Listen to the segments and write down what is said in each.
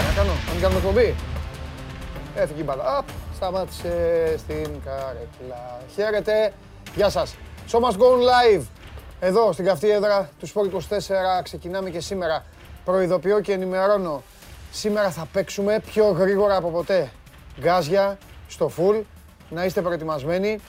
Ωραία, να κάνω. Αν κάνουμε κομπή. Έφυγε η μπάλα. Απ, σταμάτησε στην καρέκλα. Χαίρετε. Γεια σας. Show Must Go On Live. Εδώ, στην καυτή έδρα του Sport 24. Ξεκινάμε και σήμερα. Προειδοποιώ και ενημερώνω. Σήμερα θα παίξουμε πιο γρήγορα από ποτέ. Γκάζια στο full. Να είστε προετοιμασμένοι.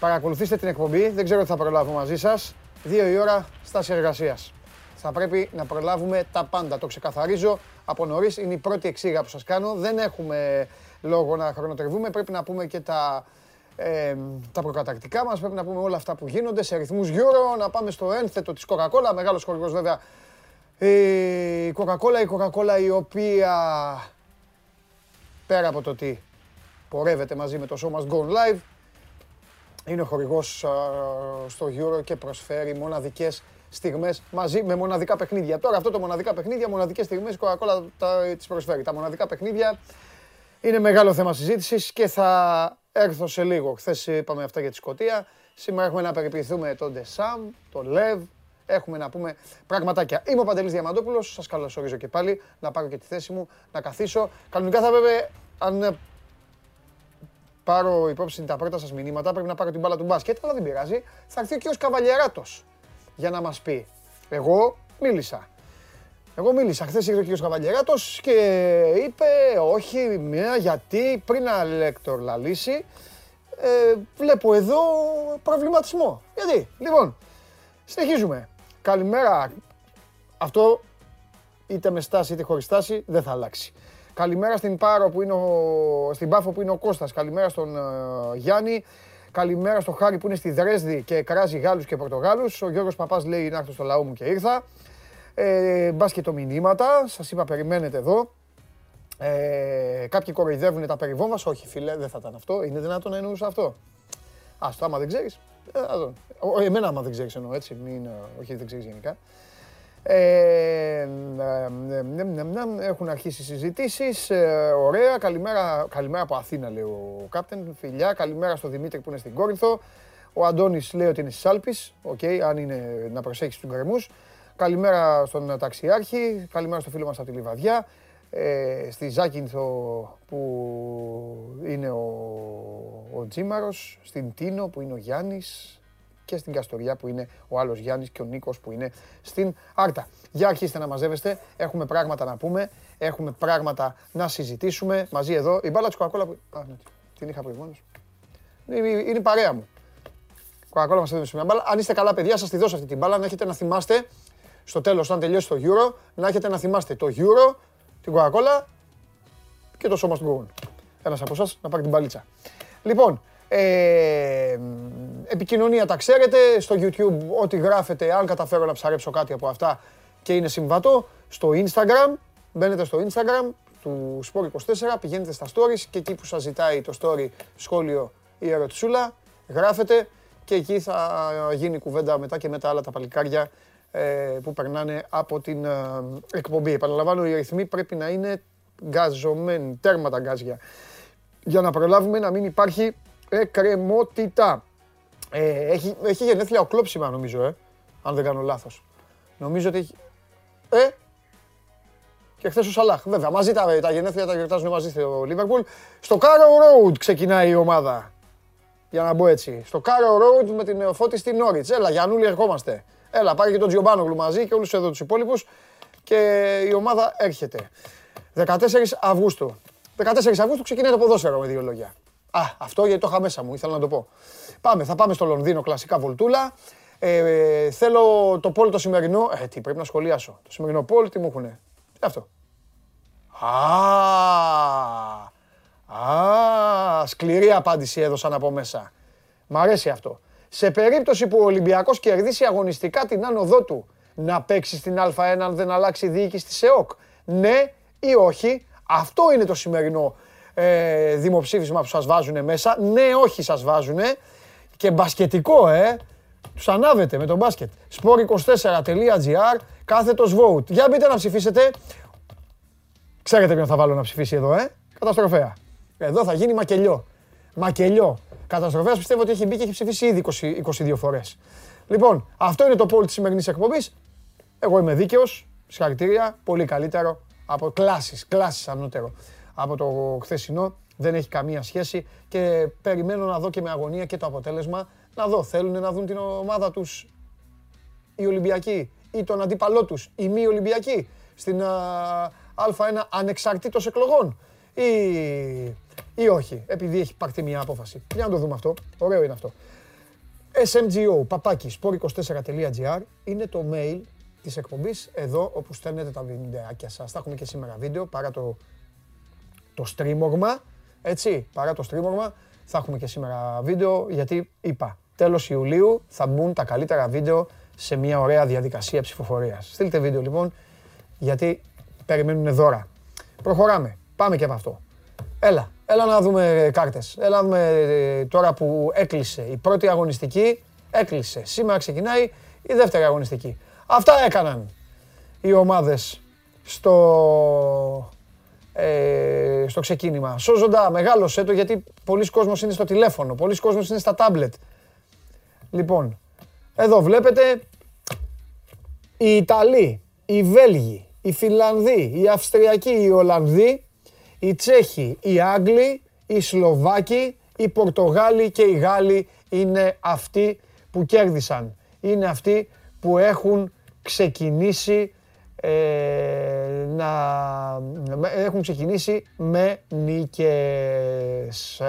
Παρακολουθήστε την εκπομπή. Δεν ξέρω τι θα προλάβω μαζί σας. 2 η ώρα στάση εργασίας. Θα πρέπει να προλάβουμε τα πάντα. Το ξεκαθαρίζω από νωρίς. Είναι η πρώτη εξήγα που σας κάνω. Δεν έχουμε λόγο να χρονοτριβούμε. Πρέπει να πούμε και τα προκαταρκτικά μας. Πρέπει να πούμε όλα αυτά που γίνονται σε ρυθμούς Euro. Να πάμε στο ένθετο της Coca-Cola. Μεγάλος χορηγός βέβαια. Η Coca-Cola η οποία πέρα από το τι πορεύεται μαζί με το Show Must Go On Live, είναι ο χορηγός στο Euro και προσφέρει μοναδικές στιγμές μαζί με μοναδικά παιχνίδια. Τώρα αυτό το μοναδικά παιχνίδια, μοναδικές στιγμές, η Coca-Cola τις προσφέρει. Τα μοναδικά παιχνίδια είναι μεγάλο θέμα συζήτησης και θα έρθω σε λίγο. Χθες είπαμε αυτά για τη Σκωτία. Σήμερα έχουμε να περιποιηθούμε τον Ντεσάμ, τον Λεβ. Έχουμε να πούμε πραγματάκια. Είμαι ο Παντελής Διαμαντόπουλος. Σας καλωσορίζω και πάλι. Να πάρω και τη θέση μου, να καθίσω. Κανονικά θα βέβαια, αν πάρω υπόψη τα πρώτα σας μηνύματα, πρέπει να πάρω την μπάλα του μπάσκετ, αλλά δεν πειράζει. Θα έρθει και ο Καβαλιεράτος για να μας πει. Εγώ μίλησα. Χθες ήρθε ο κύριος Καβαλιεράτος και είπε όχι, μια γιατί πριν να λεκτορλαλήσει, βλέπω εδώ προβληματισμό. Γιατί, λοιπόν, συνεχίζουμε. Καλημέρα. Αυτό είτε με στάση είτε χωρίς στάση δεν θα αλλάξει. Καλημέρα στην Πάφο που είναι ο Κώστας. Καλημέρα στον Γιάννη. Καλημέρα στο Χάρη που είναι στη Δρέσδη και κράζει Γάλλους και Πορτογάλους. Ο Γιώργος Παπάς λέει να έρθω στο λαό μου και ήρθα. Μπάσκετο μηνύματα. Σας είπα περιμένετε εδώ. Κάποιοι κοροϊδεύουν τα περιβόμβας. Όχι φίλε, δεν θα ήταν αυτό. Είναι δυνατόν να εννοούσα αυτό. Ας το άμα δεν ξέρεις. Εμένα άμα δεν ξέρεις εννοώ έτσι. Μην, όχι δεν ξέρεις γενικά. Έχουν αρχίσει συζητήσεις. Ωραία. Καλημέρα από Αθήνα, λέει ο κάπτεν. Φιλιά. Καλημέρα στο Δημήτρη που είναι στην Κόρινθο. Ο Αντώνης λέει ότι είναι στις Άλπεις. Οκ, αν είναι να προσέχεις τους γκρεμούς. Καλημέρα στον ταξιάρχη. Καλημέρα στο φίλο μας από τη Λιβαδιά. Στη Ζάκυνθο που είναι ο Τζίμαρος. Στην Τίνο που είναι ο Γιάννης. Και στην Καστοριά που είναι ο άλλος Γιάννης και ο Νίκος που είναι στην Άρτα. Για αρχίστε να μαζεύεστε, έχουμε πράγματα να πούμε, έχουμε πράγματα να συζητήσουμε μαζί εδώ. Η μπάλα της Coca-Cola που... Α, ναι, την είχα προηγουμένως. Είναι η παρέα μου. Coca-Cola μας έδωσε μια μπάλα. Αν είστε καλά παιδιά, σας τη δώσω αυτή την μπάλα, να έχετε να θυμάστε στο τέλος, όταν τελειώσει το Euro, να έχετε να θυμάστε το Euro, την Coca-Cola και το σώμα στον κογούν. Ένας από εσάς να πάρει την μπαλίτσα. Λοιπόν, επικοινωνία τα ξέρετε, στο YouTube ό,τι γράφετε, αν καταφέρω να ψαρέψω κάτι από αυτά και είναι συμβατό, στο Instagram, μπαίνετε στο Instagram του Sport24, πηγαίνετε στα stories και εκεί που σας ζητάει το story, σχόλιο ή ερωτησούλα, γράφετε και εκεί θα γίνει κουβέντα μετά και με τα άλλα τα παλικάρια που περνάνε από την εκπομπή. Επαναλαμβάνω, οι αριθμοί πρέπει να είναι γκαζωμένοι, τέρμα τα γκάζια, για να προλάβουμε να μην υπάρχει εκκρεμότητα. Έχει γενέθλια ο Κλόψιμα νομίζω, αν δεν κάνω λάθος. Νομίζω ότι έχει... Και χθες ο Σαλάχ. Βέβαια, μαζί τα γενέθλια τα γιορτάζουν μαζί στο Λίβερπουλ. Στο Carrow Road ξεκινάει η ομάδα. Για να μπω έτσι. Στο Carrow Road με την Φώτη στη Norwich. Έλα, Γιαννούλη, ερχόμαστε. Έλα, πάρει και τον Τζιομπάνογλου μαζί και όλους εδώ τους υπόλοιπους. Και η ομάδα έρχεται. 14 Αυγούστου. 14 Αυγούστου ξεκινάει το ποδόσφαιρο με δύο λόγια. Α, αυτό γιατί το είχα μέσα μου, ήθελα να το πω. Θα πάμε στο Λονδίνο, κλασικά βολτούλα. Θέλω το poll το σημερινό. Τι πρέπει να σχολιάσω. Το σημερινό poll, τι μου έχουνε. Τι αυτό. Σκληρή απάντηση έδωσαν από μέσα. Μ' αρέσει αυτό. Σε περίπτωση που ο Ολυμπιακός κερδίσει αγωνιστικά την άνοδό του, να παίξει στην Α1 αν δεν αλλάξει η διοίκηση της ΕΟΚ. Ναι ή όχι. Αυτό είναι το σημερινό δημοψήφισμα που σας βάζουνε μέσα. Ναι, όχι σας βάζουνε. Και μπασκετικό, Τους ανάβετε με τον μπάσκετ. sport24.gr, κάθετος vote. Για μπείτε να ψηφίσετε. Ξέρετε ποιον θα βάλω να ψηφίσει εδώ, Καταστροφέα. Εδώ θα γίνει μακελιό. Καταστροφέας πιστεύω ότι έχει μπει και έχει ψηφίσει ήδη 22 φορές. Λοιπόν, αυτό είναι το poll της σημερινής εκπομπής. Εγώ είμαι δίκαιος. Συγχαρητήρια. Πολύ καλύτερο από κλάσεις ανώτερο. Από το χθεσινό δεν έχει καμία σχέση και περιμένω να δω και με αγωνία και το αποτέλεσμα. Να δω, θέλουν να δουν την ομάδα τους οι Ολυμπιακοί ή τον αντίπαλό τους, οι μη Ολυμπιακοί, στην Α1 ανεξαρτήτως εκλογών ή όχι, επειδή έχει πάρθει μια απόφαση. Για να το δούμε αυτό, ωραίο είναι αυτό. smgo@sport24.gr είναι το mail της εκπομπής, εδώ όπου στέλνετε τα βιντεάκια σας. Θα έχουμε και σήμερα βίντεο, παρά το στρίμωγμα, έτσι, παρά το στρίμωγμα, θα έχουμε και σήμερα βίντεο, γιατί είπα, τέλος Ιουλίου θα μπουν τα καλύτερα βίντεο σε μια ωραία διαδικασία ψηφοφορίας. Στείλτε βίντεο λοιπόν, γιατί περιμένουν δώρα. Προχωράμε, πάμε και από αυτό. Έλα να δούμε κάρτες. Έλα να δούμε τώρα που έκλεισε η πρώτη αγωνιστική. Έκλεισε. Σήμερα ξεκινάει η δεύτερη αγωνιστική. Αυτά έκαναν οι ομάδες στο ξεκίνημα. Σώζοντα, μεγάλωσέ το, γιατί πολλοί κόσμος είναι στο τηλέφωνο, πολλοί κόσμος είναι στα τάμπλετ. Λοιπόν, εδώ βλέπετε οι Ιταλοί, οι Βέλγοι, οι Φιλανδοί, οι Αυστριακοί, οι Ολλανδοί, οι Τσέχοι, οι Άγγλοι, οι Σλοβάκοι, οι Πορτογάλοι και οι Γάλλοι είναι αυτοί που κέρδισαν. Είναι αυτοί που έχουν ξεκινήσει με νίκες.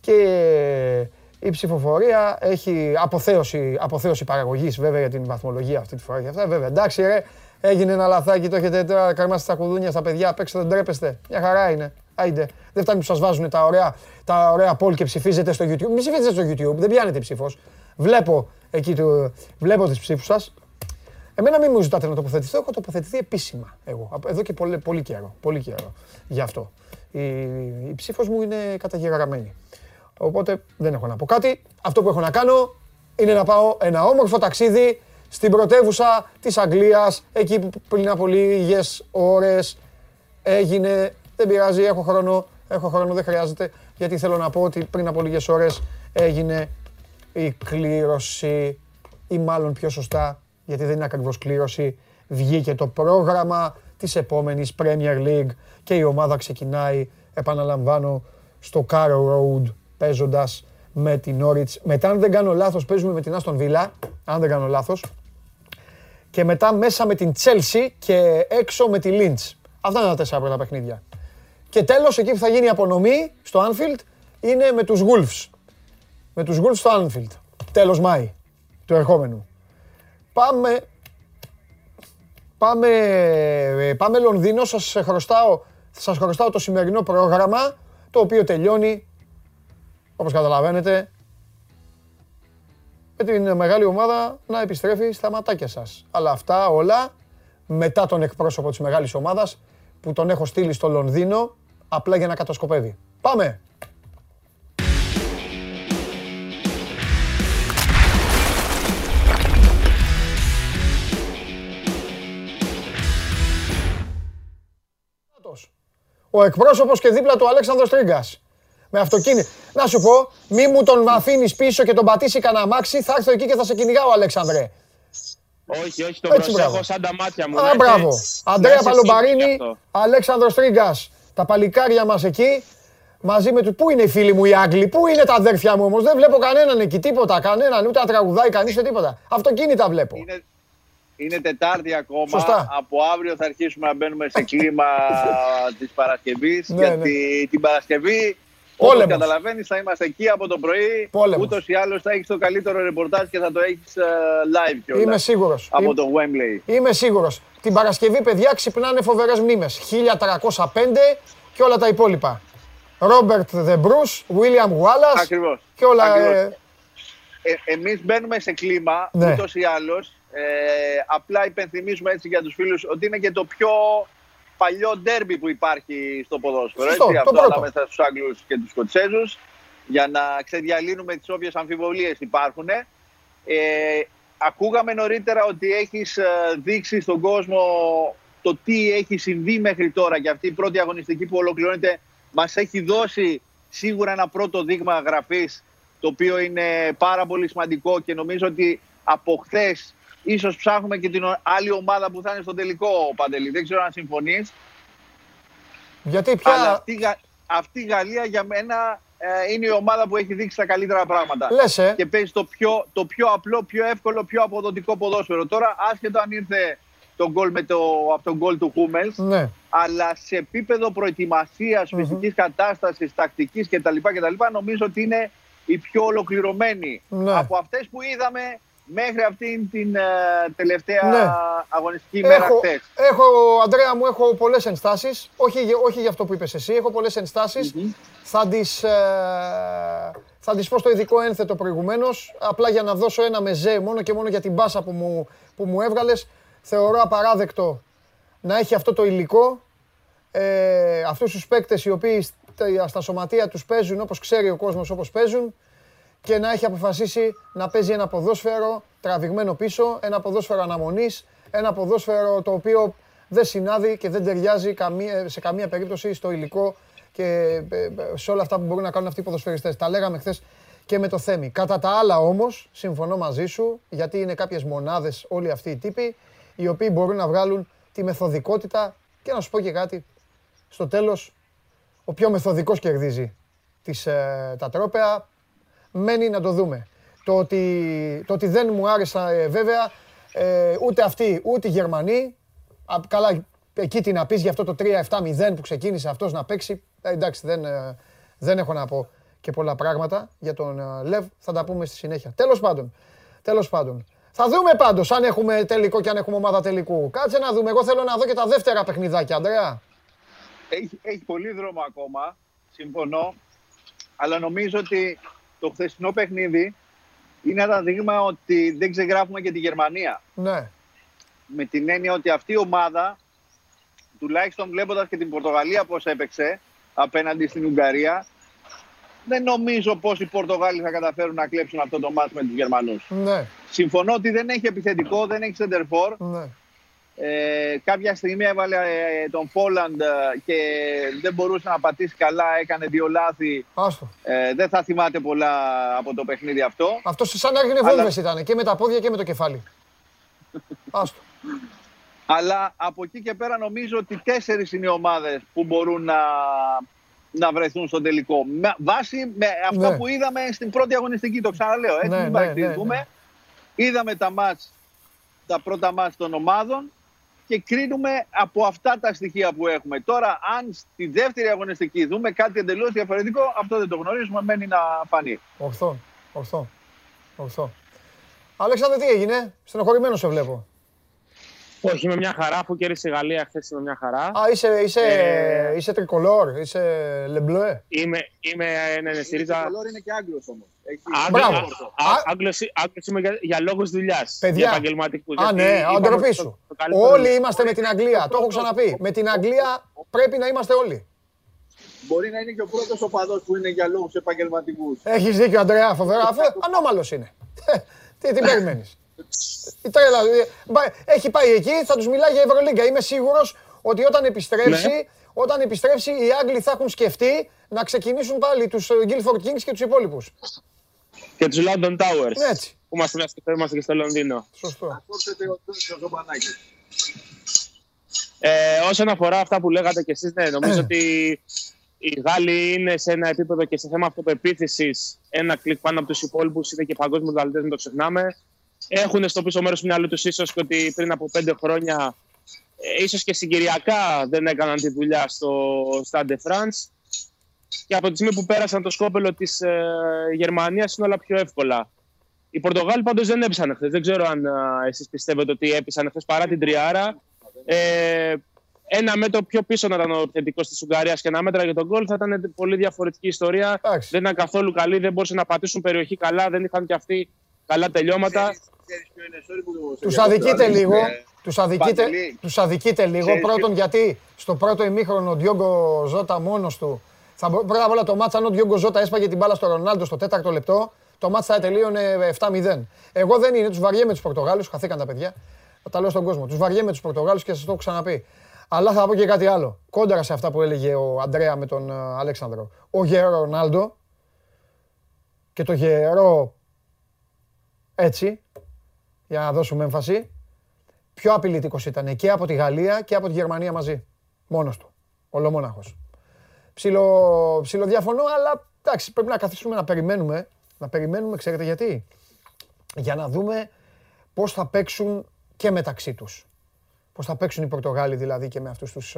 Και η ψηφοφορία έχει αποθέωση παραγωγής, βέβαια, για την βαθμολογία αυτή τη φορά και αυτά. Βέβαια, εντάξει ρε. Έγινε ένα λαθάκι, το έχετε τώρα καρμάσει στα κουδούνια στα παιδιά, παίξτε, δεν τρέπεστε. Μια χαρά είναι. Άιντε. Δεν φτάνει που σας βάζουν τα ωραία poll και ψηφίζετε στο YouTube. Μην ψηφίζετε στο YouTube, δεν πιάνετε ψήφος. Βλέπω τις ψήφους σας. Εμένα μην μου ζητάτε να τοποθετηθώ, έχω τοποθετηθεί επίσημα εγώ. Εδώ και πολύ καιρό. Γι' αυτό. Η ψήφος μου είναι καταγεγραμμένη. Οπότε δεν έχω να πω κάτι. Αυτό που έχω να κάνω είναι να πάω ένα όμορφο ταξίδι στην πρωτεύουσα της Αγγλίας, εκεί που πριν από λίγες ώρες έγινε, δεν πειράζει, έχω χρόνο, δεν χρειάζεται, γιατί θέλω να πω ότι πριν από λίγες ώρες έγινε η κλήρωση, ή μάλλον πιο σωστά, γιατί δεν είναι ακριβώς κλήρωση, βγήκε το πρόγραμμα της επόμενης Premier League και η ομάδα ξεκινάει, επαναλαμβάνω, στο Carrow Road, παίζοντας με την Norwich. Μετά, αν δεν κάνω λάθος, παίζουμε με την Aston Villa, αν δεν κάνω λάθος. Και μετά μέσα με την Chelsea και έξω με τη Lynch. Αυτά είναι τα 4 πρώτα παιχνίδια. Και τέλος, εκεί που θα γίνει η απονομή στο Anfield είναι με τους Wolves. Με τους Wolves στο Anfield. Τέλος Μάη του ερχόμενου. Πάμε Λονδίνο, σας χρωστάω το σημερινό πρόγραμμα, το οποίο τελειώνει, όπως καταλαβαίνετε, με την μεγάλη ομάδα να επιστρέφει στα ματάκια σας. Αλλά αυτά όλα μετά τον εκπρόσωπο της μεγάλης ομάδας, που τον έχω στείλει στο Λονδίνο απλά για να κατασκοπεύει. Πάμε! Ο εκπρόσωπος και δίπλα του Αλέξανδρος Τρίγκας. Με αυτοκίνητο. Να σου πω, μη μου τον αφήνεις πίσω και τον πατήσει κανένα αμάξι, θα έρθω εκεί και θα σε κυνηγάω, Αλέξανδρε. Όχι, τον προσέχω σαν τα μάτια μου. Α, μπράβο. Αντρέα Παλομπαρίνη, Αλέξανδρος Τρίγκας. Τα παλικάρια μας εκεί, μαζί με του. Πού είναι οι φίλοι μου οι Άγγλοι, πού είναι τα αδέρφια μου όμως, δεν βλέπω κανέναν εκεί, τίποτα, κανέναν, ούτε να τραγουδάει κανείς, τίποτα. Αυτοκίνητα βλέπω. Είναι Τετάρτη ακόμα. Σωστά. Από αύριο θα αρχίσουμε να μπαίνουμε σε κλίμα της Παρασκευής. Ναι, γιατί ναι. Την Παρασκευή, όπως καταλαβαίνεις, θα είμαστε εκεί από το πρωί. Πόλεμος. Ούτως ή άλλως θα έχεις το καλύτερο ρεπορτάζ και θα το έχεις live κιόλας. Είμαι σίγουρος. Από το Wembley. Είμαι σίγουρος. Την Παρασκευή, παιδιά, ξυπνάνε φοβερές μνήμες. 1305 και όλα τα υπόλοιπα. Ρόμπερτ Δε Μπρούς, Βίλιαμ Γουάλλας. Ακριβώς. Και όλα. Εμείς μπαίνουμε σε κλίμα, ναι, ούτως ή άλλως. Απλά υπενθυμίζουμε έτσι για τους φίλους ότι είναι και το πιο παλιό ντέρμπι που υπάρχει στο ποδόσφαιρο. Σωστό, έτσι, αυτό ανάμεσα στους Άγγλους και τους Σκοτσέζους, για να ξεδιαλύνουμε τις όποιες αμφιβολίες υπάρχουν. Ακούγαμε νωρίτερα ότι έχεις δείξει στον κόσμο το τι έχει συμβεί μέχρι τώρα, και αυτή η πρώτη αγωνιστική που ολοκληρώνεται μας έχει δώσει σίγουρα ένα πρώτο δείγμα γραφής, το οποίο είναι πάρα πολύ σημαντικό, και νομίζω ότι από χθες ίσως ψάχνουμε και την άλλη ομάδα που θα είναι στο τελικό, Παντελή. Δεν ξέρω αν συμφωνείς. Γιατί πια... Αλλά αυτή η Γαλλία για μένα είναι η ομάδα που έχει δείξει τα καλύτερα πράγματα. Λες, Και παίζει το πιο απλό, πιο εύκολο, πιο αποδοτικό ποδόσφαιρο. Τώρα, άσχετο αν ήρθε το γκολ από τον γκολ του Χούμελς, ναι. Αλλά σε επίπεδο προετοιμασίας, φυσικής κατάστασης, τακτικής κτλ. Νομίζω ότι είναι η πιο ολοκληρωμένη από αυτές που είδαμε μέχρι αυτήν την τελευταία αγωνιστική μέρα χτες. Αντρέα μου, έχω πολλές ενστάσεις. Όχι για αυτό που είπες εσύ, έχω πολλές ενστάσεις. Θα τις πω στο ειδικό ένθετο προηγουμένως. Απλά για να δώσω ένα μεζέ, μόνο και μόνο για την μπάσα που μου έβγαλες. Θεωρώ απαράδεκτο να έχει αυτό το υλικό, αυτούς τους παίκτες οι οποίοι στα σωματεία τους παίζουν όπως ξέρει ο κόσμος όπως παίζουν και να έχει αποφασίσει να παίζει ένα ποδόσφαιρο τραβηγμένο πίσω, ένα ποδόσφαιρο αναμονής, ένα ποδόσφαιρο το οποίο δεν συνάδει και δεν ταιριάζει σε καμία περίπτωση στο υλικό και σε όλα αυτά που μπορούν να κάνουν αυτοί οι ποδοσφαιριστές. Τα λέγαμε χθες και με το Θέμη. Κατά τα άλλα όμως, συμφωνώ μαζί σου, γιατί είναι κάποιες μονάδες όλοι αυτοί οι τύποι, οι οποίοι μπορούν να βγάλουν τη μεθοδικότητα και να σου πω και κάτι. Στο τέλος, ο πιο μεθοδικός κερδίζει τα τρόπαια. Μένει να το δούμε. Το ότι δεν μου άρεσα βέβαια ούτε αυτοί ούτε οι Γερμανοί. Καλά, εκεί τι να πεις για αυτό το 3-7-0 που ξεκίνησε αυτός να παίξει. Εντάξει, δεν έχω να πω και πολλά πράγματα για τον Λεβ. Θα τα πούμε στη συνέχεια. Τέλος πάντων. Θα δούμε πάντως αν έχουμε τελικό και αν έχουμε ομάδα τελικού. Κάτσε να δούμε. Εγώ θέλω να δω και τα δεύτερα παιχνιδάκια, Ανδρέα. Έχει πολύ δρόμο ακόμα, συμφωνώ. Αλλά νομίζω ότι το χθεσινό παιχνίδι είναι ένα δείγμα ότι δεν ξεγράφουμε και τη Γερμανία. Ναι. Με την έννοια ότι αυτή η ομάδα, τουλάχιστον βλέποντας και την Πορτογαλία πώς έπαιξε απέναντι στην Ουγγαρία, δεν νομίζω πως οι Πορτογάλοι θα καταφέρουν να κλέψουν αυτό το μάτς με τους Γερμανούς. Ναι. Συμφωνώ ότι δεν έχει επιθετικό, δεν έχει σεντερφόρ. Ναι. Κάποια στιγμή έβαλε τον Φόλαντ και δεν μπορούσε να πατήσει καλά, έκανε δύο λάθη. Δεν θα θυμάται πολλά από το παιχνίδι αυτό. Αυτός σαν έγινε βόλβες ήταν και με τα πόδια και με το κεφάλι. Άστο. Αλλά από εκεί και πέρα νομίζω ότι 4 είναι οι ομάδες που μπορούν να βρεθούν στο τελικό. Βάσει με αυτά που είδαμε στην πρώτη αγωνιστική, το ξαναλέω, έτσι μην παρεξηγηθούμε. Είδαμε τα πρώτα μάτς των ομάδων και κρίνουμε από αυτά τα στοιχεία που έχουμε. Τώρα, αν στη δεύτερη αγωνιστική δούμε κάτι εντελώς διαφορετικό, αυτό δεν το γνωρίζουμε, μένει να φανεί. Ορθό. Αλέξανδρε, τι έγινε, στενοχωρημένο σε βλέπω. Όχι, με μια χαρά, αφού κέρδισε η Γαλλία χθες με μια χαρά. Α, είσαι τρικολόρ, είσαι λεμπλε. Είμαι στηρίζα. Τρικολόρ είναι και Άγγλος όμως. Άγγλος είμαι για λόγους δουλειάς, για επαγγελματικούς. Α, ναι, ντροπή σου. Όλοι είμαστε με την Αγγλία, το έχω ξαναπεί. Με την Αγγλία πρέπει να είμαστε όλοι. Μπορεί να είναι και ο πρώτος οπαδός που είναι για λόγους επαγγελματικούς. Έχεις δίκιο, Αντρέα, φοβερά. Ανώμαλος είναι. Τι περιμένεις. Έχει πάει εκεί, θα τους μιλάει για Ευρωλίγκα. Είμαι σίγουρος ότι όταν επιστρέψει οι Άγγλοι θα έχουν σκεφτεί να ξεκινήσουν πάλι τους Guildford Kings και τους υπόλοιπους. Και τους London Towers. Έτσι. Που είμαστε και στο Λονδίνο. Σωστό. Όσον αφορά αυτά που λέγατε κι εσείς, ναι, νομίζω ότι οι Γάλλοι είναι σε ένα επίπεδο και σε θέμα αυτοπεποίθησης ένα κλικ πάνω από τους υπόλοιπους, είναι και παγκόσμιοι μεταλλητές, μην το ξεχνάμε. Έχουν στο πίσω μέρος του μυαλού τους ίσως και ότι πριν από 5 χρόνια ίσως και συγκυριακά δεν έκαναν τη δουλειά στο Stade France. Και από τη στιγμή που πέρασαν το σκόπελο της Γερμανίας είναι όλα πιο εύκολα. Οι Πορτογάλοι πάντως δεν έπεσαν χθες. Δεν ξέρω αν εσείς πιστεύετε ότι έπεσαν χθες παρά την τριάρα. Ένα μέτρο πιο πίσω να ήταν ο επιθετικός της Ουγγαρίας και ένα μέτρα για τον γκολ θα ήταν πολύ διαφορετική ιστορία. Άξι. Δεν ήταν καθόλου καλή, δεν μπορούσαν να πατήσουν περιοχή καλά, δεν είχαν και αυτοί καλά τελειώματα. Τους αδικείται λίγο. Πρώτον, γιατί στο πρώτο ημίχρονο ο Ντιόγκο Ζότα μόνος του. Πρώτα απ' όλα το μάτς, αν ο Ντιόγκο Ζότα έσπαγε την μπάλα στο Ρονάλντο στο 4ο λεπτό, το μάτς θα τελείωνε 7-0. Εγώ δεν είναι, τους βαριέμαι τους Πορτογάλους, χαθήκαν τα παιδιά. Τα λέω στον κόσμο. Τους βαριέμαι τους Πορτογάλους και σας το έχω ξαναπεί. Αλλά θα πω και κάτι άλλο. Κόντρα σε αυτά που έλεγε ο Ανδρέα με τον Αλέξανδρο. Ο γερό Ρονάλντο και το γερό. Έτσι, για να δώσουμε έμφαση, πιο απειλητικός ήταν και από τη Γαλλία και από τη Γερμανία μαζί, μόνος του. Ολομόναχος. Ψιλοδιαφωνώ, αλλά εντάξει, πρέπει να καθίσουμε να περιμένουμε. Να περιμένουμε, ξέρετε γιατί. Για να δούμε πώς θα παίξουν και μεταξύ τους. Πώς θα παίξουν οι Πορτογάλοι δηλαδή και με αυτούς τους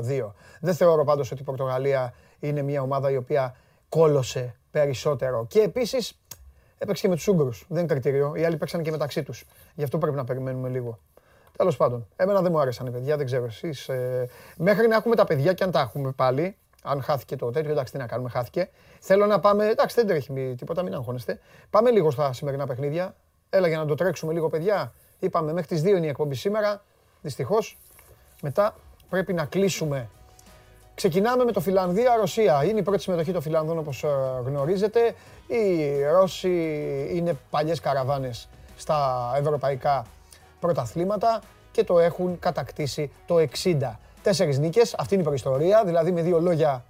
δύο. Δεν θεωρώ πάντως ότι η Πορτογαλία είναι μια ομάδα η οποία κόλωσε περισσότερο. Και επίσης έπαιξε και με τους Ούγγρους. Δεν είναι κριτήριο. Οι άλλοι παίξαν και μεταξύ τους. Γι' αυτό πρέπει να περιμένουμε λίγο. Τέλος πάντων, εμένα δεν μου άρεσαν οι παιδιά, δεν ξέρω εσείς. Μέχρι να έχουμε τα παιδιά και αν τα έχουμε πάλι, αν χάθηκε το τέτοιο, εντάξει, τι να κάνουμε, χάθηκε. Θέλω να πάμε, εντάξει, δεν τρέχει τίποτα, μην αγχώνεστε. Πάμε λίγο στα σημερινά παιχνίδια. Έλα για να το τρέξουμε λίγο, παιδιά. Είπαμε μέχρι τις 2 είναι η εκπομπή σήμερα. Δυστυχώς, μετά πρέπει να κλείσουμε. Ξεκινάμε με το Φιλανδία-Ρωσία. Είναι η πρώτη συμμετοχή των Φιλανδών, όπως γνωρίζετε. Οι Ρώσοι είναι παλιές καραβάνες στα ευρωπαϊκά πρωταθλήματα και το έχουν κατακτήσει το 60. 4 νίκες, αυτή είναι η προϊστορία, δηλαδή με δύο λόγια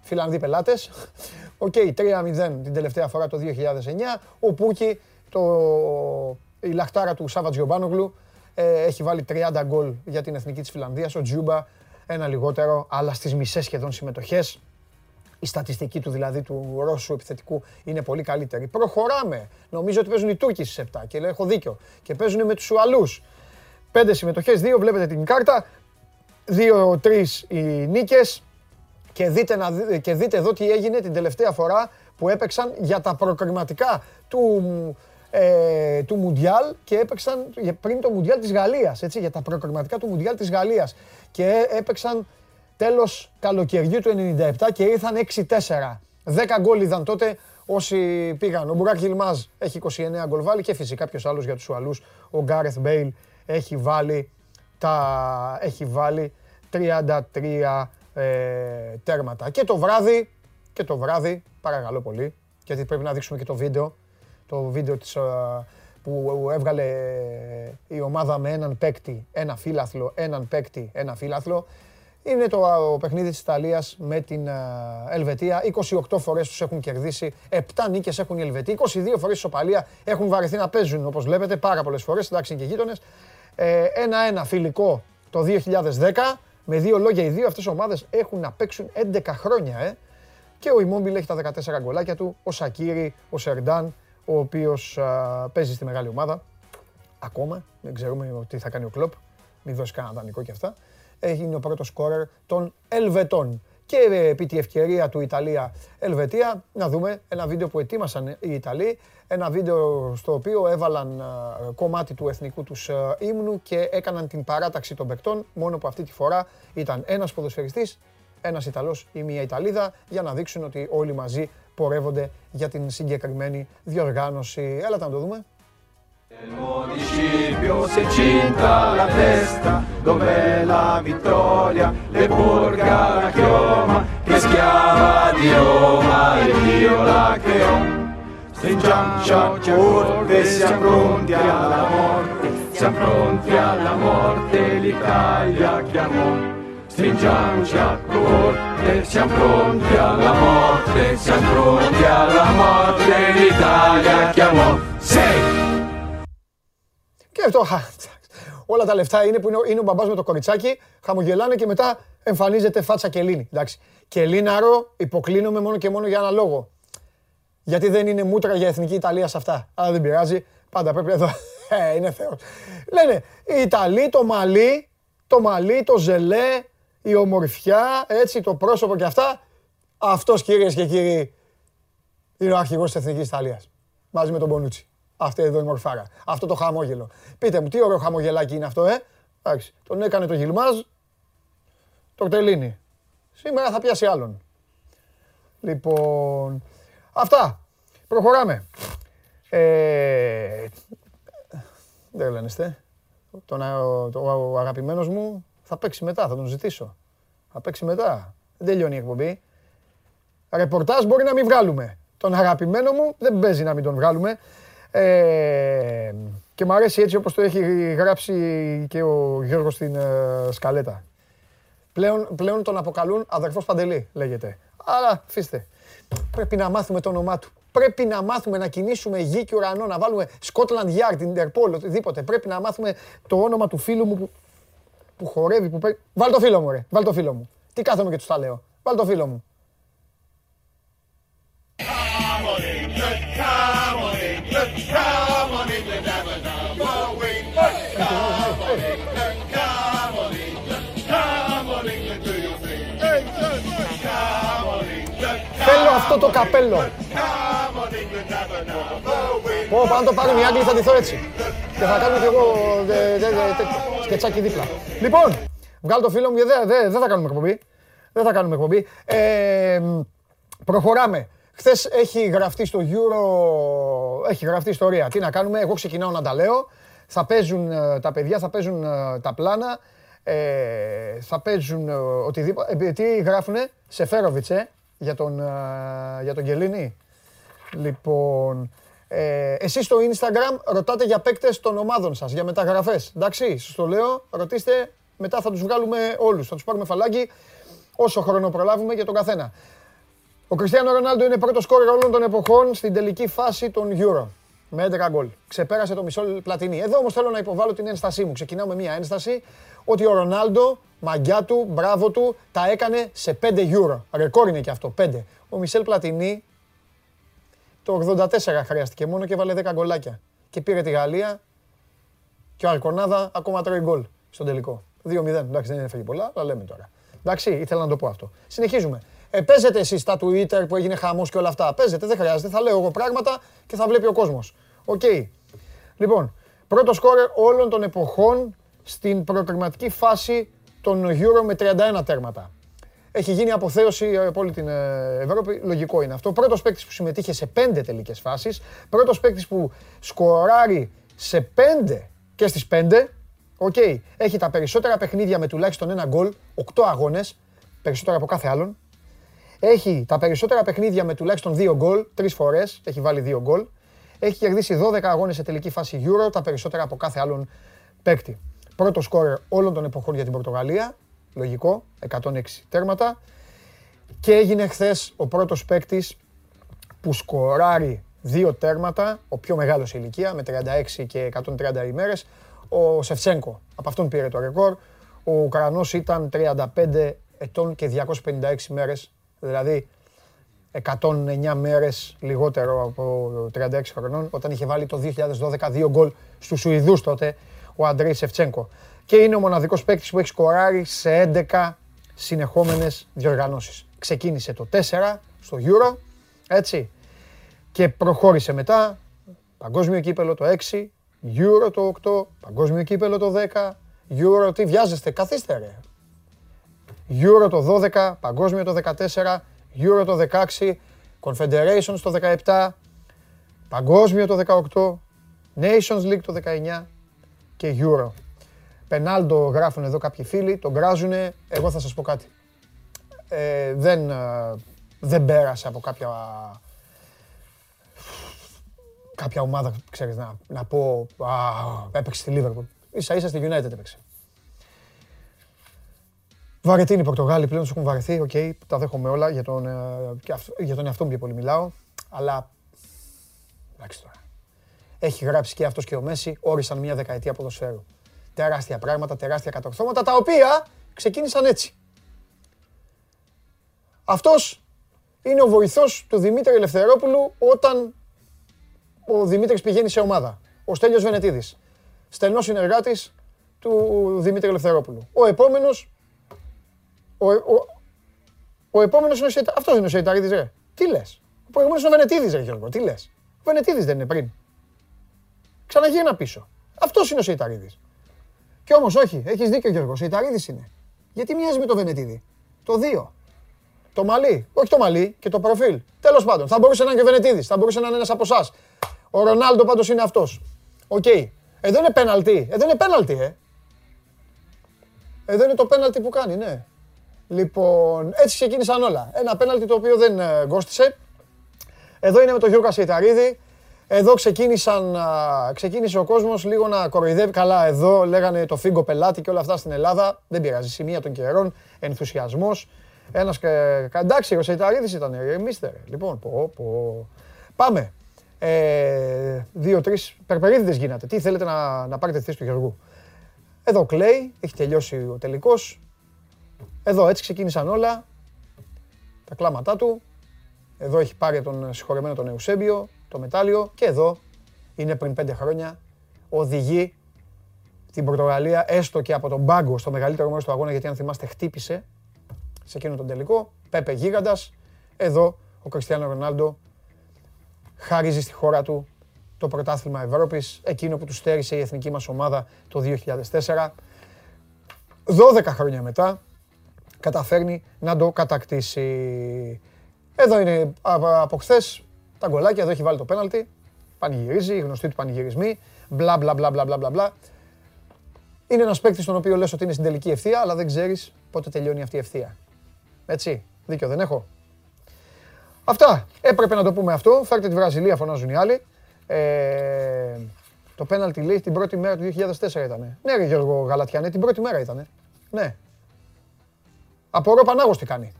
Φιλανδοί πελάτες. Οκ, 3-0 την τελευταία φορά το 2009, ο Πούκι, η λαχτάρα του Σάββα Τζιομπάνογλου, έχει βάλει 30 γκολ για την εθνική της Φιλανδίας, ο Τζιούμπα ένα λιγότερο, αλλά στις μισές σχεδόν συμμετοχές. Η στατιστική του δηλαδή του Ρώσου επιθετικού είναι πολύ καλύτερη. Προχωράμε. Νομίζω ότι παίζουν οι Τούρκοι στις 7 και έχω δίκιο. Και παίζουν με τους Ουαλούς. 5 συμμετοχές, 2 βλέπετε την κάρτα, 2-3 οι νίκες και δείτε εδώ τι έγινε την τελευταία φορά που έπαιξαν για τα προκριματικά του Μουντιάλ και έπαιξαν πριν το Μουντιάλ της Γαλλίας, έτσι, για τα προκριματικά του Μουντιάλ της Γαλλίας και έπαιξαν τέλος καλοκαιριού του 97 και ήρθαν 6-4. 10 γκολ είδαν τότε όσοι πήγαν. Ο Μπουράκ Γιλμάζ έχει 29 γκολ βάλει και φυσικά κάποιος άλλος για τους Ουαλούς, ο Γκάρεθ Μπέιλ έχει βάλει 33 τέρματα. Και το βράδυ, παρακαλώ πολύ, γιατί πρέπει να δείξουμε και το βίντεο της που έβγαλε η ομάδα με έναν παίκτη, ένα φύλαθλο. Είναι το παιχνίδι της Ιταλίας με την Ελβετία. 28 φορές τους έχουν κερδίσει, 7 νίκες έχουν οι Ελβετοί, 22 φορές ισοπαλία, έχουν βαρεθεί να παίζουν όπως βλέπετε πάρα πολλές φορές, εντάξει και γείτονες. 1-1 φιλικό το 2010, με δύο λόγια οι δύο αυτές οι ομάδες έχουν να παίξουν 11 χρόνια. Και ο Immobile έχει τα 14 γκολάκια του, ο Σακίρι, ο Σερντάν, ο οποίος παίζει στη μεγάλη ομάδα. Ακόμα, δεν ξέρουμε τι θα κάνει ο Κλοπ, μην δώσει κανένα δανεικό και αυτά. Είναι ο πρώτος σκόρερ των Ελβετών. Και επί τη ευκαιρία του Ιταλία-Ελβετία να δούμε ένα βίντεο που ετοίμασαν οι Ιταλοί, ένα βίντεο στο οποίο έβαλαν κομμάτι του εθνικού τους ύμνου και έκαναν την παράταξη των παικτών, μόνο που αυτή τη φορά ήταν ένας ποδοσφαιριστής, ένας Ιταλός ή μία Ιταλίδα, για να δείξουν ότι όλοι μαζί πορεύονται για την συγκεκριμένη διοργάνωση. Έλα να το δούμε. Nel municipio si cinta la festa, dov'è la vittoria, le porga la chioma, che schiava di Roma e Dio la creò. Stringiamo ciocche a corte, siamo pronti alla morte, l'Italia chiamò. Stringiamo ciocche a corte, siamo pronti alla morte, siamo pronti alla morte, l'Italia chiamò. Sei! Και αυτό, όλα τα λεφτά είναι που είναι ο μπαμπάς με το κοριτσάκι, χαμογελάνε και μετά εμφανίζεται φάτσα κελίνη. Εντάξει, κελίναρο υποκλίνομαι μόνο και μόνο για ένα λόγο. Γιατί δεν είναι μούτρα για εθνική Ιταλία σε αυτά. Αλλά δεν πειράζει, πάντα πρέπει εδώ. Είναι θεός. Λένε, οι Ιταλοί, το μαλλί, το ζελέ, η ομορφιά, έτσι, το πρόσωπο και αυτά. Αυτός κυρίες και κύριοι είναι ο αρχηγός της εθνικής Ιταλίας. Μαζί με τον Μπονούτσι. Αυτή εδώ η μορφάρα. Αυτό το χαμόγελο. Πείτε μου, τι ωραίο χαμογελάκι είναι αυτό, Εντάξει, τον έκανε το Γιλμάζ, το τελίνει. Σήμερα θα πιάσει άλλον. Λοιπόν, αυτά. Προχωράμε. Δεν λένεστε. Ο αγαπημένος μου θα παίξει μετά, θα τον ζητήσω. Θα παίξει μετά. Δεν τελειώνει η εκπομπή. Ρεπορτάζ μπορεί να μην βγάλουμε. Τον αγαπημένο μου δεν παίζει να μην τον βγάλουμε. Και μου αρέσει έτσι όπως το έχει γράψει και ο Γιώργος στην σκαλέτα. Πλέον τον αποκαλούν αδερφός Παντελή, λέγεται. Αλλά αφήστε. Πρέπει να μάθουμε το όνομά του. Πρέπει να μάθουμε να κινήσουμε γη και ουρανό, να βάλουμε Scotland Yard, Interpol, οτιδήποτε. Πρέπει να μάθουμε το όνομα του φίλου μου που που χορεύει, που παίρνει. Βάλ το φίλο μου, ρε. Βάλ το φίλο μου. Τι κάθομαι και τους τα λέω. Βάλ το φίλο μου. Θέλω αυτό το καπέλο. Πω, αν το πάρουν οι Άγγλοι θα ντυθώ έτσι. Και θα κάνω κι εγώ σκετσάκι δίπλα. Λοιπόν, βγάλω το φίλο μου και δεν θα κάνουμε εκπομπή. Δεν θα κάνουμε εκπομπή. Προχωράμε. Χθες έχει γραφτεί στο Euro, έχει γραφτεί ιστορία. Τι να κάνουμε, εγώ ξεκινάω να τα λέω. Θα παίζουν τα παιδιά, θα παίζουν τα πλάνα. Θα παίζουν οτιδήποτε. Τι γράφουνε, Σεφέροβιτς, για τον Γκελίνη. Λοιπόν, εσείς στο Instagram ρωτάτε για παίκτες των ομάδων σας, για μεταγραφές. Εντάξει, σας το λέω, ρωτήστε, μετά θα τους βγάλουμε όλους. Θα τους πάρουμε φαλάκι όσο χρόνο προλάβουμε για τον καθένα. Ο Κριστιάνο Ρονάλντο είναι πρώτος σκόρερ όλων των εποχών στην τελική φάση των Euro. Με 11 γκολ. Ξεπέρασε το μισό πλατινί. Εδώ όμως θέλω να υποβάλω την ένστασή μου. Ξεκινάω με μια ένσταση ότι ο Ρονάλντο, μαγκιά του, μπράβο του, τα έκανε σε 5 Euro. Ρεκόρ είναι και αυτό, 5. Ο Μισελ Πλατινί το 84 χρειάστηκε μόνο και βάλε 10 γκολάκια. Και πήρε τη Γαλλία και ο Αρκονάδα ακόμα τρώει γκολ στον τελικό. 2-0. Εντάξει, δεν έφερε πολλά, αλλά λέμε τώρα. Εντάξει, ήθελα να το πω αυτό. Συνεχίζουμε. Παίζετε εσείς στα Twitter που έγινε χαμός και όλα αυτά. Παίζετε, δεν χρειάζεται. Θα λέω εγώ πράγματα και θα βλέπει ο κόσμος. Οκ. Λοιπόν, πρώτο σκόρερ όλων των εποχών στην προκριματική φάση των Euro με 31 τέρματα. Έχει γίνει αποθέωση από όλη την Ευρώπη. Λογικό είναι αυτό. Πρώτος παίκτης που συμμετείχε σε 5 τελικές φάσεις. Πρώτος παίκτης που σκοράρει σε 5 και στις 5. Οκ. Έχει τα περισσότερα παιχνίδια με τουλάχιστον ένα γκολ. 8 αγώνες. Περισσότερα από κάθε άλλον. Έχει τα περισσότερα παιχνίδια με τουλάχιστον 2 γκολ, 3 φορές, έχει βάλει 2 γκολ. Έχει κερδίσει 12 αγώνες σε τελική φάση Euro, τα περισσότερα από κάθε άλλον παίκτη. Πρώτο σκόρερ όλων των εποχών για την Πορτογαλία, λογικό, 106 τέρματα. Και έγινε χθες ο πρώτος παίκτης που σκοράρει 2 τέρματα, ο πιο μεγάλος σε ηλικία, με 36 και 130 ημέρες, ο Σεφτσένκο. Από αυτόν πήρε το ρεκόρ. Ο Ουκρανός ήταν 35 ετών και 256 ημέρες. Δηλαδή 109 μέρες λιγότερο από 36 χρονών, όταν είχε βάλει το 2012 δύο γκολ στους Σουηδούς τότε ο Αντρέι Σεφτσένκο. Και είναι ο μοναδικός παίκτης που έχει σκοράρει σε 11 συνεχόμενες διοργανώσεις. Ξεκίνησε το 4 στο Euro, έτσι, και προχώρησε μετά παγκόσμιο κύπελο το 6, Euro το 8, παγκόσμιο κύπελο το 10, Euro, τι βιάζεστε, καθίστε ρε. Euro το 12, παγκόσμιο το 14, Euro το 16, Confederations το 17, παγκόσμιο το 18, Nations League το 19 και Euro. Πενάλντο γράφουν εδώ κάποιοι φίλοι, τον κράζουνε, εγώ θα σας πω κάτι. Δεν πέρασε από κάποια ομάδα, ξέρεις, να πω έπαιξε στη Λίβερπουλ. Ίσα-ίσα στη United έπαιξε. Βαρετή είναι οι Πορτογάλοι, πλέον τους έχουν βαρεθεί, οκ, τα δέχομαι όλα, για τον εαυτό μου πιο πολύ μιλάω, αλλά, εντάξει τώρα, έχει γράψει και αυτός και ο Μέση, όρισαν μια δεκαετία ποδοσφαίρου. Τεράστια πράγματα, τεράστια κατορθώματα, τα οποία ξεκίνησαν έτσι. Αυτός είναι ο βοηθός του Δημήτρη Ελευθερόπουλου όταν ο Δημήτρης πηγαίνει σε ομάδα, ο Στέλιος Βενετίδης, στενός συνεργάτης του Δημήτρη Ελευθερόπουλου. Ο επόμενος. Ο επόμενος είναι ο Σεϊτάριδης. Αυτός είναι ο Σεϊτάριδης, ρε. Τι λες. Ο προηγούμενος είναι ο Βενετίδης, ρε Γιώργο. Τι λες. Ο Βενετίδης δεν είναι πριν. Ξαναγύρνα πίσω. Αυτός είναι ο Σεϊτάριδης. Κι όμως όχι. Έχεις δίκιο, Γιώργο. Ο Σεϊτάριδης είναι. Γιατί μοιάζει με το Βενετίδη. Το 2. Το μαλλί. Όχι το μαλλί και το προφίλ. Τέλος πάντων. Θα μπορούσε να είναι και ο Βενετίδης. Θα μπορούσε να είναι ένας από εσάς. Ο Ρονάλντο πάντως είναι αυτός. Οκ. Εδώ είναι πέναλτι. Εδώ είναι πέναλτι, Εδώ είναι το πέναλτι που κάνει, ναι. Λοιπόν, έτσι ξεκίνησαν όλα. Ένα πέναλτι το οποίο δεν γκώστησε. Εδώ είναι με τον Γιώργο Κασιταρίδη. Εδώ ξεκίνησε ο κόσμος λίγο να κοροϊδεύει. Καλά, εδώ λέγανε το φίγκο πελάτη και όλα αυτά στην Ελλάδα. Δεν πειράζει, σημεία των καιρών, ενθουσιασμός. Ένας εντάξει, ο Κασιταρίδης ήταν, μίστερ. Λοιπόν, πάμε. 2-3 περπερίδιδες γίνατε. Τι θέλετε να πάρετε θέση του Γιώργου. Εδώ κλαίει, έχει τελειώσει ο τελικός. Εδώ έτσι ξεκίνησαν όλα τα κλάματά του. Εδώ έχει πάρει τον συγχωρεμένο τον Εουσέμπιο, το μετάλλιο. Και εδώ είναι πριν 5 χρόνια. Οδηγεί την Πορτογαλία έστω και από τον πάγκο στο μεγαλύτερο μέρος του αγώνα. Γιατί αν θυμάστε, χτύπησε σε εκείνο τον τελικό. Πέπε γίγαντας. Εδώ ο Κριστιάνο Ρονάλντο χαρίζει στη χώρα του το πρωτάθλημα Ευρώπης, εκείνο που του στέρισε η εθνική μας ομάδα το 2004. 12 χρόνια μετά καταφέρνει να το κατακτήσει. Εδώ είναι από χθες τα γκολάκια, εδώ έχει βάλει το πέναλτι, πανηγυρίζει, γνωστοί του πανηγυρισμοί, μπλα μπλα μπλα μπλα μπλα μπλα. Είναι ένας παίκτης στον οποίο λες ότι είναι στην τελική ευθεία, αλλά δεν ξέρεις πότε τελειώνει αυτή η ευθεία. Έτσι, δίκιο δεν έχω? Αυτά, έπρεπε να το πούμε αυτό, φέρτε τη Βραζιλία φωνάζουν οι άλλοι. Το πέναλτι λέει την πρώτη μέρα του 2004 ήτανε. Ναι ρε Γιώργο Γαλατιανέ, την πρώτη μέρα ήτανε. Ναι. Απορώ πανάγος τι κάνει.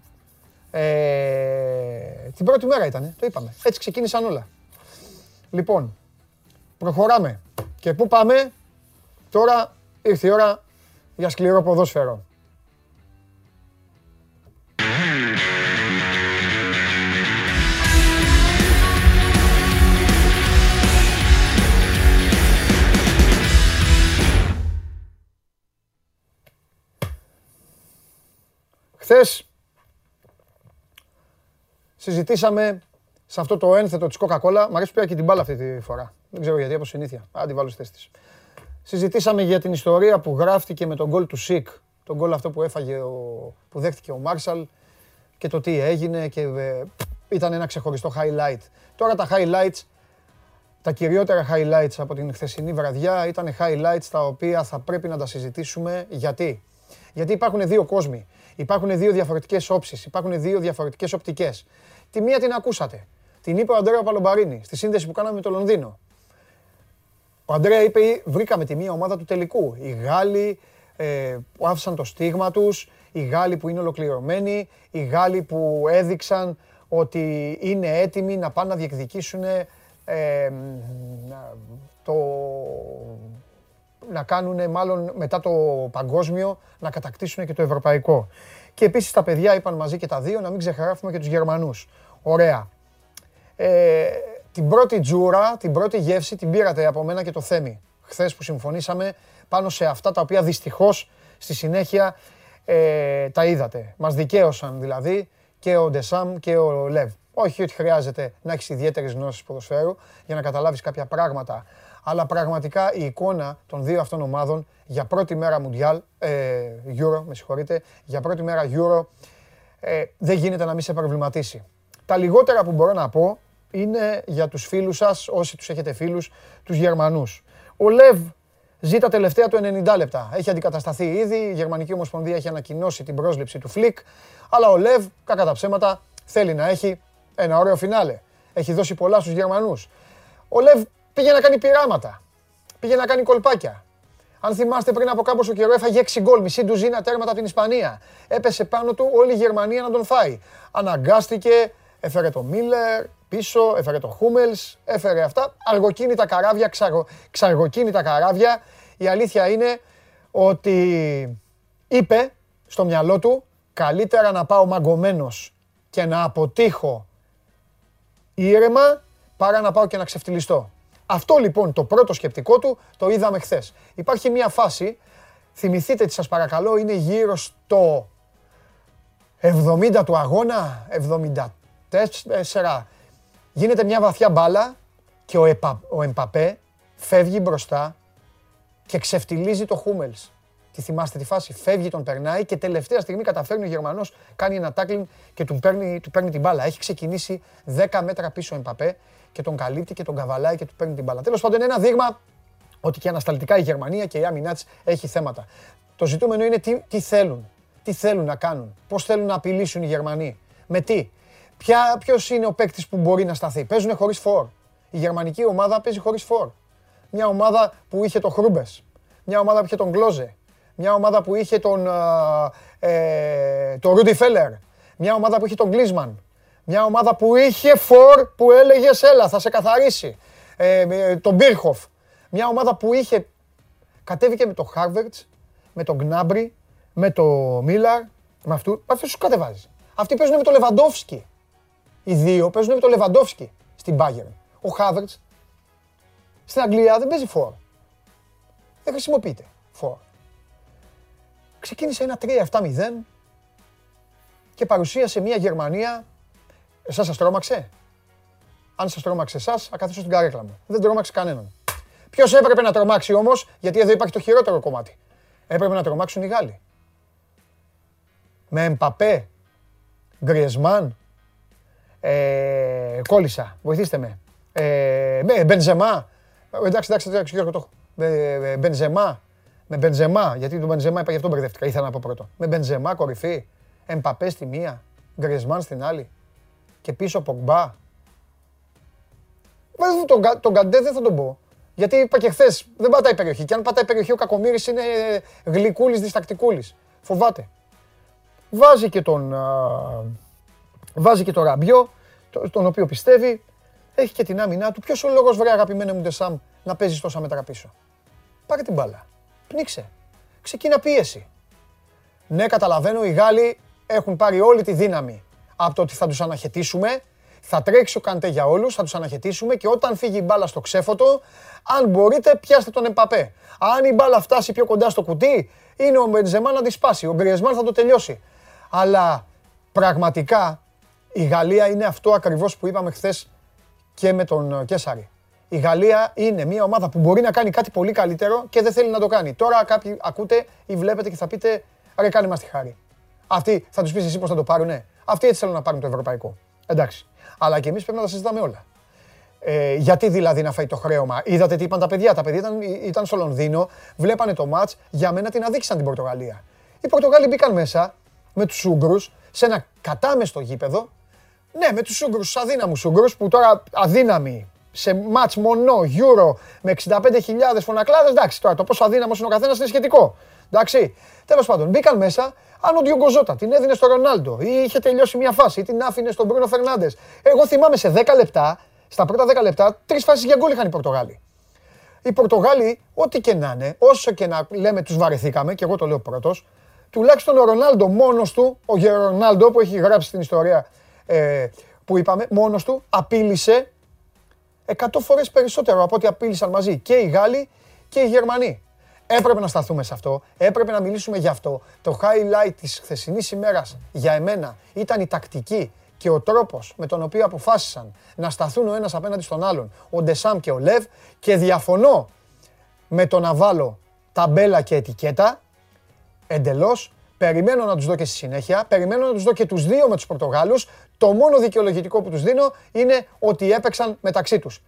Την πρώτη μέρα ήτανε, το είπαμε. Έτσι ξεκίνησαν όλα. Λοιπόν, προχωράμε. Και πού πάμε? Τώρα ήρθε η ώρα για σκληρό ποδόσφαιρο. Χθες συζητήσαμε σε αυτό το ένθετο της Coca-Cola. Μ' αρέσει που πήρα και την μπάλα αυτή τη φορά. Δεν ξέρω γιατί, από συνήθεια. Άντε βάλω στη θέση της. Συζητήσαμε για την ιστορία που γράφτηκε με τον γκολ του Σικ. Τον γκολ αυτό που έφαγε, που δέχτηκε ο Μάρσαλ και το τι έγινε. Και ήταν ένα ξεχωριστό highlight. Τώρα τα highlights, τα κυριότερα highlights από την χθεσινή βραδιά ήταν highlights τα οποία θα πρέπει να τα συζητήσουμε. Γιατί? Γιατί υπάρχουν δύο κόσμοι. Υπάρχουν δύο διαφορετικές όψεις, υπάρχουν δύο διαφορετικές οπτικές. Τη μία την ακούσατε. Την είπε ο Αντρέα Παλομπαρίνη στη σύνδεση που κάναμε με το Λονδίνο. Ο Αντρέα είπε: βρήκαμε τη μία ομάδα του τελικού. Οι Γάλλοι που άφησαν το στίγμα τους, οι Γάλλοι που είναι ολοκληρωμένοι, οι Γάλλοι που έδειξαν ότι είναι έτοιμοι να πάνε να διεκδικήσουν να κάνουν μάλλον μετά το παγκόσμιο, να κατακτήσουν και το ευρωπαϊκό. Και επίσης τα παιδιά είπαν μαζί και τα δύο, να μην ξεχαράφουμε και τους Γερμανούς. Ωραία. Την πρώτη τζούρα, την πρώτη γεύση την πήρατε από μένα και το Θέμη. Χθες που συμφωνήσαμε πάνω σε αυτά τα οποία δυστυχώς στη συνέχεια τα είδατε. Μας δικαίωσαν δηλαδή και ο Ντεσάμ και ο Λεβ. Όχι ότι χρειάζεται να έχεις ιδιαίτερες γνώσεις ποδοσφαίρου για να καταλάβεις κάποια πράγματα. Αλλά πραγματικά η εικόνα των δύο αυτών ομάδων για πρώτη μέρα Μουντιάλ, Euro, με συγχωρείτε, για πρώτη μέρα Euro, δεν γίνεται να μην σε προβληματίσει. Τα λιγότερα που μπορώ να πω είναι για τους φίλους σας, όσοι τους έχετε φίλους, τους Γερμανούς. Ο Λεβ ζει τα τελευταία του 90 λεπτά. Έχει αντικατασταθεί ήδη, η Γερμανική Ομοσπονδία έχει ανακοινώσει την πρόσληψη του Φλικ, αλλά ο Λεβ, κακά τα ψέματα, θέλει να έχει ένα ωραίο φινάλε. Έχει δώσει πολλά στους Γερμανούς. Ο Λεβ πήγε να κάνει πειράματα. Πήγε να κάνει κολπάκια. Αν θυμάστε, πριν από κάποιο καιρό έφαγε 6 γκολ, μισή ντουζίνα τέρματα από την Ισπανία. Έπεσε πάνω του όλη η Γερμανία να τον φάει. Αναγκάστηκε, έφερε το Μίλλερ πίσω, έφερε το Χούμελς, έφερε αυτά. Αργοκίνητα καράβια, ξαργοκίνητα καράβια. Η αλήθεια είναι ότι είπε στο μυαλό του, καλύτερα να πάω μαγκωμένος και να αποτύχω ήρεμα, παρά να πάω και να ξεφτυλιστώ. Αυτό λοιπόν το πρώτο σκεπτικό του το είδαμε χθες. Υπάρχει μια φάση, θυμηθείτε τη σας παρακαλώ, είναι γύρω στο 70 του αγώνα, 74. Γίνεται μια βαθιά μπάλα και ο Εμπαπέ φεύγει μπροστά και ξεφτιλίζει το Χούμελς. Τη θυμάστε τη φάση, φεύγει, τον περνάει και τελευταία στιγμή καταφέρνει ο Γερμανός, κάνει ένα τάκλιν και του παίρνει την μπάλα. Έχει ξεκινήσει 10 μέτρα πίσω ο Εμπαπέ και τον καλύπτει και τον καβαλάει και του παίρνει την μπάλα. Τέλος πάντων, ένα δείγμα ότι και ανασταλτικά η Γερμανία και η άμυνά της έχει θέματα. Το ζητούμενο είναι τι θέλουν να κάνουν, πώς θέλουν να απειλήσουν οι Γερμανοί, με τι, ποιος είναι ο παίκτης που μπορεί να σταθεί. Παίζουν χωρίς φορ. Η γερμανική ομάδα παίζει χωρίς φορ. Μια ομάδα που είχε τον Χρούμπες, μια ομάδα που είχε τον Γκλόζε, μια ομάδα που είχε τον Ρούντι Φέλλερ, μια ομάδα που είχε τον Γκλίσμαν. Μια ομάδα που είχε φορ που έλεγες έλα θα σε καθαρίσει, τον Μπίρχοφ. Μια ομάδα που είχε, κατέβηκε με το Χάρβερτς με τον Γκνάμπρι, με τον Μίλαρ, με αυτού. Αυτούς τους κατεβάζει. Αυτοί παίζουν με τον Λεβαντόφσκι. Οι δύο παίζουν με τον Λεβαντόφσκι στην Bayern. Ο Χάβερτς στην Αγγλία δεν παίζει φορ. Δεν χρησιμοποιείται φορ. Ξεκίνησε ένα 3-7-0 και παρουσίασε μια Γερμανία. Εσάς σας τρόμαξε? Αν σας τρόμαξε εσάς, θα καθίσω στην καρέκλα μου. Δεν τρόμαξε κανέναν. Ποιος έπρεπε να τρομάξει όμως, γιατί εδώ υπάρχει το χειρότερο κομμάτι. Έπρεπε να τρομάξουν οι Γάλλοι. Με Εμπαπέ, Γκριεσμάν, κόλλησα, βοηθήστε με. Με Μπενζεμά, εντάξει, Γιώργο, το έχω. Με Μπενζεμά, γιατί τον Μπενζεμά είπα, γι' αυτό μπερδεύτηκα, ήθελα να πω πρώτο. Με Μπενζεμά κορυφή, Εμπαπέ στη μία, Γκριεσμάν στην άλλη και πίσω Πογμπά. Τον Καντέ δεν θα τον πω. Γιατί είπα και χθες, δεν πατάει περιοχή. Και αν πατάει περιοχή, ο Κακομοίρης είναι γλυκούλης, διστακτικούλης. Φοβάται. Βάζει και τον Ραμπιό, τον οποίο πιστεύει. Έχει και την άμυνά του. Ποιος ο λόγος, βρε αγαπημένε μου Ντεσάμ, να παίζεις τόσα μέτρα πίσω? Πάρε την μπάλα. Πνίξε. Ξεκίνα πίεση. Ναι, καταλαβαίνω, οι Γάλλοι έχουν πάρει όλη τη δύναμη από το ότι θα τους αναχαιτήσουμε. Θα τρέξει ο Καντέ για όλους, θα τους αναχαιτήσουμε και όταν φύγει η μπάλα στο ξέφωτο, αν μπορείτε, πιάστε τον Εμπαπέ. Αν η μπάλα φτάσει πιο κοντά στο κουτί, είναι ο Μπενζεμά να τη σπάσει. Ο Γκριεσμάν θα το τελειώσει. Αλλά πραγματικά η Γαλλία είναι αυτό ακριβώς που είπαμε χθες και με τον Κέσαρη. Η Γαλλία είναι μια ομάδα που μπορεί να κάνει κάτι πολύ καλύτερο και δεν θέλει να το κάνει. Τώρα κάποιοι ακούτε ή βλέπετε και θα πείτε, ρε, κάνε μας τη χάρη. Αυτοί θα τους πεις εσύ πώς θα το πάρουνε. Αυτοί έτσι θέλουν να πάρουν το ευρωπαϊκό. Εντάξει. Αλλά και εμείς πρέπει να τα συζητάμε όλα. Γιατί δηλαδή να φάει το χρέωμα? Είδατε τι είπαν τα παιδιά. Τα παιδιά ήταν στο Λονδίνο, βλέπανε το μάτς, για μένα την αδίκησαν την Πορτογαλία. Οι Πορτογάλοι μπήκαν μέσα με τους Ούγγρους σε ένα κατάμεστο γήπεδο. Ναι, με τους Ούγγρους, τους αδύναμους Ούγγρους που τώρα αδύναμοι σε μάτς μονό, Euro με 65.000 φωνακλάδες. Εντάξει, τώρα το πόσο αδύναμος είναι ο καθένας είναι σχετικό. Εντάξει. Τέλος πάντων, μπήκαν μέσα. Αν ο Ντιόγκο Ζότα την έδινε στο Ρονάλντο ή είχε τελειώσει μια φάση ή την άφηνε στον Μπρούνο Φερνάντες. Εγώ θυμάμαι σε 10 λεπτά, στα πρώτα 10 λεπτά, 3 φάσεις για γκολ είχαν οι Πορτογάλοι. Οι Πορτογάλοι, ό,τι και να είναι, όσο και να λέμε τους βαρεθήκαμε, και εγώ το λέω πρώτος, τουλάχιστον ο Ρονάλντο μόνος του, ο Ρονάλντο που έχει γράψει την ιστορία που είπαμε, μόνος του απείλησε 100 φορές περισσότερο από ό,τι απείλησαν μαζί και οι Γάλλοι και οι Γερμανοί. Έπρεπε να σταθούμε σε αυτό, έπρεπε να μιλήσουμε γι' αυτό. Το highlight της χθεσινής ημέρας για εμένα ήταν η τακτική και ο τρόπος με τον οποίο αποφάσισαν να σταθούν ο ένας απέναντι στον άλλον, ο Ντεσάμ και ο Λεβ, και διαφωνώ με το να βάλω ταμπέλα και ετικέτα εντελώς. Περιμένω να τους δω και στη συνέχεια, περιμένω να τους δω και τους δύο με τους Πορτογάλους. Το μόνο δικαιολογητικό που τους δίνω είναι ότι έπαιξαν μεταξύ τους.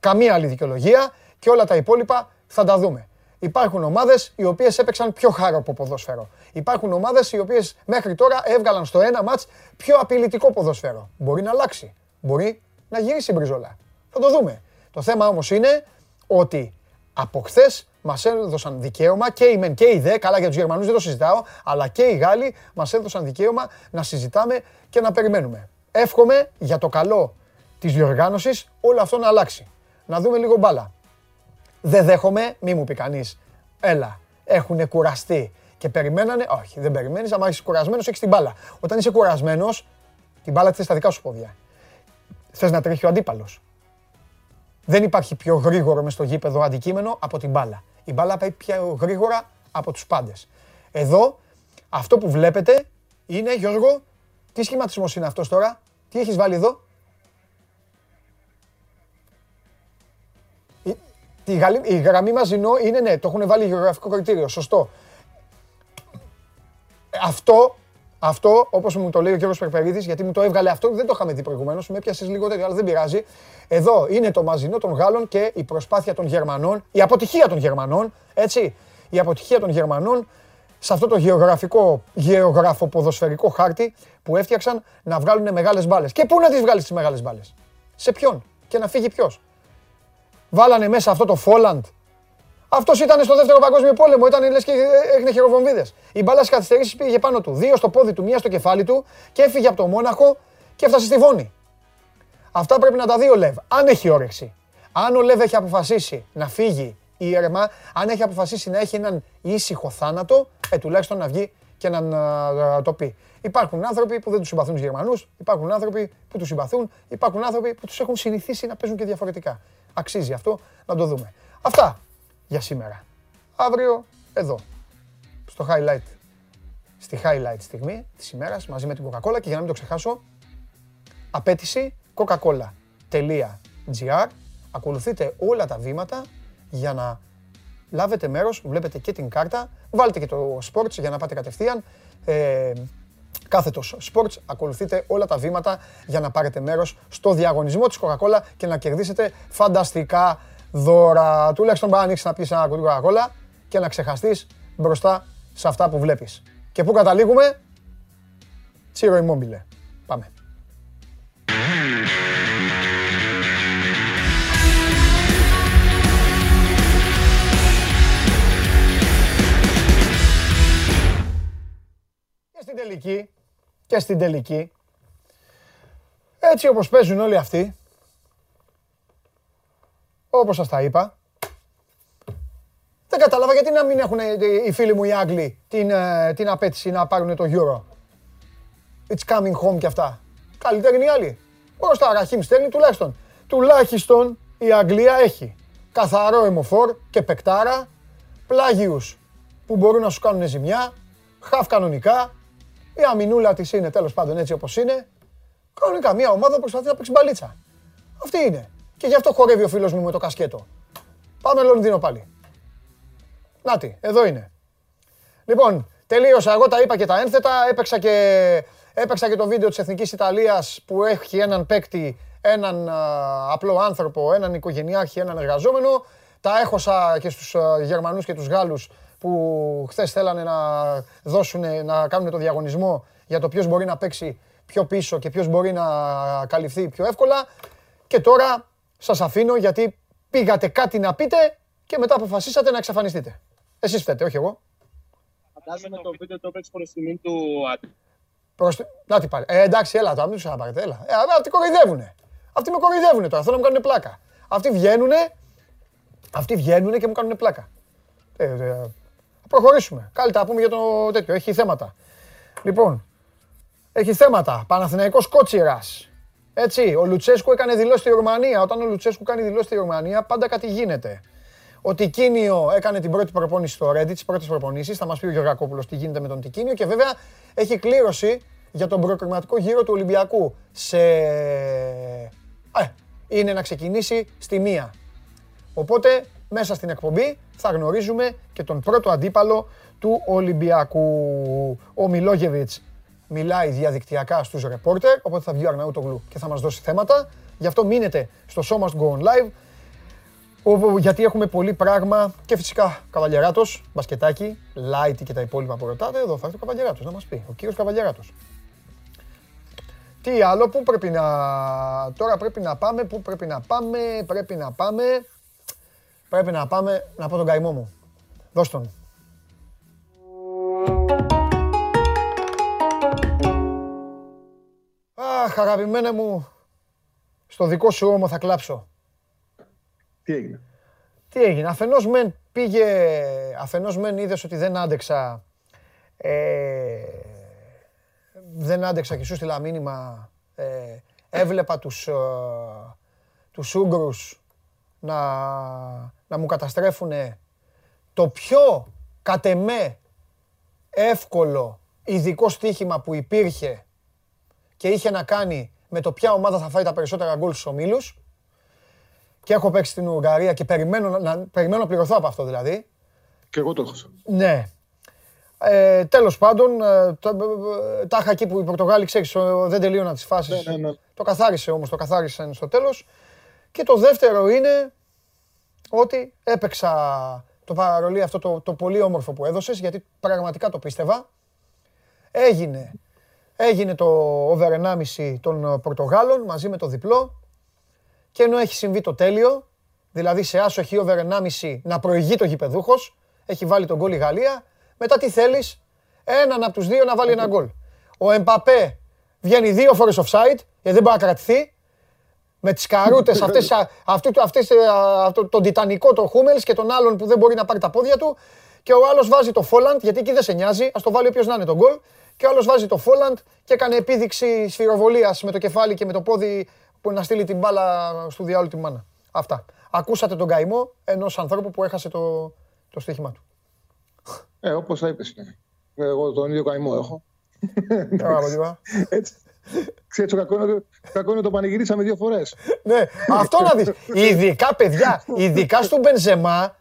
Καμία άλλη δικαιολογία και όλα τα υπόλοιπα θα τα δούμε. Υπάρχουν ομάδες οι οποίες έπαιξαν πιο χάροπο ποδόσφαιρο. Υπάρχουν ομάδες οι οποίες μέχρι τώρα έβγαλαν στο ένα μάτς πιο απειλητικό ποδόσφαιρο. Μπορεί να αλλάξει, μπορεί να γυρίσει η μπριζόλα. Θα το δούμε. Το θέμα όμως είναι ότι από χθες μας έδωσαν δικαίωμα και οι μεν και οι δε, καλά για τους Γερμανούς δεν το συζητάω, αλλά και οι Γάλλοι μας έδωσαν δικαίωμα να συζητάμε και να περιμένουμε. Εύχομαι για το καλό της διοργάνωσης όλο αυτό να αλλάξει. Να δούμε λίγο μπάλα. Δεν δέχομαι, μη μου πει κανείς, έλα, έχουν κουραστεί και περιμένανε. Όχι, δεν περιμένεις, άμα είσαι κουρασμένος έχεις την μπάλα. Όταν είσαι κουρασμένος, την μπάλα τη θες στα δικά σου πόδια. Θες να τρέχει ο αντίπαλος. Δεν υπάρχει πιο γρήγορο μες στο γήπεδο αντικείμενο από την μπάλα. Η μπάλα πάει πιο γρήγορα από τους πάντες. Εδώ, αυτό που βλέπετε είναι, Γιώργο, τι σχηματισμός είναι αυτός τώρα, τι έχεις βάλει εδώ. Η γραμμή Μαζινό είναι, ναι, το έχουν βάλει γεωγραφικό κριτήριο, σωστό. Αυτό, όπως μου το λέει ο κύριος Περπερίδης, γιατί μου το έβγαλε αυτό, δεν το είχαμε δει προηγουμένως, με έπιασες λίγο τέτοιο, αλλά δεν πειράζει. Εδώ είναι το Μαζινό των Γάλλων και η προσπάθεια των Γερμανών, η αποτυχία των Γερμανών, έτσι, η αποτυχία των Γερμανών σε αυτό το γεωγραφοποδοσφαιρικό χάρτη που έφτιαξαν να βγάλουν μεγάλες μπάλες. Και πού να τις βγάλεις τις μεγάλες μπάλες? Σε ποιον και να φύγει ποιος? Βάλανε μέσα αυτό το Φόλαντ. Αυτός ήταν στο δεύτερο παγκόσμιο πόλεμο, ήταν λες και έγινε χειροβομβίδες. Η μπάλα στις καθυστερήσεις πήγε πάνω του, δύο στο πόδι του, μία στο κεφάλι του και έφυγε από το Μόναχο και έφτασε στη Βόνη. Αυτά πρέπει να τα δει ο Λεβ, αν έχει όρεξη. Αν ο Λεβ έχει αποφασίσει να φύγει ήρεμα. Αν έχει αποφασίσει να έχει έναν ήσυχο θάνατο, τουλάχιστον να βγει και να το πει. Υπάρχουν άνθρωποι που δεν τους συμπαθούν τους Γερμανούς, υπάρχουν άνθρωποι που τους συμπαθούν, υπάρχουν άνθρωποι που τους έχουν συνηθίσει να παίζουν και διαφορετικά. Αξίζει αυτό να το δούμε. Αυτά για σήμερα. Αύριο εδώ, στο highlight, στη highlight στιγμή της ημέρας, μαζί με την Coca-Cola. Και για να μην το ξεχάσω, απέτηση coca-cola.gr. Ακολουθείτε όλα τα βήματα για να λάβετε μέρος, βλέπετε και την κάρτα, βάλτε και το sports για να πάτε κατευθείαν, κάθετος sports, ακολουθείτε όλα τα βήματα για να πάρετε μέρος στο διαγωνισμό της Coca-Cola και να κερδίσετε φανταστικά δώρα. Τουλάχιστον να ανοίξεις να πεις ένα κουτί Coca-Cola και να ξεχαστείς μπροστά σε αυτά που βλέπεις. Και πού καταλήγουμε? Τσίρο Immobile. Πάμε. Και στην τελική, έτσι όπως παίζουν όλοι αυτοί, όπως σας τα είπα, δεν κατάλαβα γιατί να μην έχουν οι φίλοι μου οι Άγγλοι την απέτηση να πάρουν το Euro. It's coming home και αυτά. Καλύτεροι είναι οι άλλοι. Μπορείς τα Ραχίμ στέλνει τουλάχιστον. Τουλάχιστον η Αγγλία έχει καθαρό αιμοφόρ και παικτάρα, πλάγιους που μπορούν να σου κάνουν ζημιά, χαφ κανονικά. Η αμινούλα της είναι τέλος πάντων έτσι όπως είναι. Κανονικά μια ομάδα που προσπαθεί να παίξει μπαλίτσα. Αυτή είναι. Και γι' αυτό χορεύει ο φίλος μου με το κασκέτο. Πάμε Λονδίνο πάλι. Νάτι, εδώ είναι. Λοιπόν, τελείωσα. Εγώ τα είπα και τα ένθετα. Έπαιξα και το βίντεο της Εθνικής Ιταλίας που έχει έναν παίκτη, έναν απλό άνθρωπο, έναν οικογενειάρχη, έναν εργαζόμενο. Τα έχωσα και στους Γερμανούς και τους Γάλλους που χθες θέλανε να κάνουν το διαγωνισμό για το ποιος μπορεί να παίξει πιο πίσω και ποιος μπορεί να καλυφθεί πιο εύκολα. Και τώρα σας αφήνω γιατί πήγατε κάτι να πείτε και μετά αποφασίσατε να εξαφανιστείτε. Εσείς φταίτε, όχι εγώ. Φαντάζομαι το βίντεο το παίξεις προς τιμήν του Αντρέα. Να τι πάλι. Εντάξει, έλα τώρα, μην τους αναπάρετε, έλα. Αυτοί κοροϊδεύουνε. Αυτοί με κοροϊδεύουνε τώρα, θέλω να μου κάνουν πλάκα. Αυτοί βγαίνουνε και μου κάνουν πλάκα. Προχωρήσουμε. Καλύτερα να πούμε για το τέτοιο. Έχει θέματα. Λοιπόν, έχει θέματα. Παναθηναϊκός Κότσιρας. Έτσι, ο Λουτσέσκου έκανε δηλώσεις στη Ρουμανία. Όταν ο Λουτσέσκου κάνει δηλώσεις στη Ρουμανία, πάντα κάτι γίνεται. Ο Τικίνιο έκανε την πρώτη προπόνηση στο Ρέντι, τις πρώτες προπονήσεις. Θα μας πει ο Γεωργακόπουλος τι γίνεται με τον Τικίνιο. Και βέβαια έχει κλήρωση για τον προκριματικό γύρο του Ολυμπιακού. Είναι να ξεκινήσει στη 1:00. Οπότε μέσα στην εκπομπή θα γνωρίζουμε και τον πρώτο αντίπαλο του Ολυμπιακού. Ο Μιλόγεβιτς μιλάει διαδικτυακά στους ρεπόρτερ, οπότε θα βγει ο Αρναούτογλου και θα μας δώσει θέματα. Γι' αυτό μείνετε στο Show Must Go On Live, γιατί έχουμε πολύ πράγμα και φυσικά Καβαλιαράτος, μπασκετάκι, light και τα υπόλοιπα που ρωτάτε. Εδώ θα έρθει ο Καβαλιαράτος να μας πει, ο κύριος Καβαλιαράτος. Τι άλλο, πού πρέπει να πάμε. Πρέπει να πάμε να πω τον καημό μου. Δώσ' τον. Αχ, αγαπημένε μου, στο δικό σου όμο θα κλάψω. Τι έγινε. Αφενός μεν είδες ότι δεν άντεξα. Δεν άντεξα και σου στείλα μήνυμα. Έβλεπα τους Ούγγρους να μου καταστρέφουνε το πιο κατ' εμέ εύκολο ειδικό στοίχημα που υπήρχε και είχε να κάνει με το ποια ομάδα θα φάει τα περισσότερα γκολ στους ομίλους. Και έχω παίξει στην Ουγγαρία και περιμένω να πληρωθώ από αυτό δηλαδή. Και εγώ το έχω. Ναι. Τέλος πάντων, τα είχα εκεί που οι Πορτογάλοι, ξέρεις, δεν τελείωναν τις φάσεις. Ναι. Το καθάρισαν στο τέλος. Και το δεύτερο είναι ότι έπαιξα το παρολί αυτό το πολύ όμορφο που έδωσες, γιατί πραγματικά το πίστευα. Έγινε το over 1,5 των Πορτογάλων μαζί με το διπλό και ενώ έχει συμβεί το τέλειο, δηλαδή σε άσοχη over 1,5 να προηγεί το γηπεδούχος, έχει βάλει τον γκολ η Γαλλία, μετά τι θέλεις, έναν από τους δύο να βάλει ένα γκολ. Ο Εμπαπέ βγαίνει 2 φορές offside, γιατί δεν μπορεί να κρατηθεί. με τις καρούτες αυτές, τον τιτανικό τον Χούμελς και τον άλλον που δεν μπορεί να πάρει τα πόδια του. Και ο άλλος βάζει το Φόλαντ, γιατί εκεί δεν σε νοιάζει, ας το βάλει όποιος να είναι τον γκολ. Και ο άλλος βάζει το Φόλαντ και έκανε επίδειξη σφυροβολίας με το κεφάλι και με το πόδι που να στείλει την μπάλα στο διάολο τη μάνα. Αυτά. Ακούσατε τον καημό ενός ανθρώπου που έχασε το στοίχημά του. Όπως θα είπες. Εγώ τον ίδιο καημό έχω. Ξέρεις, κακό είναι το πανηγυρίσαμε 2 φορές. Ναι, αυτό να δεις. Ειδικά, παιδιά, ειδικά στον Μπενζεμά,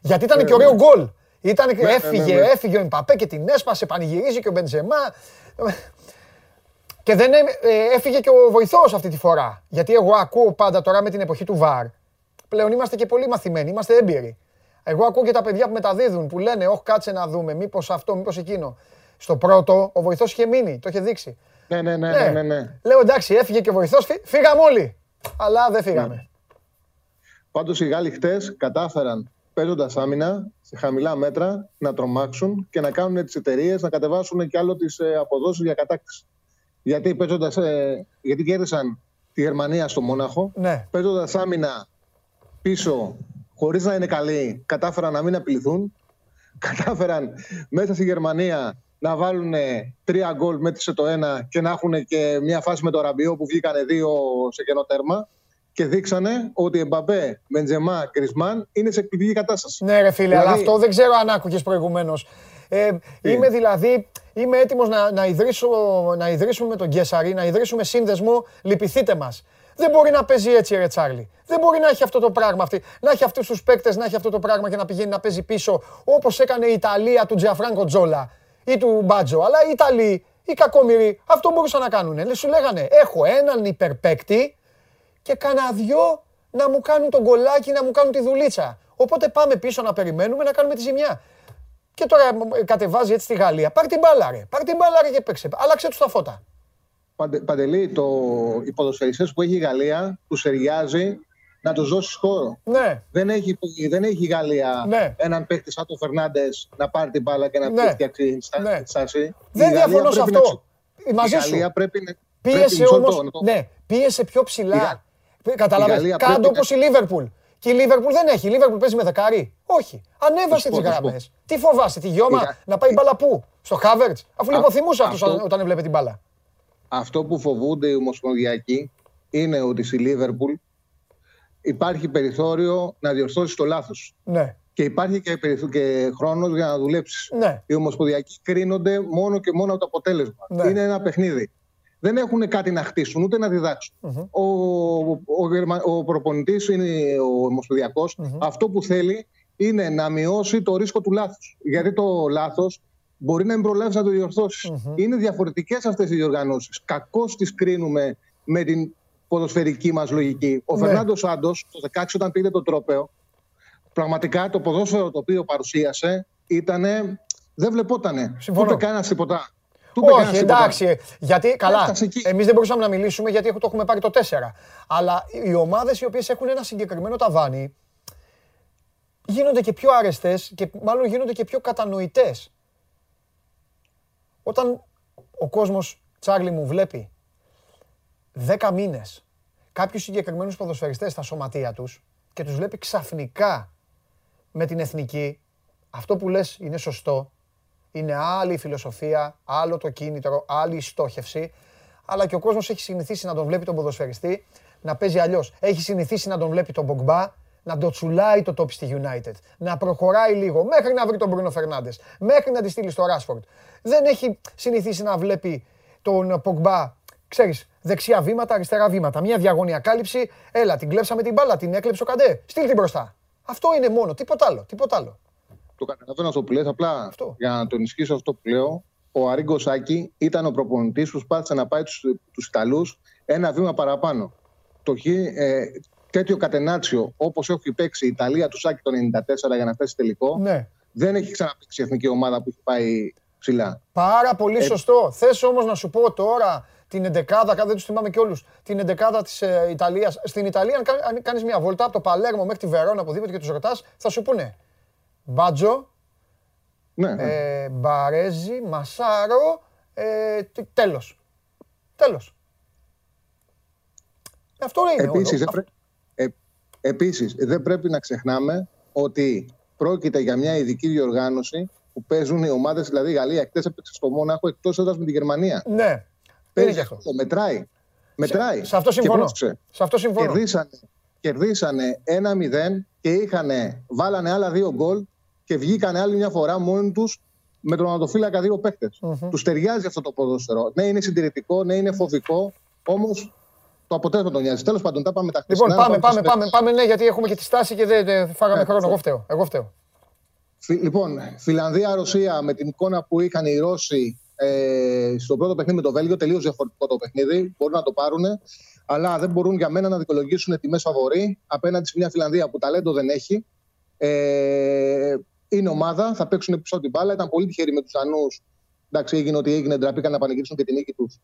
γιατί ήταν και ωραίο γκολ. Έφυγε ο Εμπαπέ και την έσπασε, πανηγυρίζει και ο Μπενζεμά. Και δεν έφυγε και ο βοηθός αυτή τη φορά. Γιατί εγώ ακούω πάντα τώρα με την εποχή του VAR. Πλέον είμαστε και πολύ μαθημένοι, είμαστε έμπειροι. Εγώ ακούω και τα παιδιά που μεταδίδουν, που λένε όχι, κάτσε να δούμε, μήπως αυτό, μήπως εκείνο. Στο πρώτο, ο βοηθός είχε μείνει, το είχε δείξει. Ναι. Λέω εντάξει, έφυγε και ο βοηθός, φύγαμε όλοι. Αλλά δεν φύγαμε. Ναι. Πάντως οι Γάλλοι χτες κατάφεραν, παίζοντας άμυνα, σε χαμηλά μέτρα, να τρομάξουν και να κάνουν τις εταιρείες να κατεβάσουν κι άλλο τις αποδόσεις για κατάκτηση. Γιατί κέρδισαν τη Γερμανία στο Μόναχο, ναι, παίζοντας άμυνα πίσω, χωρίς να είναι καλοί, κατάφεραν να μην απειληθούν. Κατάφεραν μέσα στη Γερμανία να βάλουν 3 γκολ μέτρησε το 1 και να έχουν και μια φάση με το Ραμπιό που βγήκανε 2 σε κενό τέρμα και δείξανε ότι Εμπαπέ, Μπενζεμά, Κρισμάν είναι σε εκπληκτική κατάσταση. Ναι ρε φίλε, δηλαδή, αλλά αυτό δεν ξέρω αν άκουγες προηγουμένως. Είμαι δηλαδή, είμαι έτοιμος να ιδρύσουμε τον Γκέσαρη, να ιδρύσουμε σύνδεσμο, λυπηθείτε μας. Δεν μπορεί να παίζει έτσι ρε Τσάρλι. Δεν μπορεί να έχει αυτό το πράγμα αυτή. Να έχει αυτούς τους παίκτες, να έχει αυτό το πράγμα και να πηγαίνει να παίζει πίσω όπως έκανε η Ιταλία του Τζιαφράνκο Τζόλα ή του Μπάτζο. Αλλά οι Ιταλοί, οι κακόμοιροι, αυτό μπορούσαν να κάνουνε. Σου λέγανε έχω έναν υπερπαίκτη και κάνα 2 να μου κάνουν τον γκολάκι, να μου κάνουν τη δουλίτσα. Οπότε πάμε πίσω να περιμένουμε να κάνουμε τη ζημιά. Και τώρα κατεβάζει έτσι τη Γαλλία. Πάρ' την μπάλα ρε. Πάρ' την μπάλα ρε και παίξε. Άλλαξε τους τα φώτα. Παντελή, οι ποδοσφαιριστές που έχει η Γαλλία τους ταιριάζει να τους δώσεις χώρο. Ναι. Δεν έχει η Γαλλία, ναι, έναν παίκτη σαν τον Φερνάντες να πάρει την μπάλα και να φτιάξει τη στάση. Δεν διαφωνώ σε αυτό. Μαζί σου. Η Γαλλία πίεσε πιο ψηλά. Καταλαβαίνεις. Κάντο όπως η Λίβερπουλ. Και η Λίβερπουλ δεν έχει. Η Λίβερπουλ παίζει με δεκάρι. Όχι. Ανέβασε τις γραμμές. Τι φοβάσαι, τη Γιώμα, να πάει μπάλα πού? Στο Χάβερτς. Αφού υποθυμούσα όταν έβλεπε την μπάλα. Αυτό που φοβούνται οι ομοσπονδιακοί είναι ότι στη Λίβερπουλ υπάρχει περιθώριο να διορθώσει το λάθος. Ναι. Και υπάρχει και χρόνος για να δουλέψεις. Ναι. Οι ομοσπονδιακοί κρίνονται μόνο και μόνο από το αποτέλεσμα. Ναι. Είναι ένα παιχνίδι. Δεν έχουν κάτι να χτίσουν ούτε να διδάξουν. Mm-hmm. Ο προπονητής είναι ο ομοσπονδιακός. Mm-hmm. Αυτό που θέλει είναι να μειώσει το ρίσκο του λάθους. Γιατί το λάθος μπορεί να μην προλάβεις να το διορθώσεις. Mm-hmm. Είναι διαφορετικές αυτές οι διοργανώσεις. Κακώς τις κρίνουμε με την ποδοσφαιρική μας λογική. Ο Φερνάντο Σάντος, το 2016, όταν πήρε το τρόπαιο, πραγματικά το ποδόσφαιρο το οποίο παρουσίασε ήτανε. Δεν βλεπότανε. Συμφωνώ. Ούτε κανένα τίποτα. Όχι, εντάξει. Γιατί, καλά, εμείς δεν μπορούσαμε να μιλήσουμε γιατί το έχουμε πάρει το 4. Αλλά οι ομάδες οι οποίες έχουν ένα συγκεκριμένο ταβάνι γίνονται και πιο άρεστες και μάλλον γίνονται και πιο κατανοητές. Όταν ο κόσμος, Τσάρλι μου, βλέπει 10 μήνες κάποιους συγκεκριμένους ποδοσφαιριστές στα σωματεία τους και τους βλέπει ξαφνικά με την εθνική, αυτό που λες είναι σωστό, είναι άλλη η φιλοσοφία, άλλο το κίνητρο, άλλη η στόχευση, αλλά και ο κόσμος έχει συνηθίσει να τον βλέπει τον ποδοσφαιριστή να παίζει αλλιώς. Έχει συνηθίσει να τον βλέπει τον Μπογκμπά να το τσουλάει το τόπι στη United, να προχωράει λίγο, μέχρι να βρει τον Μπρούνο Φερνάντες, μέχρι να τη στείλει στο Ράσφορντ. Δεν έχει συνηθίσει να βλέπει τον Πογκμπά, ξέρεις, δεξιά βήματα, αριστερά βήματα, μια διαγωνία κάλυψη, έλα, την κλέψαμε την μπάλα, την έκλεψε ο Καντέ, στείλ την μπροστά. Αυτό είναι μόνο, τίποτα άλλο, τίποτα άλλο. Το καταλαβαίνω αυτό που λες, απλά αυτό, για να τον ισχύσω αυτό που λέω, ο Αρίγκο Σάκη ήταν ο προπονητής που σπάθησε να πάει τους Ιταλούς ένα βήμα παραπάνω. Τέτοιο κατενάτσιο όπως έχει παίξει η Ιταλία του Σάκη το 94 για να πέσει τελικό, ναι, δεν έχει ξαναπαίξει η εθνική ομάδα που έχει πάει ψηλά. Πάρα πολύ σωστό. Θες όμως να σου πω τώρα την 11η, δεν τους θυμάμαι και όλους, την 11η της Ιταλίας. Στην Ιταλία, αν κάνεις μια βόλτα από το Παλέρμο μέχρι τη Βερόνα, οπουδήποτε και τους ρωτάς, θα σου πούνε Μπάτζο, Μπαρέζι, Μασάρο, τέλος. Αυτό είναι όλο. Επίσης, δεν πρέπει να ξεχνάμε ότι πρόκειται για μια ειδική διοργάνωση που παίζουν οι ομάδες, δηλαδή η Γαλλία εκτός έπαιξε στο Μόναχο, εκτός έδρας με τη Γερμανία. Ναι, παίζει αυτό. Μετράει. Μετράει. Σε αυτό συμφωνώ. Κερδίσανε 1-0 και βάλανε άλλα δύο γκολ και βγήκανε άλλη μια φορά μόνοι τους με τον ματοφύλακα δύο παίκτες. Τους ταιριάζει αυτό το ποδόσφαιρο. Ναι, είναι συντηρητικό, ναι, είναι φοβικό, όμως το αποτέλεσμα τον νοιάζει. Τέλος πάντων, τα πάμε τα χτίσινα. Λοιπόν, πάμε, ναι, γιατί έχουμε και τη στάση και δεν φάγαμε χρόνο. Εγώ φταίω. Λοιπόν, Φιλανδία-Ρωσία με την εικόνα που είχαν οι Ρώσοι στο πρώτο παιχνίδι με το Βέλγιο, τελείως διαφορετικό το παιχνίδι, μπορούν να το πάρουν, αλλά δεν μπορούν για μένα να δικαιολογήσουν τιμές φαβορί απέναντι σε μια Φιλανδία που ταλέντο δεν έχει. Είναι ομάδα, θα παίξουν πίσω την μπάλα. Ήταν πολύ τυχεροί με τους Δανούς. Εντάξει, έγινε ό,τι έγινε, ντραπήκαν να πανηγυρίσουν και την νίκη τους.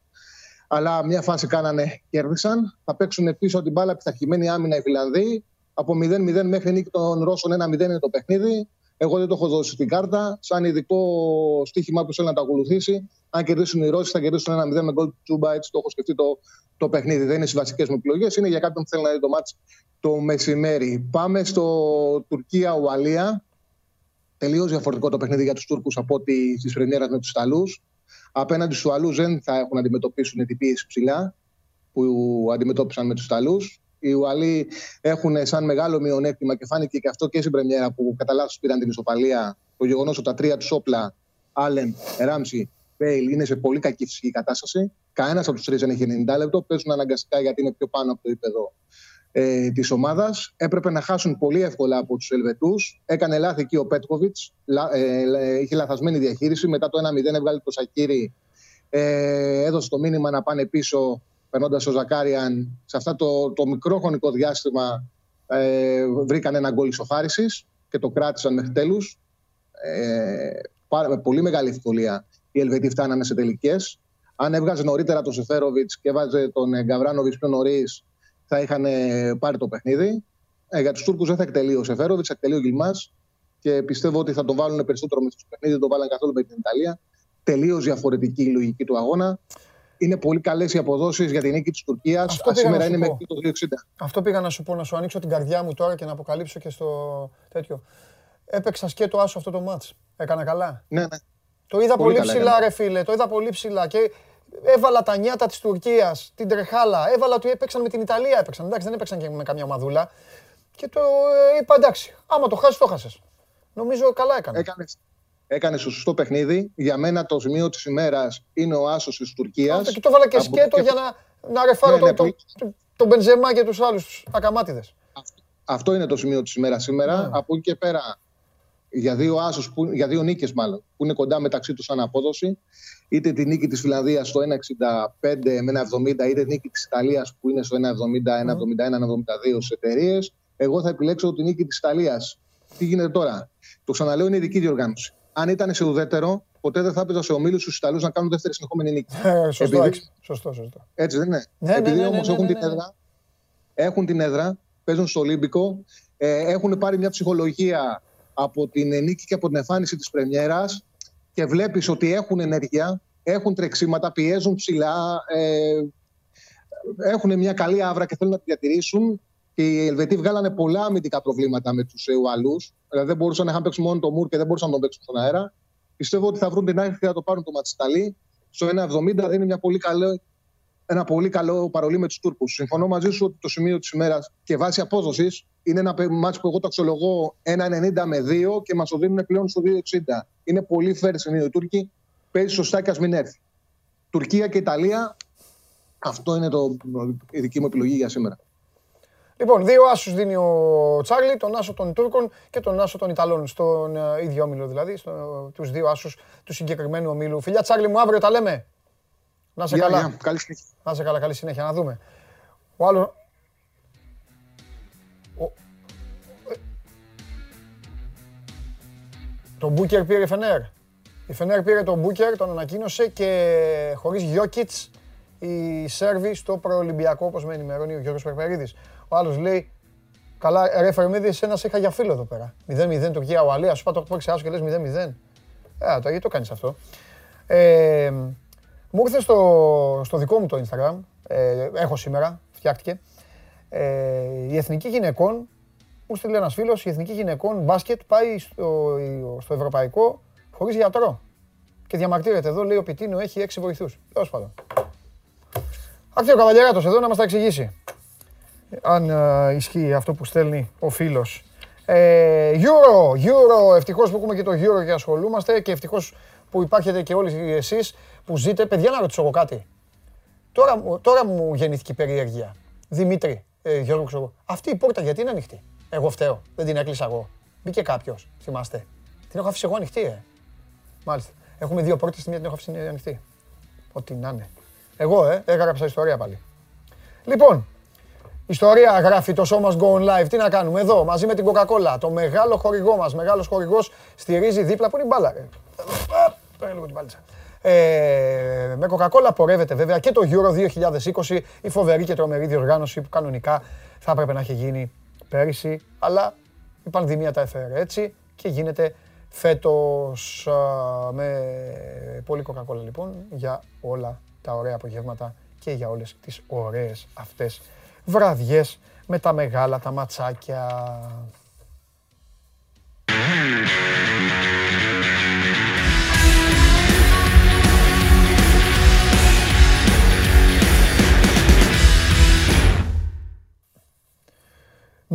Αλλά μια φάση κάνανε, κέρδισαν. Θα παίξουν πίσω την μπάλα, πειθαρχημένη άμυνα οι Φιλανδοί. Από 0-0 μέχρι νίκη των Ρώσων 1-0 είναι το παιχνίδι. Εγώ δεν το έχω δώσει στην κάρτα. Σαν ειδικό στοίχημα που θέλει να το ακολουθήσει. Αν κερδίσουν οι Ρώσοι, θα κερδίσουν 1-0 με γκολ του Τσούμπα. Έτσι το έχω σκεφτεί το παιχνίδι. Δεν είναι στις βασικές μου επιλογές. Είναι για κάποιον που θέλει να δει το μάτς το μεσημέρι. Πάμε στο Τουρκία-Ουαλία. Τελείως διαφορετικό το παιχνίδι για τους Τούρκους από ό,τι στις πρεμιέρας με τους Ιταλούς. Απέναντι στους Ουαλούς δεν θα έχουν να αντιμετωπίσουν την πίεση ψηλά που αντιμετώπισαν με τους Ιταλούς. Οι Ουαλοί έχουν σαν μεγάλο μειονέκτημα και φάνηκε και αυτό και στην πρεμιέρα που κατά λάθος πήραν την ισοπαλία. Το γεγονός ότι τα τρία τους όπλα, Άλεν, Ράμψι, Μπέιλ, είναι σε πολύ κακή φυσική κατάσταση. Κανένας από τους τρεις δεν έχει 90 λεπτό. Παίζουν αναγκαστικά γιατί είναι πιο πάνω από το επίπεδο της ομάδας. Έπρεπε να χάσουν πολύ εύκολα από τους Ελβετούς. Έκανε λάθη εκεί ο Πέτκοβιτς. Είχε λαθασμένη διαχείριση. Μετά το 1-0 έβγαλε το Σακίρι. Έδωσε το μήνυμα να πάνε πίσω, περνώντας ο Ζακάριαν. Σε αυτό το μικρό χρονικό διάστημα βρήκαν ένα γκολ ισοφάρισης και το κράτησαν μέχρι τέλους. Με πολύ μεγάλη ευκολία οι Ελβετοί φτάνανε σε τελικές. Αν έβγαζε νωρίτερα τον Σεφέροβιτς και έβαζε τον Γκαβράνοβιτς πιο νωρίς, θα είχαν πάρει το παιχνίδι. Για τους Τούρκους δεν θα εκτελεί ο Σεφέροβιτς, θα εκτελεί ο Γιλμάς και πιστεύω ότι θα τον βάλουν περισσότερο με στο παιχνίδι. Δεν τον βάλαν καθόλου με την Ιταλία. Τελείως διαφορετική η λογική του αγώνα. Είναι πολύ καλές οι αποδόσεις για την νίκη της Τουρκίας. Σήμερα είναι μέχρι το 2,60. Αυτό πήγα να σου πω, να σου ανοίξω την καρδιά μου τώρα και να αποκαλύψω και στο τέτοιο. Έπαιξα και το άσο αυτό το μάτς. Έκανα καλά. Ναι, ναι. Το είδα πολύ ψηλά, ρε φίλε. Το είδα πολύ ψηλά. Και έβαλα τα νιάτα της Τουρκίας, την τρεχάλα. Έβαλα ότι έπαιξαν με την Ιταλία. Έπαιξαν. Εντάξει, δεν έπαιξαν και με καμιά ομαδούλα. Και το είπα εντάξει. Άμα το χάσεις, το χάσες. Νομίζω καλά έκανε σωστό παιχνίδι. Για μένα το σημείο της ημέρας είναι ο άσος της Τουρκίας. Και το έβαλα και σκέτο για να ρεφάρω τον Μπενζεμά και τους άλλους ακαμάτιδες. Αυτό είναι το σημείο της ημέρας σήμερα. Από εκεί και πέρα. Για δύο νίκες μάλλον, που είναι κοντά μεταξύ τους σαν απόδοση. Είτε τη νίκη της Φιλανδίας στο 1,65 με 1,70, είτε τη νίκη της Ιταλίας που είναι στο 1,70, 1,71, 1,72 στις εταιρείες. Εγώ θα επιλέξω τη νίκη της Ιταλίας. Τι γίνεται τώρα? Το ξαναλέω, είναι ειδική διοργάνωση. Αν ήταν σε ουδέτερο, ποτέ δεν θα έπαιζα σε ομίλους στους Ιταλούς να κάνουν δεύτερη συνεχόμενη νίκη. Σωστό. Έτσι δεν είναι? Επειδή όμως έχουν την έδρα, παίζουν στο Ολύμπικο, έχουν πάρει μια ψυχολογία από την νίκη και από την εμφάνιση της πρεμιέρας και βλέπεις ότι έχουν ενέργεια, έχουν τρεξίματα, πιέζουν ψηλά, έχουν μια καλή άβρα και θέλουν να τη διατηρήσουν. Οι Ελβετοί βγάλανε πολλά αμυντικά προβλήματα με τους Ουαλούς. Δηλαδή δεν μπορούσαν να είχαν παίξει μόνο το Μουρ και δεν μπορούσαν να τον παίξουν στον αέρα. Πιστεύω ότι θα βρουν την άκρη και θα το πάρουν το Ματσιταλή. Στο 1,70 δίνει ένα πολύ καλό παρολί με τους Τούρκους. Συμφωνώ μαζί σου ότι το σημείο της ημέρας και βάση απόδοσης είναι ένα μάτς που εγώ το αξιολογώ 1,90 με 2 και μας το δίνουν πλέον στο 2,60. Είναι πολύ fair σημείο οι Τούρκοι. Παίζει σωστά και ας μην έρθει. Τουρκία και Ιταλία. Αυτό είναι η δική μου επιλογή για σήμερα. Λοιπόν, δύο άσους δίνει ο Τσάρλι, τον άσο των Τούρκων και τον άσο των Ιταλών. Στον ίδιο όμιλο δηλαδή, τους δύο άσους του συγκεκριμένου ομίλου. Φιλιά Τσάρλι μου, αύριο τα λέμε. Να σε καλά. Να σε καλά, καλή συνέχεια. Να δούμε. Ο άλλος. Το Μπούκερ πήρε Φενέρ. Η Φενέρ πήρε τον Μπούκερ, τον ανακοίνωσε και χωρίς Γιόκιτς οι Σέρβοι στο προολυμπιακό, όπως με ενημερώνει ο Γιώργος Περπερίδης. Ο άλλος λέει, καλά ρε Φερμίδη, εσένα σε είχα για φίλο εδώ πέρα. 0-0 Τουρκία-Ουαλία, σου είπα το έχω παίξει άσο και λες 0-0. Γιατί το κάνεις αυτό? Μου ήρθε στο δικό μου το Instagram, έχω σήμερα, φτιάχτηκε, Η Εθνική Γυναικών, μου στείλει ένας φίλος, η Εθνική Γυναικών μπάσκετ πάει στο Ευρωπαϊκό χωρίς γιατρό. Και διαμαρτύρεται εδώ, λέει ο Πιτίνο έχει 6 βοηθούς. Τέλος πάντων. Ακτήριο Καβαλιαράτος εδώ να μας τα εξηγήσει. Αν ισχύει αυτό που στέλνει ο φίλος. Euro, ευτυχώς που έχουμε και το Euro και ασχολούμαστε και ευτυχώς που υπάρχετε και όλοι εσείς που ζείτε. Παιδιά, να ρωτήσω εγώ κάτι. Τώρα μου γεννήθηκε η περιέργεια. Δημήτρη, Γιώργο, ξέρω. Αυτή η πόρτα γιατί είναι ανοιχτή? Εγώ φταίω. Δεν την έκλεισα εγώ. Μπήκε κάποιος. Θυμάστε. Την έχω αφήσει εγώ ανοιχτή, Μάλιστα. Έχουμε δύο πόρτες, τη μία την έχω αφήσει ανοιχτή. Ό,τι να είναι. Εγώ, έγραψα ιστορία πάλι. Λοιπόν, ιστορία γράφει το Show Must Go On Live. Τι να κάνουμε εδώ, μαζί με την Coca-Cola. Το μεγάλο χορηγό μας, μεγάλος χορηγός, στηρίζει δίπλα που είναι η μπάλα. Πέρα λίγο την μπάλιτσα. Με Coca-Cola πορεύεται βέβαια και το Euro 2020, η φοβερή και τρομερή διοργάνωση που κανονικά θα έπρεπε να έχει γίνει πέρυσι, αλλά η πανδημία τα έφερε έτσι και γίνεται φέτος με πολύ Coca-Cola λοιπόν για όλα τα ωραία απογεύματα και για όλες τις ωραίες αυτές βραδιές με τα μεγάλα τα ματσάκια.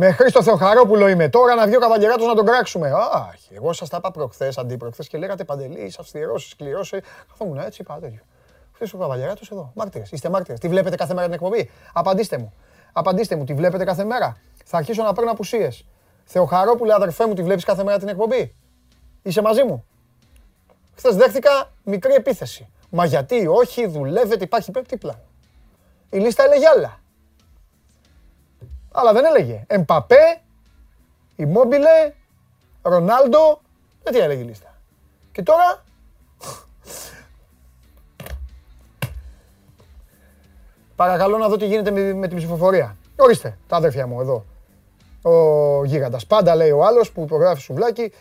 Με Χρήστο Θεοχαρόπουλο είμαι τώρα, να βγει ο Καβαλιαράτος να τον κράξουμε. Αχ, εγώ σας τα είπα προχθές, αντίπροχθες και λέγατε Παντελή, είσαι αυστηρός, σκληρός. Καθόμουν έτσι, είπα τέτοιο. Χρήστο Καβαλιαράτος εδώ, μάρτυρες, είστε μάρτυρες. Τη βλέπετε κάθε μέρα την εκπομπή? Απαντήστε μου. Απαντήστε μου, τη βλέπετε κάθε μέρα? Θα αρχίσω να παίρνω απουσίες. Θεοχαρόπουλε, αδερφέ μου, τη βλέπεις κάθε μέρα την εκπομπή? Είσαι μαζί μου? Χθες δέχτηκα μικρή επίθεση. Μα γιατί όχι, δουλεύετε, υπάρχει πέπτη πλάνο. Η λίστα έλεγε άλλα. Αλλά δεν έλεγε. Εμπαπέ, Immobile, Ρονάλντο, δεν τι έλεγε η λίστα. Και τώρα... Παρακαλώ να δω τι γίνεται με την ψηφοφορία. Ορίστε, τα αδερφιά μου εδώ. Ο γίγαντας. Πάντα λέει ο άλλος που υπογράφει σουβλάκι.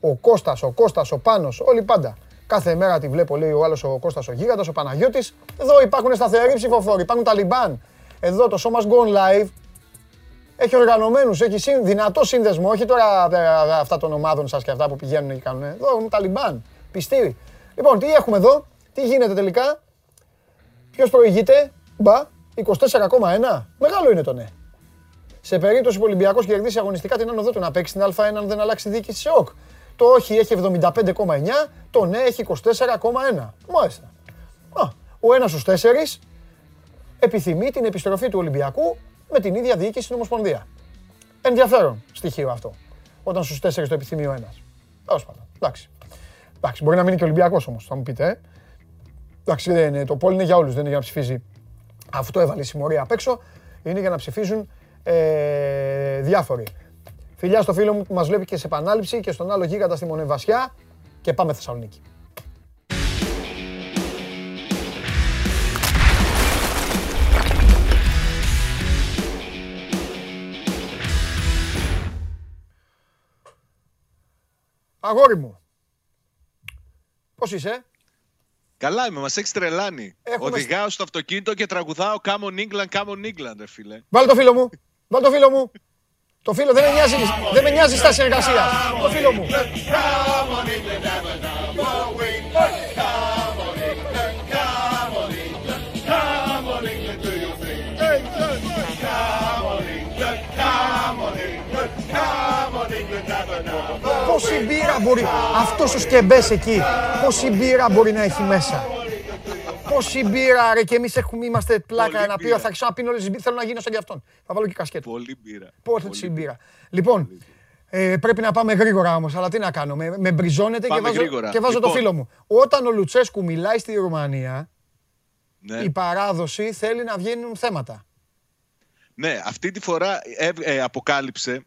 Ο Κώστας, ο Πάνος, όλοι πάντα. Κάθε μέρα τη βλέπω, λέει ο άλλος, ο Κώστας, ο γίγαντας, ο Παναγιώτης. Εδώ υπάρχουν σταθεροί ψηφοφόροι, υπάρχουν τα Ταλιμπάν. Εδώ το Show Must Go On Live έχει οργανωμένους, έχει δυνατό σύνδεσμο, όχι τώρα αυτά των ομάδων σας και αυτά που πηγαίνουν και κάνουν. Εδώ έχουν τα Ταλιμπάν, πιστοί. Λοιπόν, τι έχουμε εδώ, τι γίνεται τελικά, ποιος προηγείται, 24,1, μεγάλο είναι το ναι. Σε περίπτωση που ο Ολυμπιακός κερδίσει αγωνιστικά την άνοδο του να παίξει στην Α1 αν δεν αλλάξει διοίκηση σε ΟΚ. Το όχι έχει 75,9, το ναι έχει 24,1. Μάλιστα. Ο ένας στους τέσσερις επιθυμεί την επιστροφή του Ολυμπιακού με την ίδια διοίκηση στην Ομοσπονδία. Ενδιαφέρον στοιχείο αυτό. Όταν στους 4 το επιθυμεί ο ένας. Τέλος πάντων. Εντάξει. Εντάξει. Μπορεί να μείνει και ο Ολυμπιακός όμως, θα μου πείτε. Εντάξει, δεν είναι. Το πόλι είναι για όλους. Δεν είναι για να ψηφίζει. Αυτό έβαλε η συμμορία απ' έξω. Είναι για να ψηφίζουν διάφοροι. Φιλιά στο φίλο μου που μας βλέπει και σε επανάληψη και στον άλλο γίγαντα στη Μονεβασιά. Και πάμε Θεσσαλονίκη. Αγόρι μου, πώς είσαι? Καλά είμαι, μας έχεις τρελάνει. Οδηγάω στο αυτοκίνητο και τραγουδάω Come on England, come on England, φίλε. Βάλε το φίλο μου, βάλε το φίλο μου. Το φίλο δεν με νοιάζει, δεν με νοιάζει στάση εργασίας. Το φίλο μου. Πόση μπύρα μπορεί, αυτός ο σκεμπές εκεί, πόση μπύρα μπορεί να έχει μέσα. Πόση μπύρα ρε, και εμείς είμαστε πλάκα να πει, θα ξαναπίνω όλες τις μπύρες, θέλω να γίνω σαν και αυτόν. Θα βάλω και κασκέτο. Πολύ μπύρα. Πόση μπύρα. Λοιπόν, πρέπει να πάμε γρήγορα όμως, αλλά τι να κάνω, με μπριζώνετε και βάζω το φίλο μου. Όταν ο Λουτσέσκου μιλάει στη Ρουμανία, η παράδοση θέλει να βγαίνουν θέματα. Ναι, αυτή τη φορά αποκάλυψε,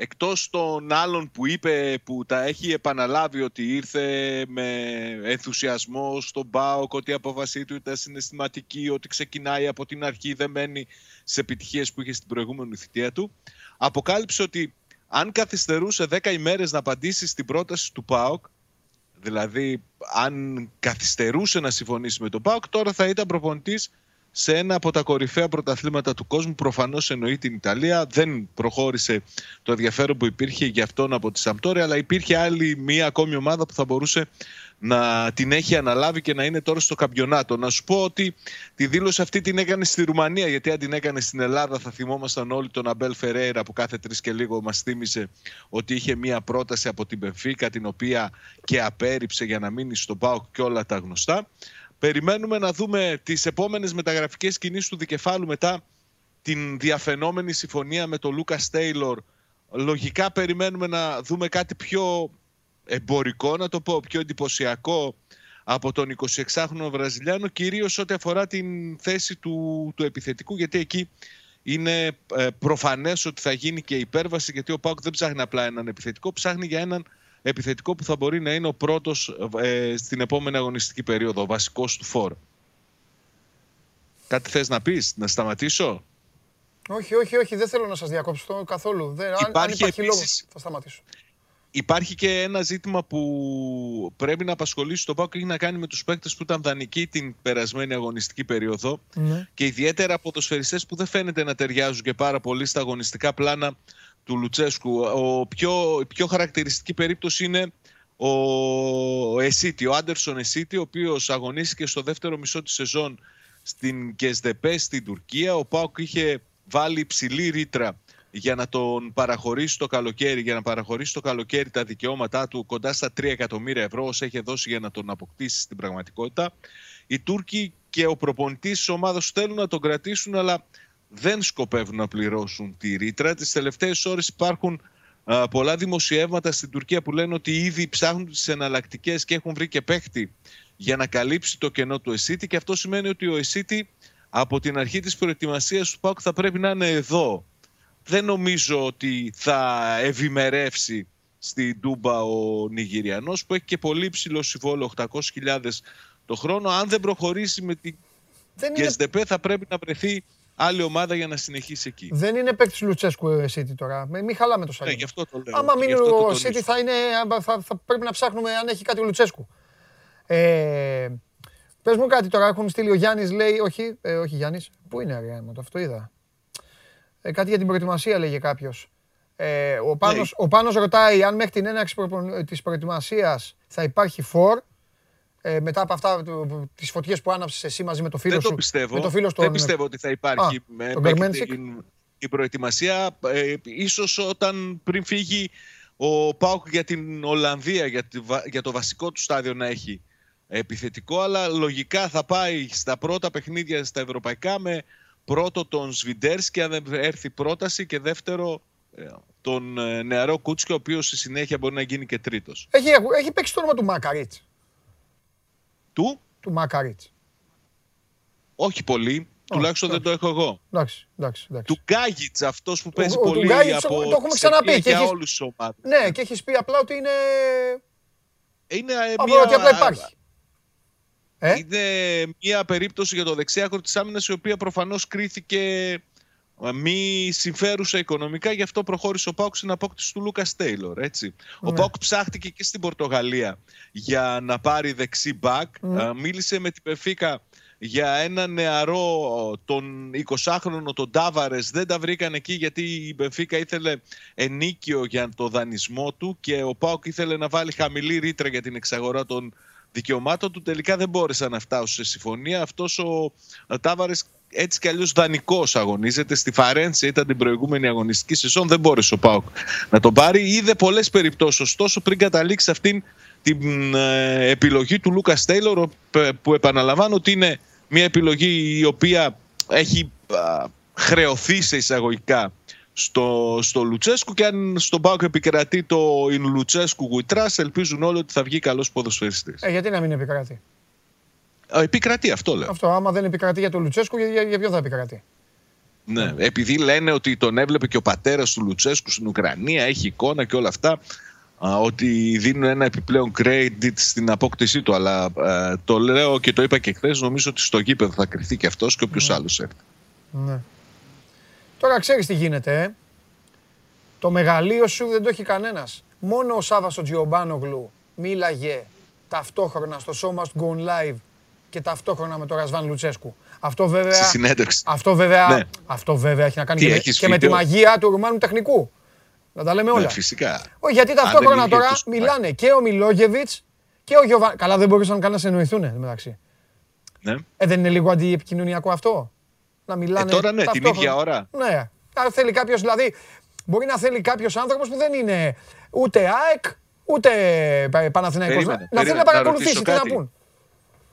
εκτός των άλλων που είπε, που τα έχει επαναλάβει ότι ήρθε με ενθουσιασμό στον ΠΑΟΚ, ότι η απόφασή του ήταν συναισθηματική, ότι ξεκινάει από την αρχή, δεν μένει σε επιτυχίες που είχε στην προηγούμενη θητεία του, αποκάλυψε ότι αν καθυστερούσε 10 ημέρες να απαντήσει στην πρόταση του ΠΑΟΚ, δηλαδή αν καθυστερούσε να συμφωνήσει με τον ΠΑΟΚ, τώρα θα ήταν προπονητής σε ένα από τα κορυφαία πρωταθλήματα του κόσμου. Προφανώς εννοεί την Ιταλία. Δεν προχώρησε το ενδιαφέρον που υπήρχε για αυτόν από τη Σαμπτόρια, αλλά υπήρχε άλλη μία ακόμη ομάδα που θα μπορούσε να την έχει αναλάβει και να είναι τώρα στο καμπιονάτο. Να σου πω ότι τη δήλωση αυτή την έκανε στη Ρουμανία, γιατί αν την έκανε στην Ελλάδα θα θυμόμασταν όλοι τον Αμπέλ Φερέιρα που κάθε τρεις και λίγο μας θύμιζε ότι είχε μία πρόταση από την Μπενφίκα, την οποία και απέρριψε για να μείνει στον ΠΑΟΚ και όλα τα γνωστά. Περιμένουμε να δούμε τις επόμενες μεταγραφικές κινήσεις του Δικεφάλου μετά την διαφαινόμενη συμφωνία με τον Λούκας Τέιλορ. Λογικά περιμένουμε να δούμε κάτι πιο εμπορικό, να το πω, πιο εντυπωσιακό από τον 26χρονο Βραζιλιάνο, κυρίως ό,τι αφορά την θέση του επιθετικού, γιατί εκεί είναι προφανές ότι θα γίνει και υπέρβαση, γιατί ο ΠΑΟΚ δεν ψάχνει απλά έναν επιθετικό, ψάχνει για έναν επιθετικό που θα μπορεί να είναι ο πρώτος στην επόμενη αγωνιστική περίοδο, ο βασικός του φόρ. Κάτι θες να πεις, να σταματήσω? Όχι, όχι, όχι, δεν θέλω να σας διακόψω καθόλου. Υπάρχει λόγος, θα σταματήσω. Υπάρχει και ένα ζήτημα που πρέπει να απασχολήσει τον ΠΑΟΚ και έχει να κάνει με τους παίκτες που ήταν δανεικοί την περασμένη αγωνιστική περίοδο, ναι, και ιδιαίτερα ποδοσφαιριστές που δεν φαίνεται να ταιριάζουν και πάρα πολύ στα αγωνιστικά πλάνα του Λουτσέσκου. Η πιο χαρακτηριστική περίπτωση είναι ο Άντερσον Εσίτη, ο οποίος αγωνίστηκε στο δεύτερο μισό της σεζόν στην Γκεσδεπέ στην Τουρκία. Ο ΠΑΟΚ είχε βάλει υψηλή ρήτρα για να τον παραχωρήσει το καλοκαίρι, τα δικαιώματά του, κοντά στα 3 εκατομμύρια ευρώ όσα είχε δώσει για να τον αποκτήσει στην πραγματικότητα. Οι Τούρκοι και ο προπονητής της ομάδας θέλουν να τον κρατήσουν, αλλά δεν σκοπεύουν να πληρώσουν τη ρήτρα. Τις τελευταίες ώρες υπάρχουν πολλά δημοσιεύματα στην Τουρκία που λένε ότι ήδη ψάχνουν τις εναλλακτικές και έχουν βρει και παίχτη για να καλύψει το κενό του Εσίτη, και αυτό σημαίνει ότι ο Εσίτη από την αρχή της προετοιμασίας του ΠΑΟΚ θα πρέπει να είναι εδώ. Δεν νομίζω ότι θα ευημερεύσει στην Τούμπα ο Νιγηριανός, που έχει και πολύ υψηλό συμβόλαιο, 800.000 το χρόνο. Αν δεν προχωρήσει με την ΚΕΣΔΕΠΕ θα πρέπει να βρεθεί άλλη ομάδα για να συνεχίσει εκεί. Δεν είναι παίκτης Λουτσέσκου ο City τώρα. Μην χαλάμε το σαλίδι. Ναι, γι' αυτό το λέω. Άμα μείνει ο City θα πρέπει να ψάχνουμε αν έχει κάτι ο Λουτσέσκου. Πες μου κάτι τώρα, έχουν στείλει ο Γιάννης, λέει, όχι Γιάννης, πού είναι αργά, αυτό είδα. Κάτι για την προετοιμασία λέγε κάποιος. Ο Πάνος ρωτάει αν μέχρι την έναρξη της προετοιμασίας θα υπάρχει φορ, μετά από αυτά τις φωτιές που άναψες εσύ μαζί με το φίλο σου. Δεν πιστεύω ότι θα υπάρχει η προετοιμασία. Ίσως όταν πριν φύγει ο ΠΑΟΚ για την Ολλανδία, για το βασικό του στάδιο να έχει επιθετικό, αλλά λογικά θα πάει στα πρώτα παιχνίδια στα ευρωπαϊκά με πρώτο τον Σβιντέρς, και αν δεν έρθει πρόταση, και δεύτερο τον νεαρό Κούτσικο, ο οποίος στη συνέχεια μπορεί να γίνει και τρίτος. Έχει παίξει το όνομα του Μακαρίτς. Του Μακαρίτς. Όχι πολύ, τουλάχιστον δεν το έχω εγώ. Του Γκάγιτς, αυτός που παίζει πολύ από για όλους τους ομάδες. Ναι, και έχεις πει απλά ότι είναι... Είναι μια περίπτωση για το δεξί άκρο της άμυνας, η οποία προφανώς κρίθηκε μη συμφέρουσα οικονομικά, γι' αυτό προχώρησε ο ΠΑΟΚ στην απόκτηση του Λούκας Τέιλορ. Έτσι. Ο ΠΑΟΚ ψάχτηκε και στην Πορτογαλία για να πάρει δεξί μπακ. Μίλησε με την Πενφίκα για ένα νεαρό, τον 20χρονο, τον Τάβαρες. Δεν τα βρήκαν εκεί γιατί η Πενφίκα ήθελε ενίκιο για το δανεισμό του και ο ΠΑΟΚ ήθελε να βάλει χαμηλή ρήτρα για την εξαγορά των δικαιωμάτων του. Τελικά δεν μπόρεσαν να φτάσουν σε συμφωνία. Αυτός ο Τάβαρες έτσι κι αλλιώς δανεικός αγωνίζεται. Στη Φαρένση ήταν την προηγούμενη αγωνιστική σεζόν, δεν μπόρεσε ο ΠΑΟΚ να τον πάρει. Είδε πολλές περιπτώσεις ωστόσο πριν καταλήξει αυτήν την επιλογή του Λούκας Τέιλορ, που επαναλαμβάνω ότι είναι μια επιλογή η οποία έχει χρεωθεί σε εισαγωγικά στο Λουτσέσκου, και αν στον ΠΑΟΚ επικρατεί το «in Λουτσέσκου γουιτράς», ελπίζουν όλοι ότι θα βγει καλός ποδοσφαιριστής. Γιατί να μην επικρατεί? Επικρατεί, αυτό λέω. Αυτό, άμα δεν επικρατεί για τον Λουτσέσκου, για ποιο θα επικρατεί? Ναι, επειδή λένε ότι τον έβλεπε και ο πατέρας του Λουτσέσκου στην Ουκρανία, έχει εικόνα και όλα αυτά, ότι δίνουν ένα επιπλέον credit στην απόκτησή του, αλλά το λέω και το είπα και χθες, νομίζω ότι στο γήπεδο θα κριθεί και αυτός και όποιος άλλος έρθει. Ναι. Τώρα ξέρεις τι γίνεται, Το μεγαλείο σου δεν το έχει κανένας. Μόνο ο Σάββας ο Τζιομπάνογλου μίλαγε ταυτόχρονα στο Show Must Go On Live και ταυτόχρονα με τον Ρασβάν Λουτσέσκου. Αυτό βέβαια, ναι. Αυτό βέβαια έχει να κάνει και με τη μαγεία του Ρουμάνου τεχνικού. Να τα λέμε όλα. Ναι, φυσικά. Όχι, γιατί ταυτόχρονα τώρα μιλάνε και ο Μιλόγεβιτς και ο Γιωβάνι. Καλά, δεν μπορούσαν καν να συνοηθούν μεταξύ. Ναι. Δεν είναι λίγο αντιεπικοινωνιακό αυτό? Να μιλάνε τώρα, ναι, την ίδια ώρα. Ναι. Θέλει κάποιος, δηλαδή, μπορεί να θέλει κάποιος άνθρωπος που δεν είναι ούτε ΑΕΚ ούτε Παναθηναϊκός. Να θέλει να παρακολουθήσει τι να πούν.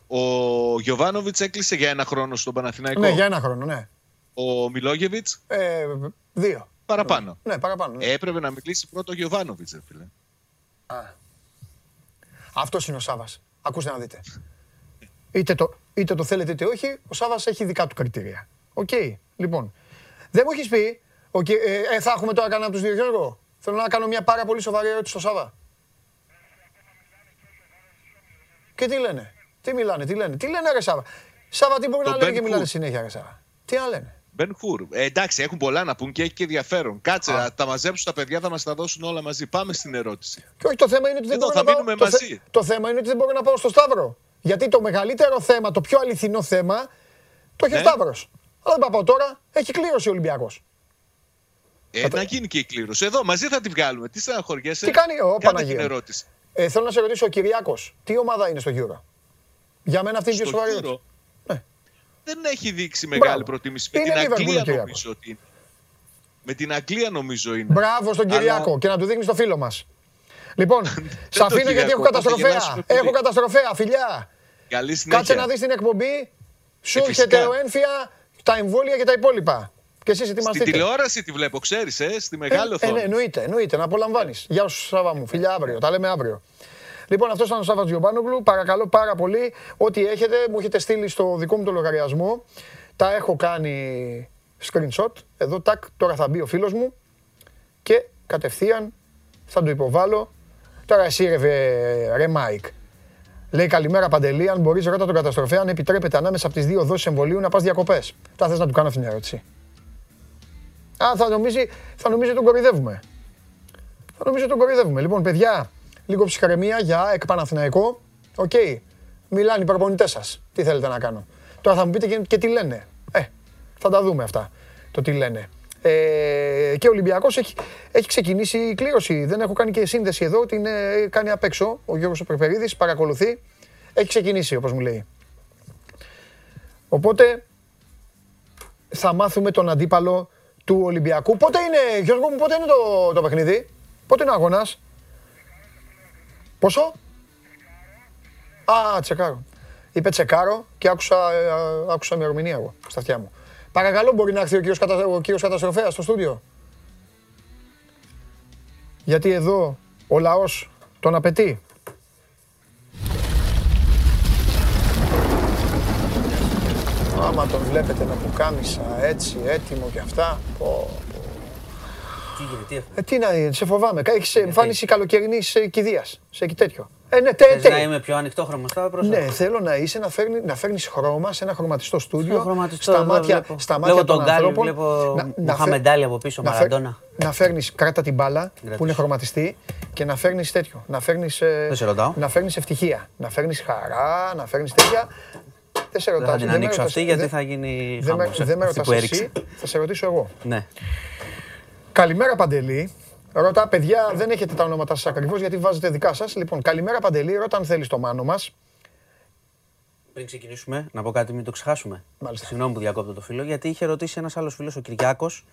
Ο Γιοβάνοβιτς έκλεισε για ένα χρόνο στον Παναθηναϊκό. Ναι, για ένα χρόνο, ναι. Ο Μιλόγεβιτς. Δύο. Παραπάνω. Ναι, παραπάνω. Ναι. Έπρεπε να μιλήσει πρώτο ο Γιοβάνοβιτς, ρε φίλε. Αυτός είναι ο Σάβας. Ακούστε να δείτε. Είτε το θέλετε είτε όχι, ο Σάβας έχει δικά του κριτήρια. Οκ. Λοιπόν, δεν μου έχεις πει, θα έχουμε τώρα κανένα από τους δύο, Γιώργο. Θέλω να κάνω μια πάρα πολύ σοβαρή ερώτηση στο Σάβα. Και τι λένε, τι λένε ρε Σάβα. Σάβα, τι μπορεί να λένε και μιλάνε συνέχεια, ρε Σάβα. Τι να λένε. Μπεν Χουρ. Εντάξει, έχουν πολλά να πούν και έχει και ενδιαφέρον. Κάτσε, θα τα μαζέψουν τα παιδιά, θα μας τα δώσουν όλα μαζί. Πάμε στην ερώτηση. Και όχι, το θέμα είναι ότι δεν μπορώ να πάω. Το θέμα είναι ότι δεν μπορώ να πάω στο Σταύρο. Γιατί το μεγαλύτερο θέμα, το πιο αληθινό θέμα, το έχει ο Σταύρος. Αλλά δεν πάω τώρα, έχει κλήρωση ο Ολυμπιακός. Να γίνει και η κλήρωση. Εδώ μαζί θα τη βγάλουμε. Τι στεναχωριέσαι. Τι κάνει ο Παναγιώτης. Θέλω να σε ρωτήσω, ο Κυριάκος, τι ομάδα είναι στο Euro? Για μένα αυτή είναι πιο σοβαρή. Δεν έχει δείξει μεγάλη προτίμηση. Με την Αγγλία νομίζω ότι είναι. Με την Αγγλία νομίζω είναι. Μπράβο στον Κυριάκο και να του δείχνει το φίλο μας. Λοιπόν, σε αφήνω γιατί έχω καταστροφέα. Έχω καταστροφέα, φιλιά. Κάτσε να δεις την εκπομπή. Σου χετεροένφια, τα εμβόλια και τα υπόλοιπα. Και εσείς ετοιμαστείτε. Στην τηλεόραση τη βλέπω, ξέρεις, στη μεγάλη οθόνη. Ναι, εννοείται, να απολαμβάνεις. Γεια σου, Σάβα μου, φιλιά αύριο, τα λέμε αύριο. Λοιπόν, αυτός ήταν ο Σάββας Γιωμπάνογλου. Παρακαλώ πάρα πολύ, ό,τι έχετε, μου έχετε στείλει στο δικό μου το λογαριασμό. Τα έχω κάνει screenshot. Εδώ, τάκ, τώρα θα μπει ο φίλος μου και κατευθείαν θα του υποβάλω. Τώρα εσύ, ρε Μάικ. Λέει καλημέρα Παντελή, αν μπορείς ρώτα τον καταστροφέα αν επιτρέπεται ανάμεσα από τις δύο δόσεις εμβολίου να πας διακοπές. Θα θες να του κάνω αυτή την ερώτηση. Α, θα νομίζει τον κοροϊδεύουμε. Λοιπόν, παιδιά, λίγο ψυχραιμία για ΑΕΚ Παναθηναϊκό. Οκ. Μιλάνε οι προπονητές σας. Τι θέλετε να κάνω. Τώρα θα μου πείτε και τι λένε. Θα τα δούμε αυτά. Το τι λένε. Και ο Ολυμπιακός έχει ξεκινήσει η κλήρωση. Δεν έχω κάνει και σύνδεση εδώ. Την κάνει απ' έξω. Ο Γιώργος Περπερίδης παρακολουθεί. Έχει ξεκινήσει, όπως μου λέει. Οπότε θα μάθουμε τον αντίπαλο του Ολυμπιακού. Πότε είναι, Γιώργο μου, πότε είναι το παιχνίδι? Πότε είναι ο αγώνας? Πόσο? Α, τσεκάρω. Είπε τσεκάρω και άκουσα ημερομηνία εγώ στα αυτιά μου. Παρακαλώ, μπορεί να έρθει ο κύριος Καταστροφέας στο στούντιο? Γιατί εδώ ο λαός τον απαιτεί. Άμα τον βλέπετε με πουκάμισα, έτσι, έτοιμο και αυτά. Τι να, σε φοβάμαι. Έχεις εμφάνιση καλοκαιρινής κηδείας, σε τέτοιο. Θες να είμαι πιο ανοιχτόχρωμος, θα προσέχω. Ναι, θέλω να είσαι, να φέρνεις χρώμα σε ένα χρωματιστό στούντιο, στα μάτια των ανθρώπων. Βλέπω Μουχαμεντάλι από πίσω, Μαραντόνα. Να φέρνεις κράτα την μπάλα, που είναι χρωματιστή, και να φέρνεις τέτοιο. Να φέρνεις ευτυχία, να φέρνεις χαρά, να φέρνεις τέτοια. Δεν σε ρωτάω. Θα την ανοίξω αυτή γιατί θα γίνει χαμός. Δεν με ρωτάς εσύ, θα σε ρωτήσω εγώ. Ναι. Καλημέρα Παντελή. Ρώτα, παιδιά, δεν έχετε τα ονόματα σας ακριβώς γιατί βάζετε δικά σας. Λοιπόν, καλημέρα Παντελή, ρώτα αν θέλεις το Μάνο μας. Πριν ξεκινήσουμε, να πω κάτι, μην το ξεχάσουμε. Μάλιστα. Συγγνώμη που διακόπτω το φίλο, γιατί είχε ρωτήσει ένας άλλος φίλος, ο Κυριάκος,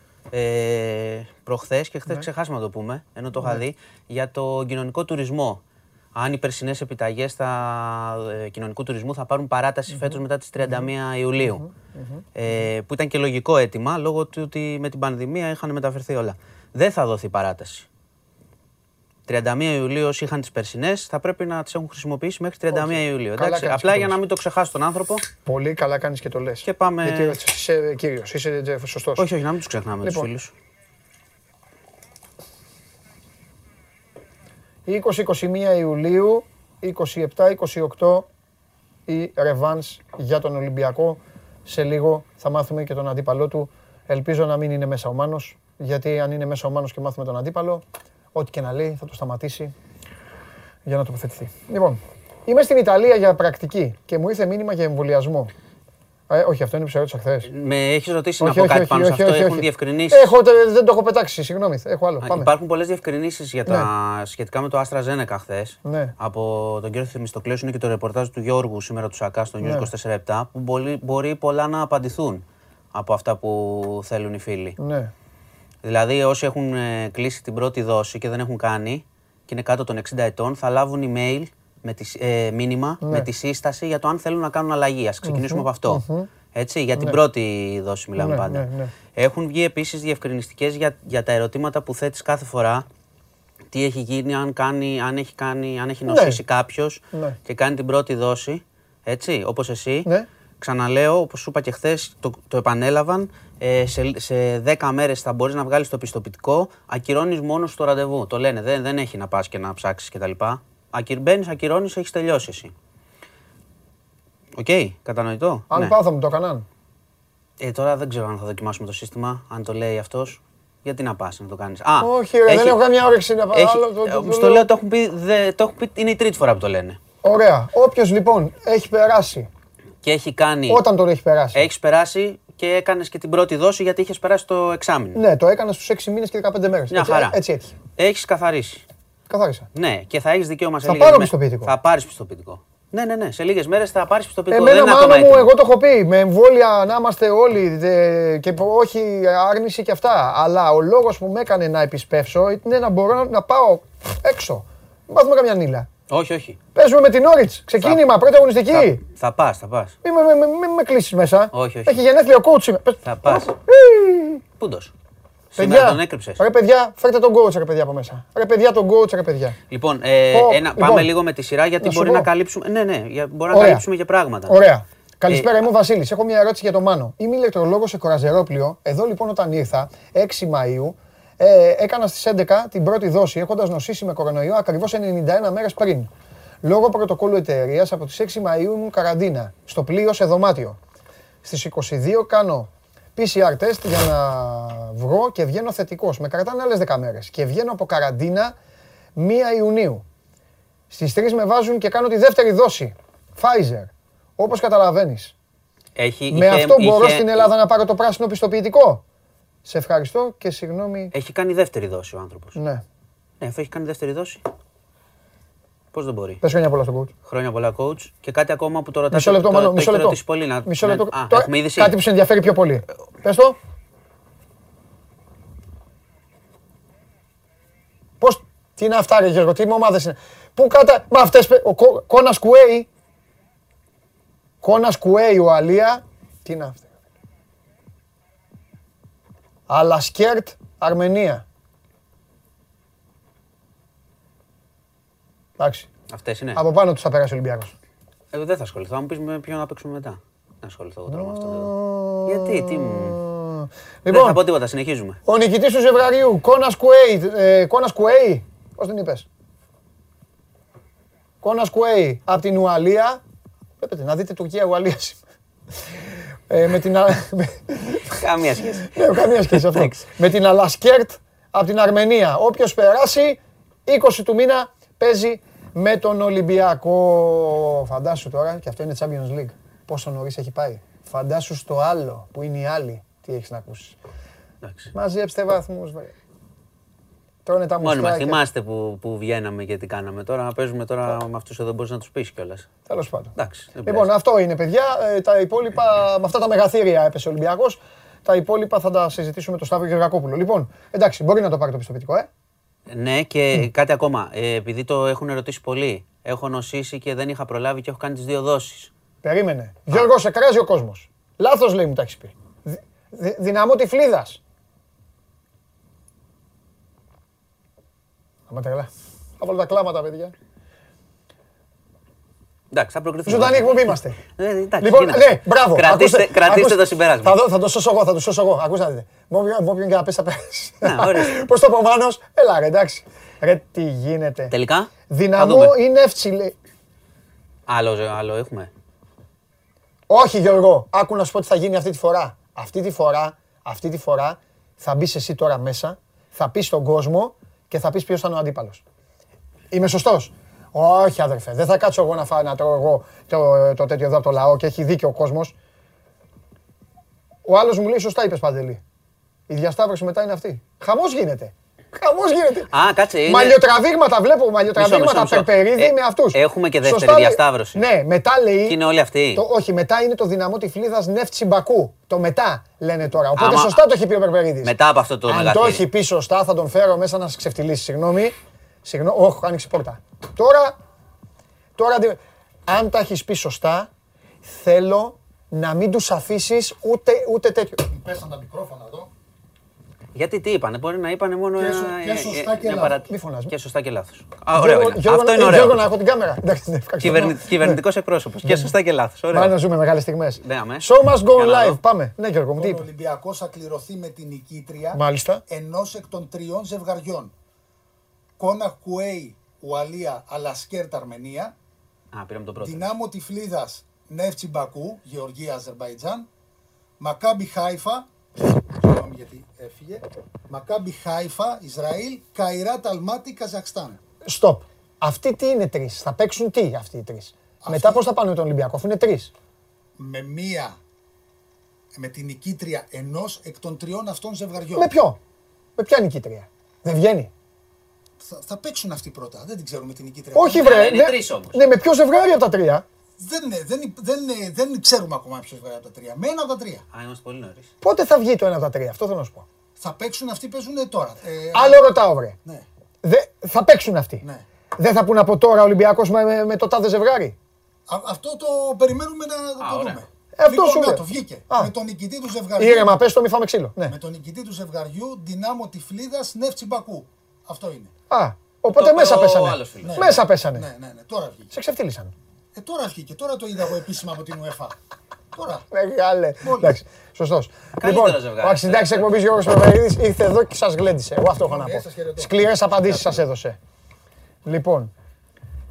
προχθές και χθες ξεχάσαμε να το πούμε, ενώ το είχα δει, για το κοινωνικό τουρισμό. Αν οι περσινές επιταγές κοινωνικού τουρισμού θα πάρουν παράταση φέτος μετά τις 31 Ιουλίου. Που ήταν και λογικό αίτημα, λόγω του ότι με την πανδημία είχαν μεταφερθεί όλα. Δεν θα δοθεί παράταση. 31 Ιουλίου όσοι είχαν τις περσινές θα πρέπει να τις έχουν χρησιμοποιήσει μέχρι 31 Ιουλίου. Απλά για να μην το ξεχάσει τον άνθρωπο. Πολύ καλά κάνεις και το λες. Και πάμε. Γιατί είσαι κύριος, είσαι σωστός. Όχι, όχι, να μην τους ξεχνάμε τους φίλους. 20-21 Ιουλίου, 27-28 η ρεβάνς για τον Ολυμπιακό. Σε λίγο θα μάθουμε και τον αντίπαλό του. Ελπίζω να μην είναι μέσα ο Μάνος, γιατί αν είναι μέσα ο Μάνος και μάθουμε τον αντίπαλο, ό,τι και να λέει θα το σταματήσει για να τοποθετηθεί. Λοιπόν, Είμαι στην Ιταλία για πρακτική και μου ήρθε μήνυμα για εμβολιασμό. Όχι, αυτό είναι που σε ρώτησα χθες. Με έχεις ρωτήσει να πω κάτι πάνω σε αυτό, έχουν διευκρινήσεις. Δεν το έχω πετάξει, συγγνώμη. Έχω άλλο. Υπάρχουν πολλές διευκρινήσεις σχετικά με το AstraZeneca χθες. Από τον κύριο Θεμιστοκλέου είναι και το ρεπορτάζ του Γιώργου σήμερα του Σακά στο News 24/7. Που μπορεί πολλά να απαντηθούν από αυτά που θέλουν οι φίλοι. Δηλαδή, όσοι έχουν κλείσει την πρώτη δόση και δεν έχουν κάνει και είναι κάτω των 60 ετών, θα λάβουν email. Με τη, μήνυμα, ναι. με τη σύσταση για το αν θέλουν να κάνουν αλλαγή. Ας ξεκινήσουμε από αυτό. Έτσι, για την πρώτη δόση μιλάμε πάντα. Έχουν βγει επίσης διευκρινιστικές για τα ερωτήματα που θέτεις κάθε φορά. Τι έχει γίνει, αν έχει νοσήσει κάποιος και κάνει την πρώτη δόση. Έτσι, όπως εσύ. Ξαναλέω, όπως σου είπα και χθες, το επανέλαβαν. Σε 10 μέρες θα μπορείς να βγάλεις το πιστοποιητικό. Ακυρώνεις μόνο στο ραντεβού. Το λένε, δεν έχει να πας και να ψάξεις κτλ. Μπαίνεις, ακυρώνεις, έχεις τελειώσει εσύ. Οκ, κατανοητό. Αν πάω θα μου το έκαναν. Τώρα δεν ξέρω αν θα δοκιμάσουμε το σύστημα, αν το λέει αυτός. Γιατί να πας να το κάνεις. Όχι, δεν έχω καμιά όρεξη να πάω. Στο λέω, το έχουν πει, είναι η τρίτη φορά που το λένε. Ωραία. Όποιος λοιπόν έχει περάσει. Και έχει κάνει. Όταν τον έχει περάσει. Έχεις περάσει και έκανες και την πρώτη δόση γιατί είχες περάσει το εξάμηνο. Ναι, το έκανα στους 6 μήνες και 15 μέρες. Μια χαρά. Έτσι έτυχε. Έχεις καθαρίσει. Καθάρισα. Ναι, και θα έχεις δικαίωμα σε λίγες μέρες. Θα πάρεις πιστοποιητικό. Ναι, σε λίγες μέρες θα πάρεις πιστοποιητικό. Εγώ το έχω πει. Με εμβόλια να είμαστε όλοι και όχι άρνηση και αυτά. Αλλά ο λόγος που με έκανε να επισπεύσω είναι να μπορώ να πάω έξω. Μην πάθουμε καμιά νύλα. Όχι. Παίζουμε με την Norwich. Ξεκίνημα, πρώτη αγωνιστική. Θα πας. Μην με κλείσεις μέσα. Όχι. Έχει γενέθλια ο coach. Θα πας. Πούντος. Σήμερα τον έκρυψες. Ρε παιδιά, φέρτε τον coach, ρε παιδιά από μέσα. Λοιπόν, πάμε λίγο με τη σειρά γιατί μπορεί να καλύψουμε. Ναι, μπορεί να καλύψουμε και πράγματα. Ωραία. Καλησπέρα, είμαι ο Βασίλης. Έχω μια ερώτηση για τον Μάνο. Είμαι ηλεκτρολόγος σε Κοραζερόπλιο. Εδώ λοιπόν όταν ήρθα 6 Μαΐου, έκανα στις 11 την πρώτη δόση έχοντας νοσήσει με κορονοϊό ακριβώς 91 μέρες πριν. Λόγω πρωτοκόλλου εταιρείας από τις 6 Μαΐου ήμουν καραντίνα στο πλοίο σε δωμάτιο. Στις 22 κάνω PCR test για να βγω και βγαίνω θετικός. Με κρατάνε άλλες 10 μέρες και βγαίνω από καραντίνα 1 Ιουνίου. Στις 3 με βάζουν και κάνω τη δεύτερη δόση. Pfizer. Όπως καταλαβαίνεις. Με αυτό μπορώ στην Ελλάδα να πάρω το πράσινο πιστοποιητικό. Σε ευχαριστώ και συγγνώμη. Έχει κάνει δεύτερη δόση ο άνθρωπος. Ναι, αφού έχει κάνει δεύτερη δόση. Πώς δεν μπορεί. Πες χρόνια πολλά στον coach. Χρόνια πολλά coach. Και κάτι ακόμα που το ρωτάτε. Μισό λεπτό. Έχουμε είδηση. Κάτι που σε ενδιαφέρει πιο πολύ. Πες το. Πώς. Τι είναι αυτά, Γιώργο, τι ομάδες είναι. Πού κάτα. Μα αυτές. Κόνας Κουέι. Κόνας Κουέι, ο Αλία. Τι είναι αυτά. Αλασκέρτ, Αρμενία. Αυτές είναι. Από πάνω τους θα περάσει ο Ολυμπιακός. Δεν θα ασχοληθώ. Θα μου πεις με ποιον να παίξουμε μετά. Να ασχοληθώ τώρα με αυτό εδώ. Γιατί, τι μου. Δεν θα πω τίποτα, συνεχίζουμε. Ο νικητής του ζευγαριού, Κόνας Κουέι. Πώς την είπες. Κόνας Κουέι από την Ουαλία. Βλέπετε, να δείτε Τουρκία-Ουαλία. Με την. Καμία σχέση. Καμία σχέση αυτό. Με την Αλασκέρτ από την Αρμενία. Όποιος περάσει 20 του μήνα. Παίζει με τον Ολυμπιακό. Φαντάσου τώρα, και αυτό είναι Champions League. Πόσο νωρίς έχει πάει. Φαντάσου στο άλλο που είναι οι άλλοι. Τι έχεις να ακούσεις. Μαζέψτε βαθμούς. Τρώνε τα μουστάκια. Μόνοι μας θυμάστε που βγαίναμε και τι κάναμε τώρα. Να παίζουμε τώρα με αυτούς εδώ μπορείς να τους πεις κιόλας. Τέλος πάντων. Λοιπόν, αυτό είναι παιδιά. Τα υπόλοιπα, με αυτά τα μεγαθύρια έπεσε ο Ολυμπιακός. Τα υπόλοιπα θα τα συζητήσουμε με τον Σταύρο Γεωργακόπουλο. Λοιπόν, εντάξει, μπορεί να το πάρει το πιστοποιητικό, Ναι, και κάτι ακόμα. Επειδή το έχουν ερωτήσει πολλοί, έχω νοσήσει και δεν είχα προλάβει και έχω κάνει τις 2 δόσεις. Περίμενε. Γιώργο, σε κράζει ο κόσμος. Λάθος λέει μου τα έχεις πει. Δυναμό τυφλίδας. Άμα τα καλά. Θα βάλω τα κλάματα, παιδιά. Εντάξει, θα προκριθούμε. Ζωντανή εκπομπή είμαστε. Λοιπόν, ναι, μπράβο. Κρατήστε το συμπέρασμα. Θα το σώσω εγώ, Ακούστε. Όποιον και να πέσει, θα πέσει. Πώς το πω, Μάνος. Έλα, ρε, εντάξει. Ρε, τι γίνεται. Τελικά. Δυναμό ή νεύτσι, λέει. Άλλο έχουμε. Όχι, Γιώργο. Άκου να σου πω τι θα γίνει αυτή τη φορά. Αυτή τη φορά θα μπεις εσύ τώρα μέσα, θα πεις στον κόσμο και θα πεις ποιος θα είναι ο αντίπαλος. Είμαι σωστός. Όχι, αδερφέ, δεν θα κάτσω εγώ να τρώω εγώ το τέτοιο εδώ από το λαό και έχει δίκιο ο κόσμος. Ο άλλος μου λέει σωστά είπες, Παντελή. Η διασταύρωση μετά είναι αυτή. Χαμός γίνεται. Α, κάτσε. Είναι... Μαλλιοτραβήγματα βλέπω, περπερίδι με αυτούς. Έχουμε και δεύτερη διασταύρωση. Ναι, μετά λέει. Και είναι όλοι αυτοί. Όχι, μετά είναι το δυναμό τυφλίδας Νεύτσι Μπακού. Το μετά λένε τώρα. Οπότε σωστά το έχει πει ο Περπερίδης. Μετά από αυτό το μεγαθύρι. Αν το έχει πει σωστά, θα τον φέρω μέσα να σας ξεφτυλίσει. Συγγνώμη. Όχι, άνοιξε πόρτα. Τώρα, αν τα έχεις πει σωστά, θέλω να μην τους αφήσεις ούτε τέτοιο. Πέσαν τα μικρόφωνα εδώ. Γιατί τι είπανε, μπορεί να είπανε μόνο ένα. Και σωστά και λάθος. Αυτό είναι ωραίο. Γιώργο, να έχω την κάμερα. Κυβερνητικός εκπρόσωπος. Και σωστά και λάθος. Πάμε να ζούμε μεγάλες στιγμές. Show Must Go On Live. Πάμε. Ναι, Γιώργο, μου τι είπε. Ο Ολυμπιακός θα κληρωθεί με την νικήτρια ενός εκ των τριών ζευγαριών. Κόνα Κουέι, Ουαλία, Αλασκέρτ, Αρμενία. Δυνάμο Τυφλίδας, Νεύτσι Μπακού, Γεωργία, Αζερμπαϊτζάν. Μακάμπι Χάιφα. Γιατί έφυγε. Μακάμπι Χάιφα, Ισραήλ, Καϊράτ Αλμάτι, Καζακστάν. Stop. Αυτοί τι είναι τρεις, θα παίξουν τι αυτοί οι τρεις. Μετά πώς θα πάνε τον Ολυμπιακό, αφού είναι τρεις. Με την νικήτρια ενός εκ των τριών αυτών ζευγαριών. Με ποιο, με ποια νικήτρια, δεν βγαίνει. Θα παίξουν αυτοί πρώτα, δεν την ξέρουμε την νικήτρια. Όχι βρε, ναι με ποιο ζευγάρι από τα τρία. Δεν ξέρουμε ακόμα ποιο βγάζει από τα τρία. Με ένα από τα τρία. Α, είμαστε πολύ νωρίς. Πότε θα βγει το ένα από τα τρία, αυτό θέλω να σου πω. Θα παίξουν αυτοί, παίζουν τώρα. Άλλο ρωτάω, βρε. Ναι. Θα παίξουν αυτοί. Ναι. Δεν θα πούνε από τώρα Ολυμπιακός με το τάδε ζευγάρι. Αυτό το περιμένουμε να το δούμε. Αυτό σου λέω. Βγήκε. Με τον νικητή του ζευγαριού. Ήρεμα, πες το, μη φάμε ξύλο. Ναι. Με τον νικητή του ζευγαριού, Δυνάμο Τυφλίδας, Νεύτσι Μπακού. Αυτό είναι. Α, οπότε μέσα πέσανε. Μέσα πέσανε. Τώρα βγήκε. Σε ξεφτύλισαν. Τώρα αρχή και τώρα το είδα εγώ επίσημα από την UEFA. Τώρα. Μεγάλε. Εντάξει. Σωστός. Λοιπόν, ο αξιντάξης εκπομπής Γιώργος Περπερίδης ήρθε εδώ και σας γλέντισε. Εγώ αυτό έχω να πω. Σκληρές απαντήσεις σας έδωσε. Λοιπόν,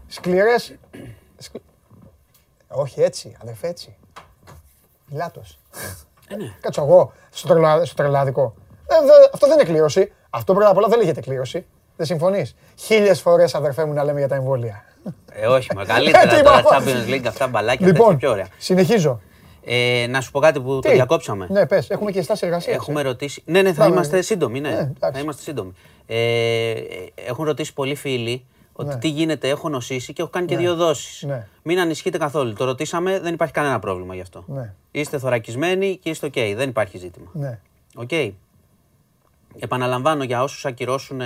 σκληρές... Όχι έτσι, αδερφέ έτσι. Πιλάτος. Κάτσω εγώ στο τρελαδικό. Αυτό δεν είναι κλήρωση. Αυτό πρώτα απ' όλα δεν λέγεται κλήρωση. Δεν συμφωνείς. 1000 φορές αδερφέ μου να λέμε για τα εμβόλια. Όχι, μα καλύτερα τώρα Champions League, αυτά μπαλάκια, αυτά είναι πιο ωραία. Συνεχίζω. Να σου πω κάτι που το διακόψαμε. Ναι, πες, έχουμε και στάση εργασίας. Έχουμε ρωτήσει. Ναι, θα είμαστε σύντομοι, ναι. Θα είμαστε σύντομοι. Έχουν ρωτήσει πολλοί φίλοι ότι τι γίνεται, έχω νοσήσει και έχω κάνει και 2 δόσεις. Μην ανησυχείτε καθόλου. Το ρωτήσαμε, δεν υπάρχει κανένα πρόβλημα γι' αυτό. Είστε θωρακισμένοι και είστε ok, δεν υπάρχει ζήτημα. Οκ. Επαναλαμβάνω για όσους ακυρώσουν.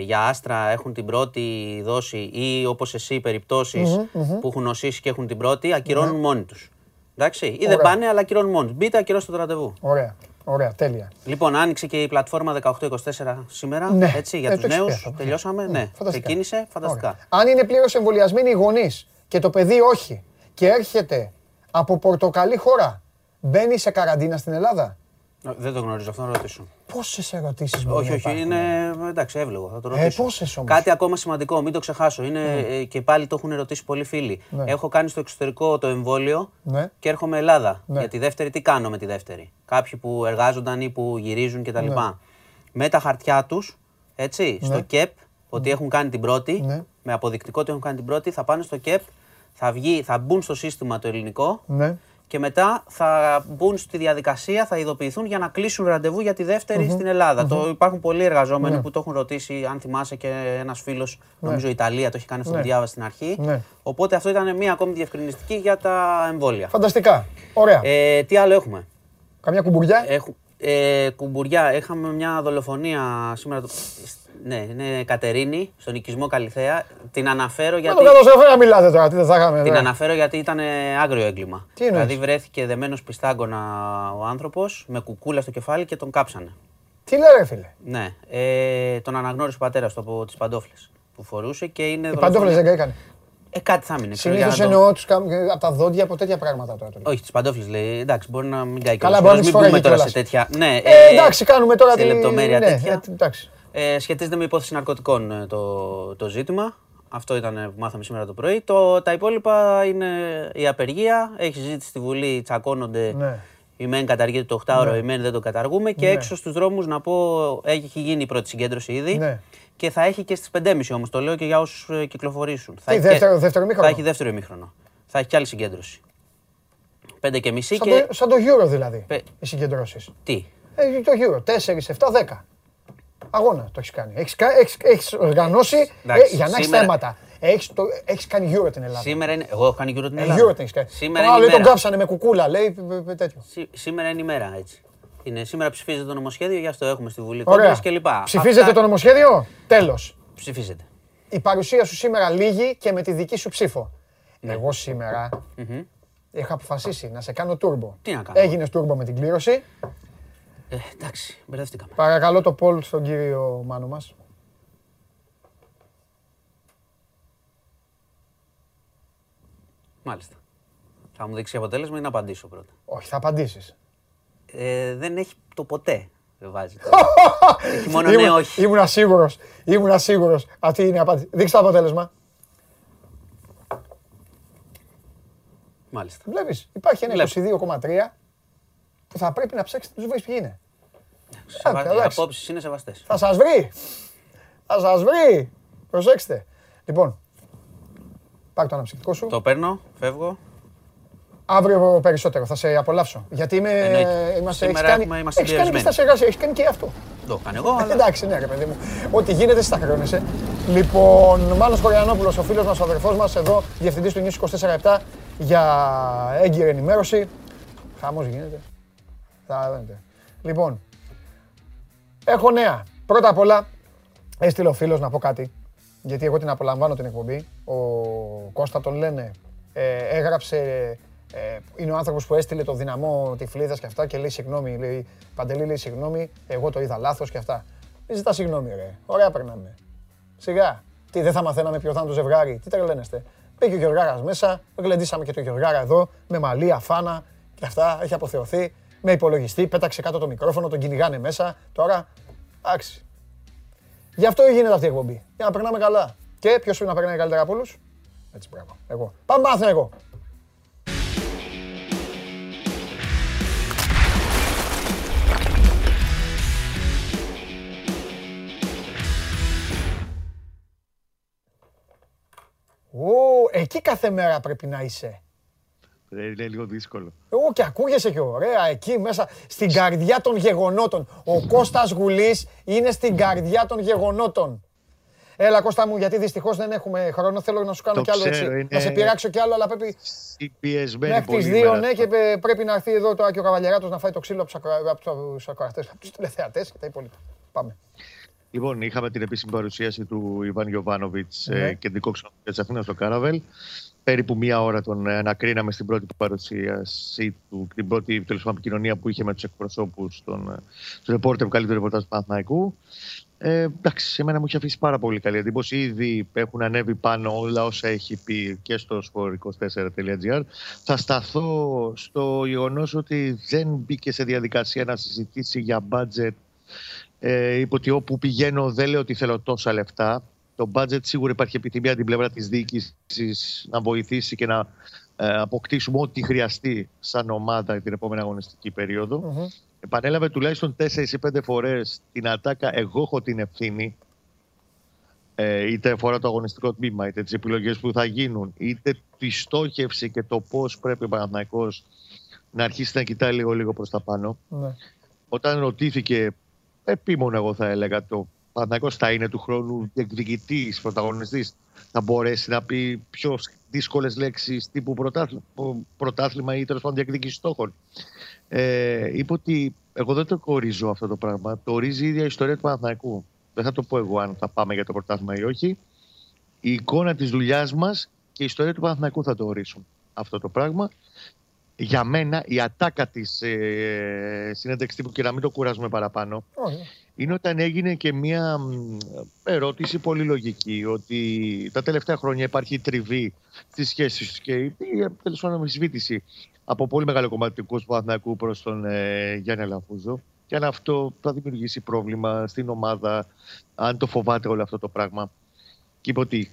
Για άστρα έχουν την πρώτη δόση ή όπως εσύ περιπτώσεις που έχουν νοσήσει και έχουν την πρώτη, ακυρώνουν μόνοι τους. Εντάξει, ή δεν πάνε αλλά ακυρώνουν μόνοι τους. Μπείτε, ακυρώστε το ραντεβού. Ωραία, ωραία, τέλεια. Λοιπόν, άνοιξε και η πλατφόρμα 18-24 σήμερα, έτσι, για τους νέους. Τελειώσαμε, ναι, ξεκίνησε, φανταστικά. Αν είναι πλήρως εμβολιασμένοι οι γονείς και το παιδί όχι και έρχεται από πορτοκαλί χώρα, μπαίνει σε καραντίνα στην Ελλάδα. Δεν το γνωρίζω, αυτό να ρωτήσω. Πόσες ερωτήσεις μπορεί να υπάρχουν. Όχι, είναι εντάξει, εύλογο, θα το ρωτήσω. Πόσες όμως. Κάτι ακόμα σημαντικό, μην το ξεχάσω. Είναι, και πάλι το έχουν ερωτήσει πολλοί φίλοι. Ναι. Έχω κάνει στο εξωτερικό το εμβόλιο και έρχομαι Ελλάδα. Ναι. Για τη δεύτερη, τι κάνω με τη δεύτερη. Κάποιοι που εργάζονταν ή που γυρίζουν κτλ. Ναι. Με τα χαρτιά τους, έτσι, στο ΚΕΠ, ότι έχουν κάνει την πρώτη, με αποδεικτικό ότι έχουν κάνει την πρώτη, θα πάνε στο ΚΕΠ, θα μπουν στο σύστημα το ελληνικό. Ναι. Και μετά θα μπουν στη διαδικασία, θα ειδοποιηθούν για να κλείσουν ραντεβού για τη δεύτερη στην Ελλάδα. Υπάρχουν πολλοί εργαζόμενοι που το έχουν ρωτήσει, αν θυμάσαι, και ένας φίλος, νομίζω η Ιταλία, το έχει κάνει αυτό που διάβασε στην αρχή. Οπότε αυτό ήταν μία ακόμη διευκρινιστική για τα εμβόλια. Φανταστικά. Ωραία. Τι άλλο έχουμε. Καμιά κουμπουριά. Κουμπουριά. Έχαμε μια δολοφονία σήμερα. Ναι, είναι Κατερίνη, στον οικισμό Καλυθέα. Την αναφέρω γιατί. Την αναφέρω γιατί ήταν άγριο έγκλημα. Δηλαδή βρέθηκε δεμένος πιστάγκωνα ο άνθρωπος με κουκούλα στο κεφάλι και τον κάψανε. Τι λέρε, φίλε. Ναι, τον αναγνώρισε ο πατέρας του από τις παντόφλες που φορούσε και είναι. Οι παντόφλες δεν έκανε. Κάτι θα μείνει. Συνήθως εννοώ τους από τα δόντια, από τέτοια πράγματα τώρα. Όχι, τις παντόφλες λέει. Εντάξει, μπορεί να μην καεί. Καλά, μπορεί να μην πούμε τώρα σε τέτοια. Ναι, εντάξει, κάνουμε τώρα τη λεπτομέρεια τέτοια. Σχετίζεται με υπόθεση ναρκωτικών το ζήτημα. Αυτό ήταν που μάθαμε σήμερα το πρωί. Τα υπόλοιπα είναι η απεργία. Έχει συζήτηση στη Βουλή, τσακώνονται. Η ΜΕΝ καταργείται το 8ωρο, η ΜΕΝ δεν το καταργούμε. Και έξω στους δρόμους, να πω, έχει γίνει η πρώτη συγκέντρωση ήδη. και θα έχει και στις 5.30 όμως. Το λέω και για όσους κυκλοφορήσουν. Θα έχει δεύτερο ημίχρονο. Θα έχει και άλλη συγκέντρωση. 5.30 και. Σαν το Euro δηλαδή. Οι συγκεντρώσεις. Τι. Το Euro. 4, 7, 10. Αγώνα το έχεις κάνει. Έχεις οργανώσει για να έχεις θέματα. Έχεις κάνει Euro την Ελλάδα. Σήμερα είναι. Εγώ έχω κάνει Euro την Ελλάδα. Σήμερα είναι. Τον κάψανε με κουκούλα, λέει τέτοιο. Σήμερα είναι η μέρα έτσι. Είναι. Σήμερα ψηφίζεται το νομοσχέδιο, για αυτό έχουμε στη Βουλή Κόντρας κλπ. Ψηφίζεται το νομοσχέδιο, τέλος. Ψηφίζεται. Η παρουσία σου σήμερα λίγη και με τη δική σου ψήφο. Ναι. Εγώ σήμερα είχα αποφασίσει να σε κάνω τούρμπο. Τι να κάνω. Έγινες τούρμπο με την κλήρωση. Εντάξει, μπερδευτήκαμε. Παρακαλώ το poll στον κύριο Μάνο μας. Μάλιστα. Θα μου δείξει αποτέλεσμα ή να απαντήσω πρώτα. Όχι, θα απαντήσεις. Δεν έχει το ποτέ, δεν βάζει. Έχει μόνο ναι, όχι. Ήμουν σίγουρος. Αυτή είναι η απάντηση. Δείξτε το αποτέλεσμα. Μάλιστα. Βλέπεις, υπάρχει ένα 22,3 που θα πρέπει να ψάξετε να τους βρεις ποιοι είναι. Οι απόψεις είναι σεβαστές. Θα σας βρει. Προσέξτε. Λοιπόν, πάρ' το αναψυκτικό σου. Το παίρνω, φεύγω. Αύριο περισσότερο, θα σε απολαύσω. Γιατί είμαστε εξαιρετικοί. Έχεις κάνει και στα σεγάσια, έχεις κάνει και αυτό. Το κάνω εγώ. Εντάξει, ναι, ρε παιδί μου. Ό,τι γίνεται, στα χρεώνεσαι. Λοιπόν, Μάνος Κοριανόπουλος, ο φίλος μας, ο αδερφός μας, εδώ, διευθυντής του News 24/7 για έγκυρη ενημέρωση. Χαμός γίνεται. Λοιπόν, έχω νέα. Πρώτα απ' όλα, έστειλε ο φίλος να πω κάτι. Γιατί εγώ την απολαμβάνω την εκπομπή. Ο Κώστα τον λένε, έγραψε. Είναι ο άνθρωπος που έστειλε το δυναμό τυφλίδας και αυτά και λέει συγγνώμη, λέει Παντελή, λέει συγγνώμη, εγώ το είδα λάθος και αυτά. Μη ζητά συγγνώμη ρε, ωραία περνάμε. Σιγά, τι δεν θα μαθαίναμε ποιο θα είναι το ζευγάρι, τι τρελαίνεστε. Πήγε ο Γιωργάρας μέσα, γλεντήσαμε και το Γιωργάρα εδώ, με μαλλία, φάνα και αυτά, έχει αποθεωθεί, με υπολογιστή, πέταξε κάτω το μικρόφωνο, τον κυνηγάνε μέσα, τώρα, άξι. Γι' αυτό γίνεται αυτή η εκπομπή, για να περνάμε καλά. Και ποιος πρέπει να περνάει καλύτερα από όλους, έτσι μπράβο, εγώ. Πάμε Παναθηναϊκό. Εκεί κάθε μέρα πρέπει να είσαι. Είναι λίγο δύσκολο. Και ακούγεσαι και ωραία εκεί μέσα στην καρδιά των γεγονότων. Ο Κώστας Γουλής είναι στην καρδιά των γεγονότων. Έλα Κώστα μου, γιατί δυστυχώς δεν έχουμε χρόνο. Θέλω να σου κάνω κι άλλο έτσι. Να σε πειράξω κι άλλο, αλλά πρέπει. Μέχρι τις 2, ναι, και πρέπει να έρθει εδώ τώρα και ο Καβαλιεράτος να φάει το ξύλο από τους ακροατές, από τους τηλεθεατές και τα υπόλοιπα. Πάμε. Λοιπόν, είχαμε την επίσημη παρουσίαση του Ιβάν Γιοβάνοβιτς, κεντρικό ξενοδοχείο της Αθήνας στο Κάραβελ. Περίπου μία ώρα τον ανακρίναμε στην πρώτη παρουσίαση του, την πρώτη επικοινωνία που είχε με τους εκπροσώπους, τον ρεπόρτερ που καλεί το ρεπορτάζ του Παναθηναϊκού. Εντάξει, εμένα μου είχε αφήσει πάρα πολύ καλή εντύπωση. Ήδη έχουν ανέβει πάνω όλα όσα έχει πει και στο sport24.gr. Θα σταθώ στο γεγονός ότι δεν μπήκε σε διαδικασία να συζητήσει για budget. Είπε ότι όπου πηγαίνω δεν λέω ότι θέλω τόσα λεφτά. Το budget σίγουρα υπάρχει επιθυμία την πλευρά της διοίκησης να βοηθήσει και να αποκτήσουμε ό,τι χρειαστεί σαν ομάδα την επόμενη αγωνιστική περίοδο. Επανέλαβε τουλάχιστον 4 ή 5 φορές την ατάκα «εγώ έχω την ευθύνη», είτε αφορά το αγωνιστικό τμήμα, είτε τις επιλογές που θα γίνουν, είτε τη στόχευση και το πώς πρέπει ο Παναθηναϊκός να αρχίσει να κοιτάει λίγο προς τα πάνω. Όταν ρωτήθηκε επίμονο, εγώ θα έλεγα, το Παναθηναϊκός θα είναι του χρόνου διεκδικητής, πρωταγωνιστής, θα μπορέσει να πει πιο δύσκολες λέξεις τύπου πρωτάθλημα ή τέλος πάντων διεκδίκηση στόχων. Είπε ότι εγώ δεν το ορίζω αυτό το πράγμα. Το ορίζει η ίδια η ιστορία του Παναθηναϊκού. Δεν θα το πω εγώ αν θα πάμε για το πρωτάθλημα ή όχι. Η εικόνα της δουλειάς μας και η ιστορία του Παναθηναϊκού θα το ορίσουν αυτό το πράγμα. Για μένα η ατάκα της συνέντευξης τύπου, και να μην το κουράζουμε παραπάνω, είναι όταν έγινε και μία ερώτηση πολύ λογική, ότι τα τελευταία χρόνια υπάρχει τριβή στις σχέσεις και η αμφισβήτηση από πολύ μεγάλο κομμάτι του Παναθηναϊκού προς τον Γιάννη Αλαφούζο, και αν αυτό θα δημιουργήσει πρόβλημα στην ομάδα, αν το φοβάται όλο αυτό το πράγμα. Και είπε ότι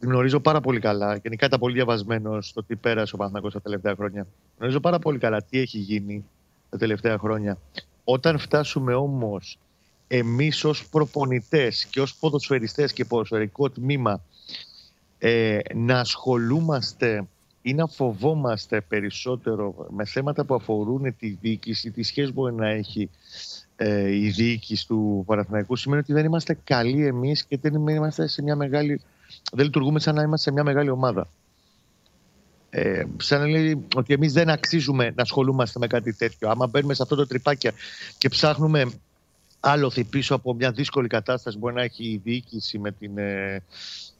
γνωρίζω πάρα πολύ καλά, γενικά ήταν πολύ διαβασμένος στο τι πέρασε ο Παναθηναϊκός τα τελευταία χρόνια. Γνωρίζω πάρα πολύ καλά τι έχει γίνει τα τελευταία χρόνια. Όταν φτάσουμε όμως εμείς ως προπονητές και ως ποδοσφαιριστές και ποδοσφαιρικό τμήμα να ασχολούμαστε ή να φοβόμαστε περισσότερο με θέματα που αφορούν τη διοίκηση, τη σχέση μπορεί να έχει η διοίκηση του Παναθηναϊκού, σημαίνει ότι δεν είμαστε καλοί εμείς και δεν λειτουργούμε σαν να είμαστε σε μια μεγάλη ομάδα. Σαν να λέει ότι εμείς δεν αξίζουμε να ασχολούμαστε με κάτι τέτοιο. Άμα μπαίνουμε σε αυτό το τρυπάκι και ψάχνουμε άλοθη πίσω από μια δύσκολη κατάσταση που μπορεί να έχει η διοίκηση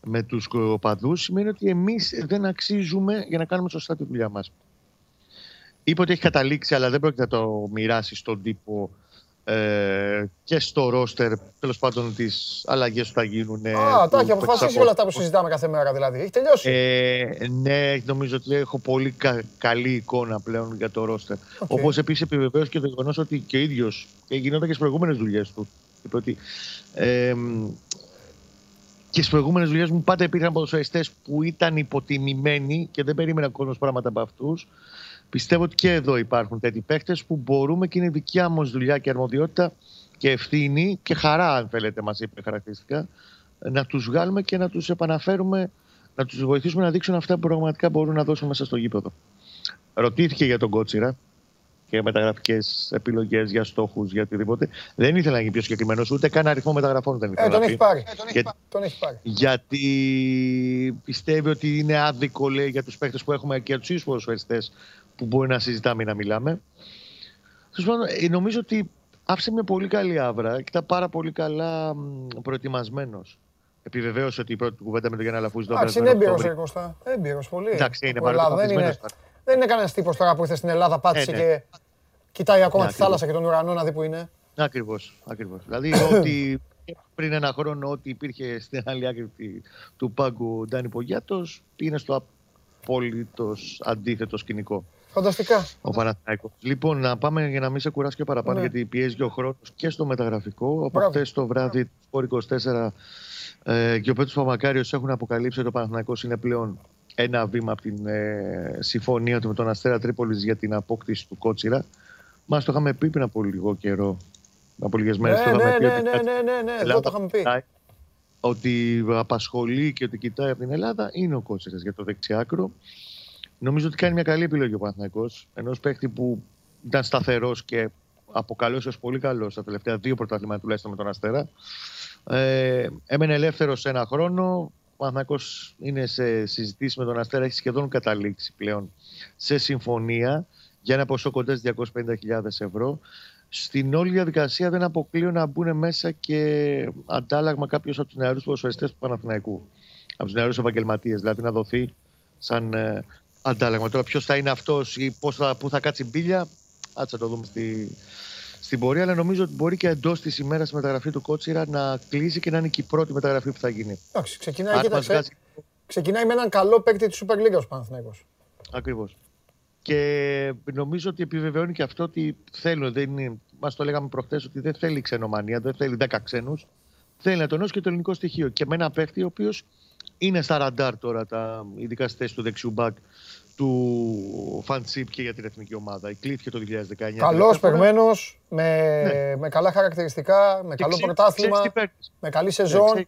με τους οπαδούς, σημαίνει ότι εμείς δεν αξίζουμε για να κάνουμε σωστά τη δουλειά μας. Είπε ότι έχει καταλήξει, αλλά δεν πρόκειται να το μοιράσει στον τύπο και στο ρόστερ, τέλος πάντων, τις αλλαγές που θα γίνουν. Τα έχει αποφασίσει όλα αυτά που συζητάμε κάθε μέρα, δηλαδή. Έχει τελειώσει. Ναι, νομίζω ότι έχω πολύ καλή εικόνα πλέον για το ρόστερ. Okay. Όπως επίσης επιβεβαίωσε και το γεγονός ότι και ο ίδιος γινόταν και στις προηγούμενες δουλειές του. Είπε ότι και στις προηγούμενες δουλειές μου πάντα υπήρχαν ποδοσφαιριστές που ήταν υποτιμημένοι και δεν περίμενα κόσμος πράγματα από αυτούς. Πιστεύω ότι και εδώ υπάρχουν τέτοιοι παίκτες που μπορούμε και είναι δικιά μας δουλειά και αρμοδιότητα και ευθύνη και χαρά, αν θέλετε, μας είπε χαρακτηριστικά, να τους βγάλουμε και να τους επαναφέρουμε, να τους βοηθήσουμε να δείξουν αυτά που πραγματικά μπορούν να δώσουν μέσα στο γήπεδο. Ρωτήθηκε για τον Κότσιρα και για μεταγραφικές επιλογές, για στόχους, για οτιδήποτε. Δεν ήθελα να γίνει πιο συγκεκριμένος, ούτε καν αριθμό μεταγραφών δεν ήθελα να πει. Τον έχει πάρει. Γιατί πιστεύει ότι είναι άδικο, λέει, για τους παίκτες που έχουμε και τους ίδιους ποδοσφαιριστές που μπορεί να συζητάμε ή να μιλάμε. Νομίζω ότι άφησε μια πολύ καλή άβρα και ήταν πάρα πολύ καλά προετοιμασμένος. Επιβεβαίωσε ότι η πρώτη κουβέντα με τον Γιάννα Λαφούζη ήταν πολύ. Εντάξει, είναι έμπειρος, ρε Κώστα. Έμπειρος πολύ. Εντάξει, είναι πάρα πολύ. Δεν είναι κανένας τύπος τώρα που ήρθε στην Ελλάδα, πάτησε και κοιτάει ακόμα τη θάλασσα και τον ουρανό να δει που είναι. Ακριβώς. Δηλαδή ότι πριν ένα χρόνο ό,τι υπήρχε στην άλλη άκρη του πάγκου Ντάνι Πογιάτος είναι στο απόλυτος αντίθετο σκηνικό. Φανταστικά. Ο Παναθηναϊκός. Λοιπόν, να πάμε για να μην σε κουράσει και παραπάνω, γιατί πιέζει ο χρόνος και στο μεταγραφικό. Από χτες το βράδυ του Sport 24 και ο Πέτρος Παπακάριος έχουν αποκαλύψει ότι ο Παναθηναϊκός είναι πλέον ένα βήμα από την συμφωνία του με τον Αστέρα Τρίπολης για την απόκτηση του Κότσιρα. Μας το είχαμε πει πριν από λίγο καιρό, από λίγες μέρες. Ναι, το είχαμε πει. Ότι απασχολεί και ότι κοιτάει από την Ελλάδα είναι ο Κότσιρας για το δεξιάκρο. Νομίζω ότι κάνει μια καλή επιλογή ο Παναθηναϊκός. Ενός παίκτη που ήταν σταθερός και αποκαλώς ως πολύ καλός στα τελευταία δύο πρωταθλήματα, τουλάχιστον με τον Αστέρα. Έμενε ελεύθερος ένα χρόνο. Ο Παναθηναϊκός είναι σε συζητήσεις με τον Αστέρα, έχει σχεδόν καταλήξει πλέον σε συμφωνία για ένα ποσό κοντά στις 250.000 ευρώ. Στην όλη διαδικασία δεν αποκλείω να μπουν μέσα και αντάλλαγμα κάποιος από τους νεαρούς ποδοσφαιριστές του Παναθηναϊκού, από τους νεαρούς επαγγελματίες, δηλαδή να δοθεί σαν αντάλλαγμα. Τώρα ποιος θα είναι αυτός ή πού θα κάτσει μπίλια, άτσα το δούμε στην πορεία, αλλά νομίζω ότι μπορεί και εντός της ημέρας η μεταγραφή του Κότσιρα να κλείσει και να είναι και η πρώτη μεταγραφή που θα γίνει. Εντάξει, ξεκινάει με έναν καλό παίκτη της Super League ο Παναθηναϊκός. Ακριβώς. Και νομίζω ότι επιβεβαιώνει και αυτό ότι θέλουν. Μας το λέγαμε προχθές ότι δεν θέλει ξενομανία, δεν θέλει 10 ξένους. Θέλει να τονώσει και το ελληνικό στοιχείο. Και με ένα παίκτη ο οποίος είναι στα ραντάρ τώρα, ειδικά στη θέση του δεξιού μπακ, του φαντσίπ και για την εθνική ομάδα. Εκλήθηκε το 2019. Καλός, παιγμένος, με καλά χαρακτηριστικά, με καλό πρωτάθλημα, με καλή σεζόν.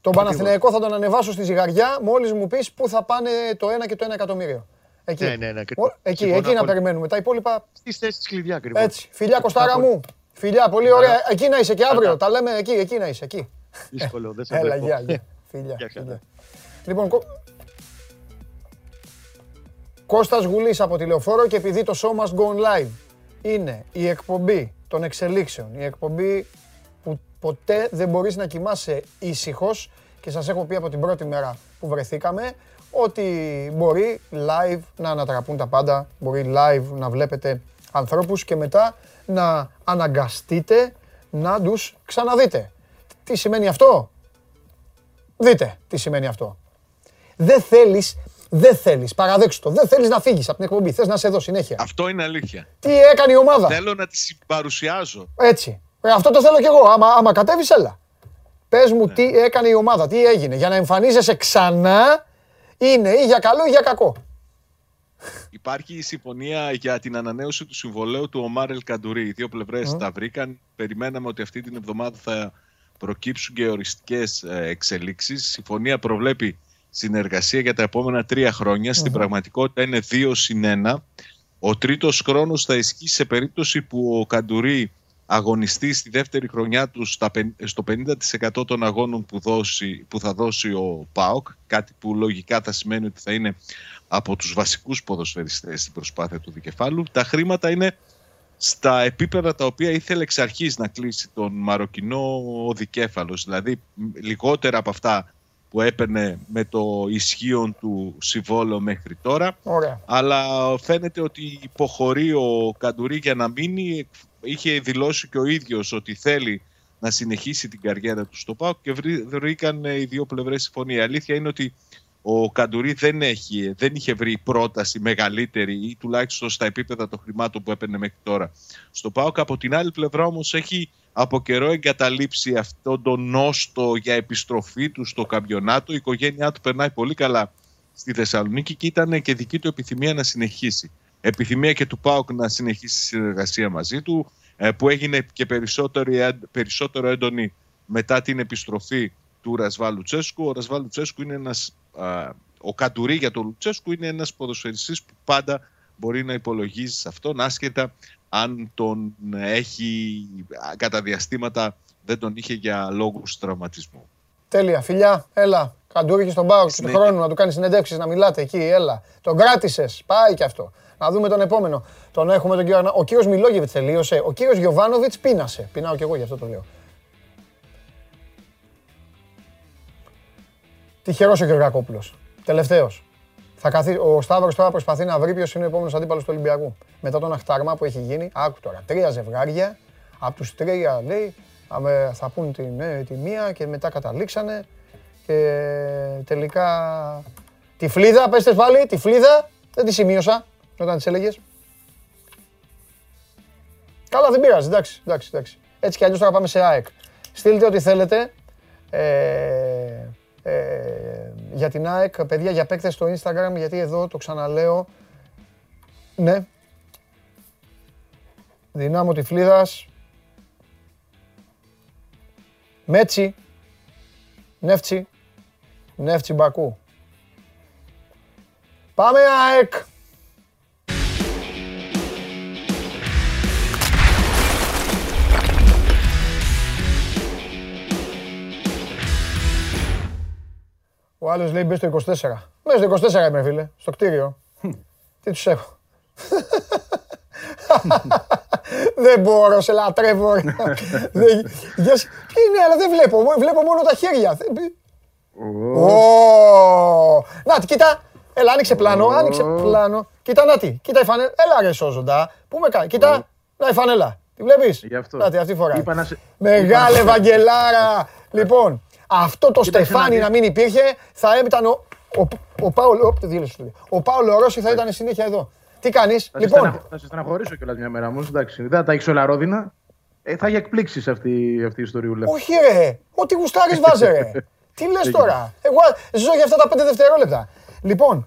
Τον Παναθηναϊκό θα τον ανεβάσω στη ζυγαριά μόλις μου πεις πού θα πάνε το 1 και το 1 εκατομμύριο. Εκεί να περιμένουμε. Τα υπόλοιπα. Στις θέσεις κλειδιά, ακριβώς. Έτσι. Φιλιά, Κωστάρα μου. Φιλιά, πολύ ωραία. Εκεί να είσαι και αύριο. Τα λέμε εκεί να είσαι. Δύσκολο, δεν σε βλέπω. Φιλιά. Λοιπόν, Κώστας Γουλής από τηλεοφόρο, και επειδή το Show Must Go On Live είναι η εκπομπή των εξελίξεων, η εκπομπή που ποτέ δεν μπορείς να κοιμάσαι ήσυχος, και σας έχω πει από την πρώτη μέρα που βρεθήκαμε ότι μπορεί live να ανατραπούν τα πάντα, μπορεί live να βλέπετε ανθρώπους και μετά να αναγκαστείτε να τους ξαναδείτε. Τι σημαίνει αυτό? Δείτε τι σημαίνει αυτό. Δεν θέλεις, παραδέξου το, δεν θέλεις να φύγεις από την εκπομπή, θες να σε δω συνέχεια. Αυτό είναι αλήθεια. Τι έκανε η ομάδα. Θέλω να τη συμπαρουσιάζω. Έτσι. Αυτό το θέλω κι εγώ. Άμα κατέβεις, έλα. Πες μου τι έκανε η ομάδα, τι έγινε. Για να εμφανίζεσαι ξανά είναι ή για καλό ή για κακό. Υπάρχει η συμφωνία για την ανανέωση του συμβολέου του Ομάρ Ελ Καντουρί. Οι δύο πλευρές τα βρήκαν. Περιμέναμε ότι αυτή την εβδομάδα θα προκύψουν και οριστικές εξελίξεις. Η συμφωνία προβλέπει συνεργασία για τα επόμενα 3 χρόνια. Στην πραγματικότητα είναι 2+1. Ο τρίτος χρόνος θα ισχύει σε περίπτωση που ο Καντουρί αγωνιστεί στη δεύτερη χρονιά του στο 50% των αγώνων που θα δώσει ο ΠΑΟΚ, κάτι που λογικά θα σημαίνει ότι θα είναι από τους βασικούς ποδοσφαιριστές στην προσπάθεια του δικεφάλου. Τα χρήματα είναι στα επίπεδα τα οποία ήθελε εξ αρχής να κλείσει τον Μαροκινό ο δικέφαλος, δηλαδή λιγότερα από αυτά που έπαιρνε με το ισχύον του συμβόλαιο μέχρι τώρα. Ωραία. Αλλά φαίνεται ότι υποχωρεί ο Καντουρί για να μείνει. Είχε δηλώσει και ο ίδιος ότι θέλει να συνεχίσει την καριέρα του στο ΠΑΟΚ και βρήκαν οι δύο πλευρές συμφωνία. Η αλήθεια είναι ότι ο Καντουρί δεν είχε βρει πρόταση μεγαλύτερη ή τουλάχιστον στα επίπεδα των χρημάτων που έπαιρνε μέχρι τώρα στο ΠΑΟΚ. Από την άλλη πλευρά όμως έχει από καιρό εγκαταλείψει αυτόν τον νόστο για επιστροφή του στο καμπιονάτο. Η οικογένειά του περνάει πολύ καλά στη Θεσσαλονίκη και ήταν και δική του επιθυμία να συνεχίσει. Επιθυμία και του ΠΑΟΚ να συνεχίσει τη συνεργασία μαζί του, που έγινε και περισσότερο έντονη μετά την επιστροφή του Ρασβά Λουτσέσκου. Ο Καντουρί για τον Λουτσέσκου είναι ένας ποδοσφαιριστής που πάντα μπορεί να υπολογίζει σε αυτόν, άσχετα αν τον έχει κατά διαστήματα, δεν τον είχε για λόγους τραυματισμού. Τέλεια, φιλιά, έλα. Καντουρί και στον ΠΑΟΚ του χρόνου να του κάνει συνεντεύξεις, να μιλάτε εκεί, έλα. Τον κράτησες, πάει και αυτό. Να δούμε τον επόμενο. Τον έχουμε τον κύριο. Ο κύριος Μιλόγεβιτς τελείωσε. Ο κύριος Γιοβάνοβιτς πίνασε. Πεινάω κι εγώ, γι' αυτό το λέω. Τυχερός ο Γεωργακόπουλος. Τελευταίος. Ο Σταύρος τώρα προσπαθεί να βρει ποιος είναι ο επόμενος αντίπαλος του Ολυμπιακού. Μετά τον αχτάρμα που έχει γίνει. Άκου τώρα. 3 ζευγάρια. Από τους 3 λέει θα πούν τη μία και μετά καταλήξανε. Και τελικά. Τη φλίδα, πέστε πάλι. Τη φλίδα δεν τη σημείωσα. Όταν τις έλεγες. Καλά, δεν πειράζει, εντάξει. Έτσι κι αλλιώς τώρα πάμε σε ΑΕΚ. Στείλτε ό,τι θέλετε για την ΑΕΚ, παιδιά, για παίκτες στο Instagram, γιατί εδώ το ξαναλέω. Ναι. Δυνάμω Τυφλίδας. Μέτσι. Νεύτσι Μπακού. Πάμε ΑΕΚ. Ο άλλος λέει μπες στο 24. Μέσα στο 24 είμαι, φίλε. Στο κτίριο. Τι τους έχω. Δεν μπορώ, σε λατρεύω. Ποιοι είναι, αλλά δεν βλέπω. Βλέπω μόνο τα χέρια. Νάτι, κοίτα. Έλα, άνοιξε πλάνο. Κοίτα, Νάτι. Κοίτα η φανέλα. Έλα, ρε σώζοντα. Πού με κάνει. Κοίτα, να η φανέλα. Τη βλέπεις. Νάτι, αυτή φοράει. Μεγάλη Ευαγγελάρα. Λοιπόν. Αυτό το στεφάνι να μην υπήρχε, θα ήταν ο Πάολο Ρώση θα ήταν συνέχεια εδώ. Τι κάνεις, λοιπόν. Θα σε στεναχωρήσω κιόλας μια μέρα όμως, εντάξει. Δεν τα έχεις όλα ρόδινα. Θα έχει εκπλήξεις αυτή η ιστοριούλα. Όχι ρε, ό,τι γουστάρεις βάζε ρε. Τι λες τώρα. Εγώ ζω για αυτά τα 5 δευτερόλεπτα. Λοιπόν,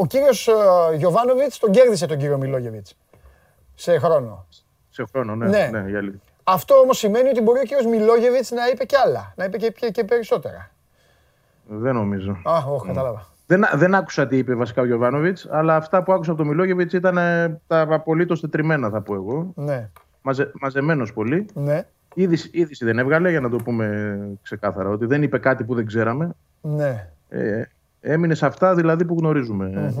ο κύριος Γιοβάνοβιτς τον κέρδισε τον κύριο Μιλόγεβιτς. Σε χρόνο. Σε χρόνο, ναι. Αυτό όμως σημαίνει ότι μπορεί ο κύριος Μιλόγεβιτς να είπε κι άλλα, να είπε και περισσότερα. Δεν νομίζω. Όχι, κατάλαβα. Δεν άκουσα τι είπε βασικά ο Γιοβάνοβιτς, αλλά αυτά που άκουσα από τον Μιλόγεβιτς ήταν τα απολύτως τετριμένα, θα πω εγώ. Ναι. Μαζεμένος πολύ. Ναι. Είδηση δεν έβγαλε, για να το πούμε ξεκάθαρα, ότι δεν είπε κάτι που δεν ξέραμε. Ναι. Έμεινε σε αυτά δηλαδή που γνωρίζουμε.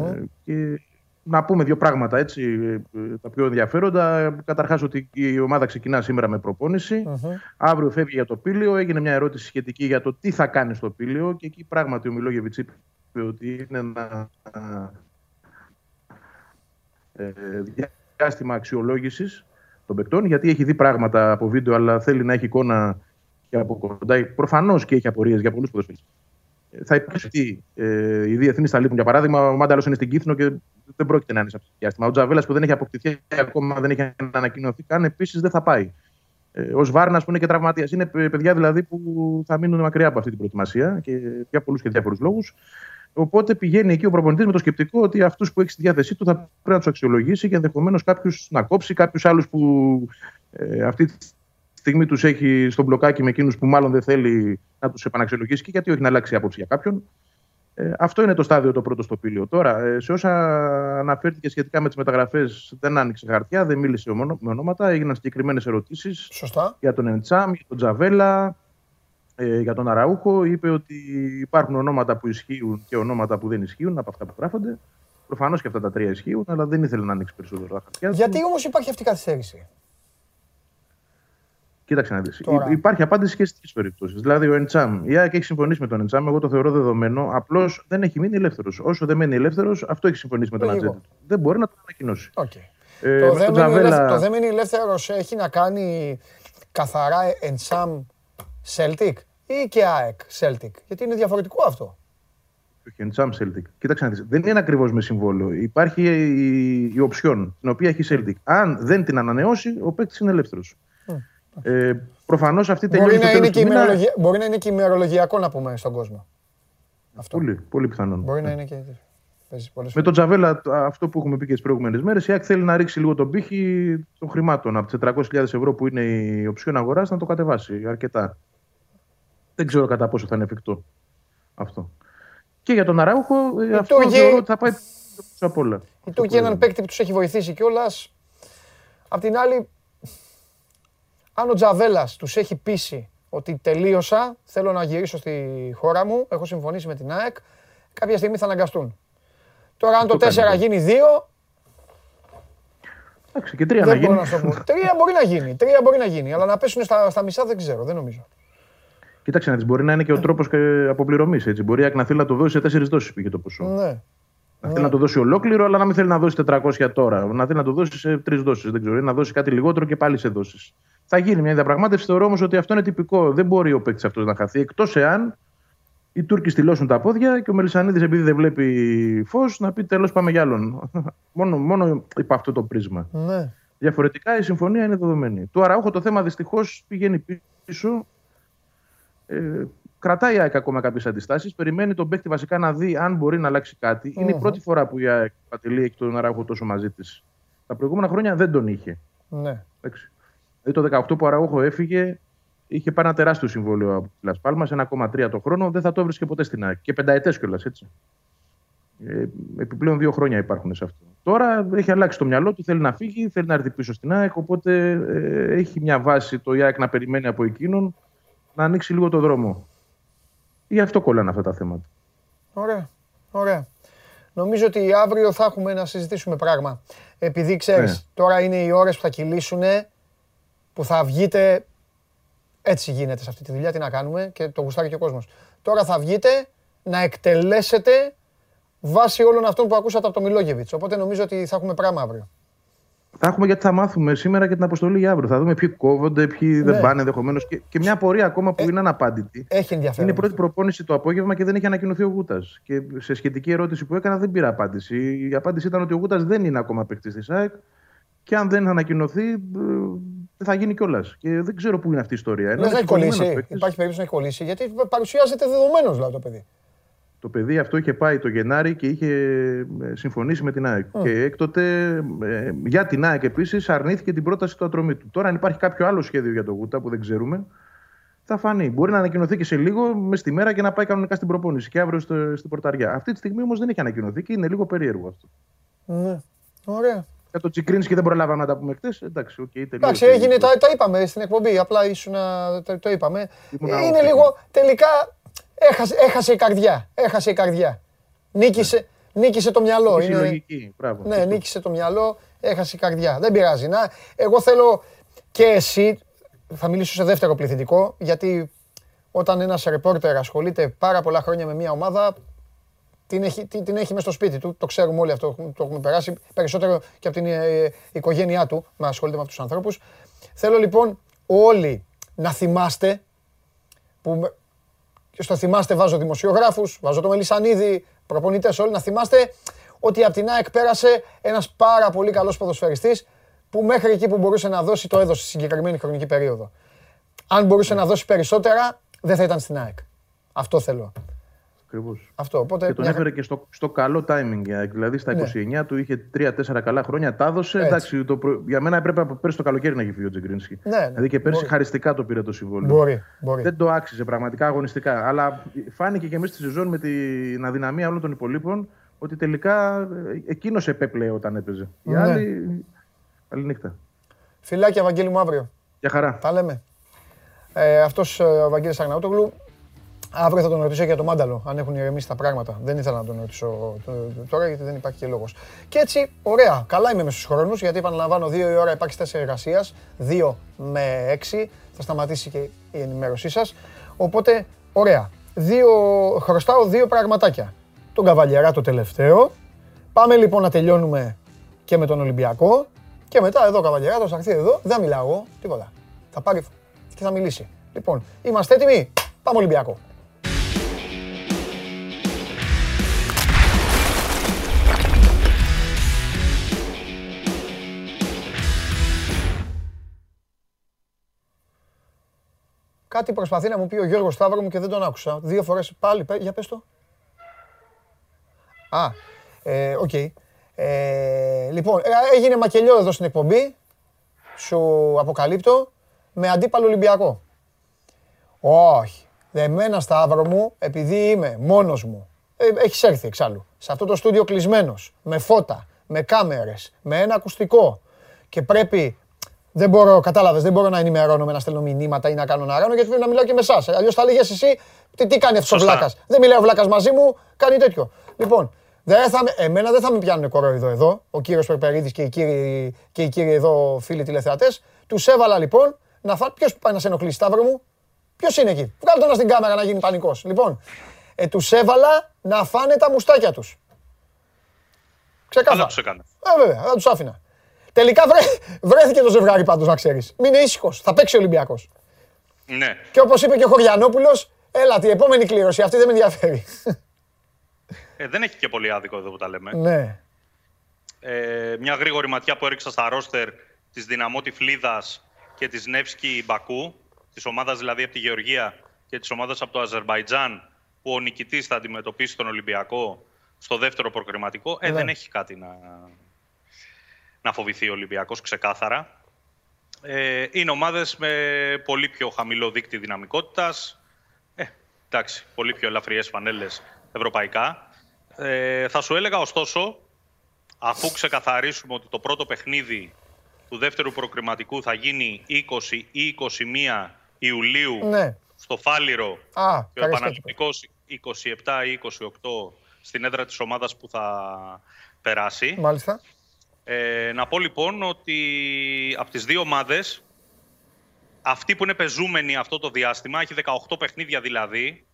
Και... Να πούμε 2 πράγματα έτσι, τα πιο ενδιαφέροντα. Καταρχάς ότι η ομάδα ξεκινά σήμερα με προπόνηση. Αύριο φεύγει για το Πήλιο. Έγινε μια ερώτηση σχετική για το τι θα κάνει στο Πήλιο. Και εκεί πράγματι ο Μιλόγεβιτς είπε ότι είναι ένα διάστημα αξιολόγησης των παικτών. Γιατί έχει δει πράγματα από βίντεο, αλλά θέλει να έχει εικόνα και από κοντά. Προφανώς και έχει απορίες για πολλούς ποδοσφαιριστές. Θα υπάρξει οι διεθνείς θα λείπουν, για παράδειγμα. Ο Μάνταλος είναι στην Κύθνο και δεν πρόκειται να είναι σε αυτό το διάστημα. Ο Τζαβέλας που δεν έχει αποκτηθεί ακόμα, δεν έχει ανακοινωθεί καν, επίσης δεν θα πάει. Ο Σβάρνας που είναι και τραυματίας. Είναι παιδιά δηλαδή που θα μείνουν μακριά από αυτή την προετοιμασία και για πολλούς και διάφορους λόγους. Οπότε πηγαίνει εκεί ο προπονητής με το σκεπτικό ότι αυτούς που έχει στη διάθεσή του θα πρέπει να τους αξιολογήσει και ενδεχομένως κάποιους να κόψει, κάποιους άλλους που αυτή τη στιγμή τους έχει στον μπλοκάκι με εκείνους που μάλλον δεν θέλει να τους επαναξιολογήσει και γιατί όχι να αλλάξει άποψη για κάποιον. Αυτό είναι το στάδιο το πρώτο στο πύλιο. Τώρα, σε όσα αναφέρθηκε σχετικά με τις μεταγραφές, δεν άνοιξε χαρτιά, δεν μίλησε με ονόματα, έγιναν συγκεκριμένες ερωτήσεις για τον Εντσάμ, για τον Τζαβέλα, για τον Αραούχο. Είπε ότι υπάρχουν ονόματα που ισχύουν και ονόματα που δεν ισχύουν από αυτά που γράφονται. Προφανώς και αυτά τα τρία ισχύουν, αλλά δεν ήθελε να ανοίξει περισσότερο τα χαρτιά. Γιατί όμως υπάρχει αυτή η καθυστέρηση? Κοίταξε να δεις. Υπάρχει απάντηση και στις περιπτώσεις. Δηλαδή, ο Εντσάμ, η ΑΕΚ έχει συμφωνήσει με τον Εντσάμ, εγώ το θεωρώ δεδομένο. Απλώς δεν έχει μείνει ελεύθερος. Όσο δεν μένει ελεύθερος, αυτό έχει συμφωνήσει με τον Ατζέντη. Δεν μπορεί να το ανακοινώσει. Okay. Το δεν μένει ελεύθερος έχει να κάνει καθαρά Εντσάμ Celtic ή και ΑΕΚ Celtic? Γιατί είναι διαφορετικό αυτό. Όχι, Εντσάμ Celtic. Κοίταξε να δεις. Δεν είναι ακριβώς με συμβόλαιο. Υπάρχει η οψιόν την οποία έχει Celtic. Αν δεν την ανανεώσει, ο παίκτης είναι ελεύθερος. Προφανώς αυτή τελειώνει το τέλος του μήνα. Μπορεί να είναι και ημερολογιακό να πούμε στον κόσμο. Αυτό. Πολύ πιθανόν. Μπορεί να είναι και... Με τον Τζαβέλα, αυτό που έχουμε πει και τις προηγούμενες μέρες, η ΑΕΚ θέλει να ρίξει λίγο τον πύχη των χρημάτων. Από τις 400.000 ευρώ που είναι η οψιόν αγοράς να το κατεβάσει αρκετά. Δεν ξέρω κατά πόσο θα είναι εφικτό αυτό. Και για τον Αραούχο, αυτό θεωρώ ότι θα πάει πίσω απ' όλα. Η Τουρκία έναν παίκτη που τους έχει βοηθήσει κιόλας. Απ' την άλλη, αν ο Τζαβέλας τους έχει πείσει ότι τελείωσα, θέλω να γυρίσω στη χώρα μου, έχω συμφωνήσει με την ΑΕΚ, κάποια στιγμή θα αναγκαστούν. Τώρα αν το 4 γίνει 2... Εντάξει, και 3 να γίνει. 3 μπορεί να γίνει, αλλά να πέσουν στα μισά δεν ξέρω, δεν νομίζω. Κοίταξε να δεις, μπορεί να είναι και ο τρόπος αποπληρωμής, έτσι. Μπορεί να θέλει να το δώσει σε 4 δόσεις, πήγε το ποσό. Να θέλει να το δώσει ολόκληρο, αλλά να μην θέλει να δώσει 400 τώρα. Να θέλει να το δώσει σε 3 δόσεις, δεν ξέρω. Να δώσει κάτι λιγότερο και πάλι σε δόσεις. Θα γίνει μια διαπραγμάτευση. Θεωρώ όμως ότι αυτό είναι τυπικό. Δεν μπορεί ο παίκτης αυτός να χαθεί. Εκτός εάν οι Τούρκοι στυλώσουν τα πόδια και ο Μελισσανίδης, επειδή δεν βλέπει φως, να πει τέλος, πάμε για άλλον. Μόνο υπό αυτό το πρίσμα. Ναι. Διαφορετικά η συμφωνία είναι δεδομένη. Το Αραούχο το θέμα δυστυχώς πηγαίνει πίσω. Κρατάει η ΑΕΚ ακόμα κάποιες αντιστάσεις. Περιμένει τον παίκτη βασικά να δει αν μπορεί να αλλάξει κάτι. Είναι η πρώτη φορά που η ΑΕΚ Παντελή έχει τον Αραούχο τόσο μαζί της. Τα προηγούμενα χρόνια δεν τον είχε. Ναι. Δηλαδή το 18 που ο Αραούχο έφυγε, είχε πάρει ένα τεράστιο συμβόλαιο από τη Λας Πάλμας, 1,3 το χρόνο, δεν θα το έβρισκε ποτέ στην ΑΕΚ. Και πενταετές κιόλας, έτσι. Επιπλέον 2 χρόνια υπάρχουν σε αυτό. Τώρα έχει αλλάξει το μυαλό του, θέλει να φύγει, θέλει να έρθει πίσω στην ΑΕΚ. Οπότε έχει μια βάση το ΑΕΚ να περιμένει από εκείνον να ανοίξει λίγο το δρόμο. Γι' αυτό κολλάνε αυτά τα θέματα. Ωραία. Ωραία. Νομίζω ότι αύριο θα έχουμε να συζητήσουμε πράγμα. Επειδή ξέρεις, τώρα είναι οι ώρες που θα κυλήσουνε. Που θα βγείτε, έτσι γίνεται σε αυτή τη δουλειά, τι να κάνουμε και το γουστάρει και ο κόσμος. Τώρα θα βγείτε να εκτελέσετε βάσει όλων αυτών που ακούσατε από τον Μιλόγεβιτς. Οπότε νομίζω ότι θα έχουμε πράγμα αύριο. Θα έχουμε, γιατί θα μάθουμε σήμερα και την αποστολή για αύριο. Θα δούμε ποιοι κόβονται, ποιοι δεν πάνε ενδεχομένως. Και μια απορία ακόμα που είναι αναπάντητη. Έχει ενδιαφέρον. Είναι η πρώτη προπόνηση το απόγευμα και δεν έχει ανακοινωθεί ο Γούτας. Και σε σχετική ερώτηση που έκανα δεν πήρα απάντηση. Η απάντηση ήταν ότι ο Γούτας δεν είναι ακόμα παίκτης της ΑΕΚ και αν δεν ανακοινωθεί, δεν θα γίνει κιόλας. Και δεν ξέρω πού είναι αυτή η ιστορία. Δεν έχει κολλήσει. Υπάρχει περίπτωση να έχει κολλήσει, γιατί παρουσιάζεται δεδομένος δηλαδή το παιδί. Το παιδί αυτό είχε πάει το Γενάρη και είχε συμφωνήσει με την ΑΕΚ. Και έκτοτε για την ΑΕΚ επίσης αρνήθηκε την πρόταση του ατρωμί του. Τώρα, αν υπάρχει κάποιο άλλο σχέδιο για τον Γούτα που δεν ξέρουμε, θα φανεί. Μπορεί να ανακοινωθεί και σε λίγο, μες στη μέρα, και να πάει κανονικά στην προπόνηση και αύριο στην πορταριά. Αυτή τη στιγμή όμως δεν έχει ανακοινωθεί και είναι λίγο περίεργο αυτό. Ναι. Ωραία. Για το Τσικρίνσκι δεν προλάβαμε να τα πούμε χτες. Εντάξει, εντάξει, έγινε, τα είπαμε στην εκπομπή. Απλά ήσουν να το είπαμε. Είναι λίγο. Τελικά έχασε η καρδιά. Νίκησε το μυαλό. Είναι λογική. Ναι, νίκησε το μυαλό, έχασε η καρδιά. Δεν πειράζει. Να, εγώ θέλω και εσύ. Θα μιλήσω σε δεύτερο πληθυντικό. Γιατί όταν ένας ρεπόρτερ ασχολείται πάρα πολλά χρόνια με μια ομάδα, την έχει μες στο σπίτι του, το ξέρουμε όλοι αυτό, το έχουμε περάσει περισσότερο και από την οικογένειά του, με ασχολείται με αυτούς τους ανθρώπους. Θέλω λοιπόν όλοι να θυμάστε, που στο θυμάστε βάζω δημοσιογράφους, βάζω το Μελισσανίδη, προπονητές, όλοι να θυμάστε ότι από την ΑΕΚ πέρασε ένας πάρα πολύ καλός ποδοσφαιριστής που μέχρι εκεί που μπορούσε να δώσει το έδωσε στη συγκεκριμένη χρονική περίοδο. Αν μπορούσε να δώσει περισσότερα, δεν θα ήταν στην ΑΕΚ. Αυτό θέλω. Ακριβώς. Αυτό, οπότε και τον έφερε και στο καλό timing. Δηλαδή στα 29 του είχε 3-4 καλά χρόνια, τα έδωσε. Εντάξει, για μένα έπρεπε από πέρσι το καλοκαίρι να έχει φύγει ο Τζιγκρίνσκι. Ναι, δηλαδή και πέρσι χαριστικά το πήρε το συμβόλαιο. Μπορεί. Δεν το άξιζε πραγματικά αγωνιστικά. Αλλά φάνηκε και εμείς στη σεζόν με την αδυναμία όλων των υπολείπων ότι τελικά εκείνος επέπλεε όταν έπαιζε. Οι άλλοι. Καληνύχτα. Φιλάκια, Βαγγέλη μου, αύριο. Για χαρά. Τα λέμε. Αυτός ο Βαγγέλης Αρναούτογλου. Αύριο θα τον ρωτήσω για το Μάνταλο, αν έχουν ηρεμήσει τα πράγματα. Δεν ήθελα να τον ρωτήσω τώρα, γιατί δεν υπάρχει και λόγος. Και έτσι, ωραία, καλά είμαι με στους χρόνους, γιατί επαναλαμβάνω 2 η ώρα υπάρχει 4 εργασίας, 2 με 6, θα σταματήσει και η ενημέρωσή σας. Οπότε, ωραία, χρωστάω 2 πραγματάκια. Τον Καβαλιέρα το τελευταίο, πάμε λοιπόν να τελειώνουμε και με τον Ολυμπιακό και μετά εδώ ο Καβαλιέρα θα έρθει εδώ, δεν μιλάω, τίποτα. Θα πάρει και θα μιλήσει. Λοιπόν, είμαστε έτοιμοι, πάμε Ολυμπιακό. Κάτι προσπαθεί να μου πει ο Γιώργος Σταύρου μου και δεν τον άκουσα. 2 φορές πάλι, για πες το. Α, οκ. Λοιπόν, έγινε μακελιό εδώ στην εκπομπή, σου αποκαλύπτω, με αντίπαλο Ολυμπιακό. Όχι, εμένα Σταύρο μου, επειδή είμαι μόνος μου, έχεις έρθει εξάλλου, σε αυτό το στούντιο κλεισμένος, με φώτα, με κάμερες, με ένα ακουστικό και πρέπει... Δεν μπορώ, κατάλαβες, δεν μπορώ να ενημερώνομαι, να στέλνω μηνύματα ή να κάνω να ράνω, γιατί πρέπει να μιλάω και με εσάς. Αλλιώς θα λέγες εσύ, τι κάνει αυτός ο βλάκας. Δεν μιλάει ο βλάκας μαζί μου, κάνει τέτοιο. Λοιπόν, εμένα δεν θα με πιάνουν κοροϊδό εδώ, ο κύριος Περπερίδης και οι κύριοι εδώ φίλοι τηλεθεατές. Τους έβαλα λοιπόν να φάνε. Ποιος πάει να σε ενοχλήσει, Σταύρο μου? Ποιος είναι εκεί? Βγάλε τον στην κάμερα να γίνει πανικός. Λοιπόν, τους έβαλα να φάνε τα μουστάκια τους. Ξεκάθαρα. Βέβαια, θα τους άφηνα. Τελικά βρέθηκε το ζευγάρι πάντως, να ξέρεις. Μείνε ήσυχος, θα παίξει ο Ολυμπιακός. Ναι. Και όπως είπε και ο Χωριανόπουλος, έλα την επόμενη κλήρωση, αυτή δεν με ενδιαφέρει. Δεν έχει και πολύ άδικο εδώ που τα λέμε. Ναι. Μια γρήγορη ματιά που έριξα στα ρόστερ της Δυναμό Τυφλίδας και της Νεύσκη Μπακού, της ομάδας δηλαδή από τη Γεωργία και της ομάδας από το Αζερμπαϊτζάν, που ο νικητής θα αντιμετωπίσει τον Ολυμπιακό στο δεύτερο προκριματικό, ναι. Δεν έχει κάτι να φοβηθεί ο Ολυμπιακός, ξεκάθαρα. Είναι ομάδες με πολύ πιο χαμηλό δείκτη δυναμικότητας. Εντάξει, πολύ πιο ελαφριές φανέλες ευρωπαϊκά. Θα σου έλεγα, ωστόσο, αφού ξεκαθαρίσουμε ότι το πρώτο παιχνίδι του δεύτερου προκριματικού θα γίνει 20 ή 21 Ιουλίου στο Φάλιρο και ο Παναθηναϊκός 27 ή 28 στην έδρα της ομάδας που θα περάσει. Μάλιστα. Να πω λοιπόν ότι από τις δύο ομάδες, αυτή που είναι πεζούμενη αυτό το διάστημα, έχει 18 παιχνίδια δηλαδή,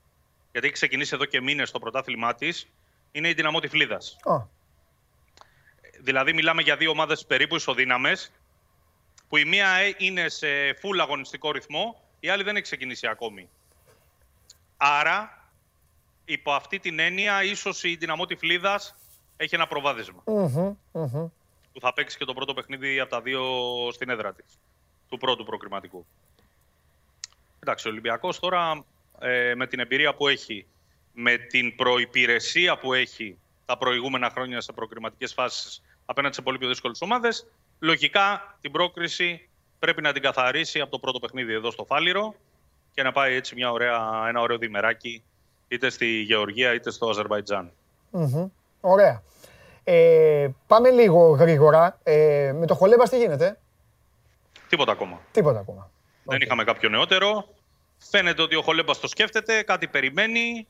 γιατί έχει ξεκινήσει εδώ και μήνες το πρωτάθλημά της, είναι η Δυναμό Τυφλίδας. Δηλαδή μιλάμε για δύο ομάδες περίπου ισοδύναμες, που η μία είναι σε full αγωνιστικό ρυθμό, η άλλη δεν έχει ξεκινήσει ακόμη. Άρα, υπό αυτή την έννοια, ίσως η Δυναμό Τυφλίδας έχει ένα προβάδισμα. Που θα παίξει και το πρώτο παιχνίδι από τα δύο στην έδρα της, του πρώτου προκριματικού. Εντάξει, ο Ολυμπιακός τώρα με την εμπειρία που έχει, με την προϋπηρεσία που έχει τα προηγούμενα χρόνια σε προκριματικές φάσεις απέναντι σε πολύ πιο δύσκολες ομάδες, λογικά την πρόκριση πρέπει να την καθαρίσει από το πρώτο παιχνίδι εδώ στο Φάλιρο και να πάει έτσι ένα ωραίο διημεράκι είτε στη Γεωργία είτε στο Αζερβαϊτζάν. Ωραία. Πάμε λίγο γρήγορα. Με το Χολέμπας τι γίνεται? Τίποτα ακόμα. Δεν είχαμε κάποιο νεότερο. Φαίνεται ότι ο Χολέμπας το σκέφτεται, κάτι περιμένει.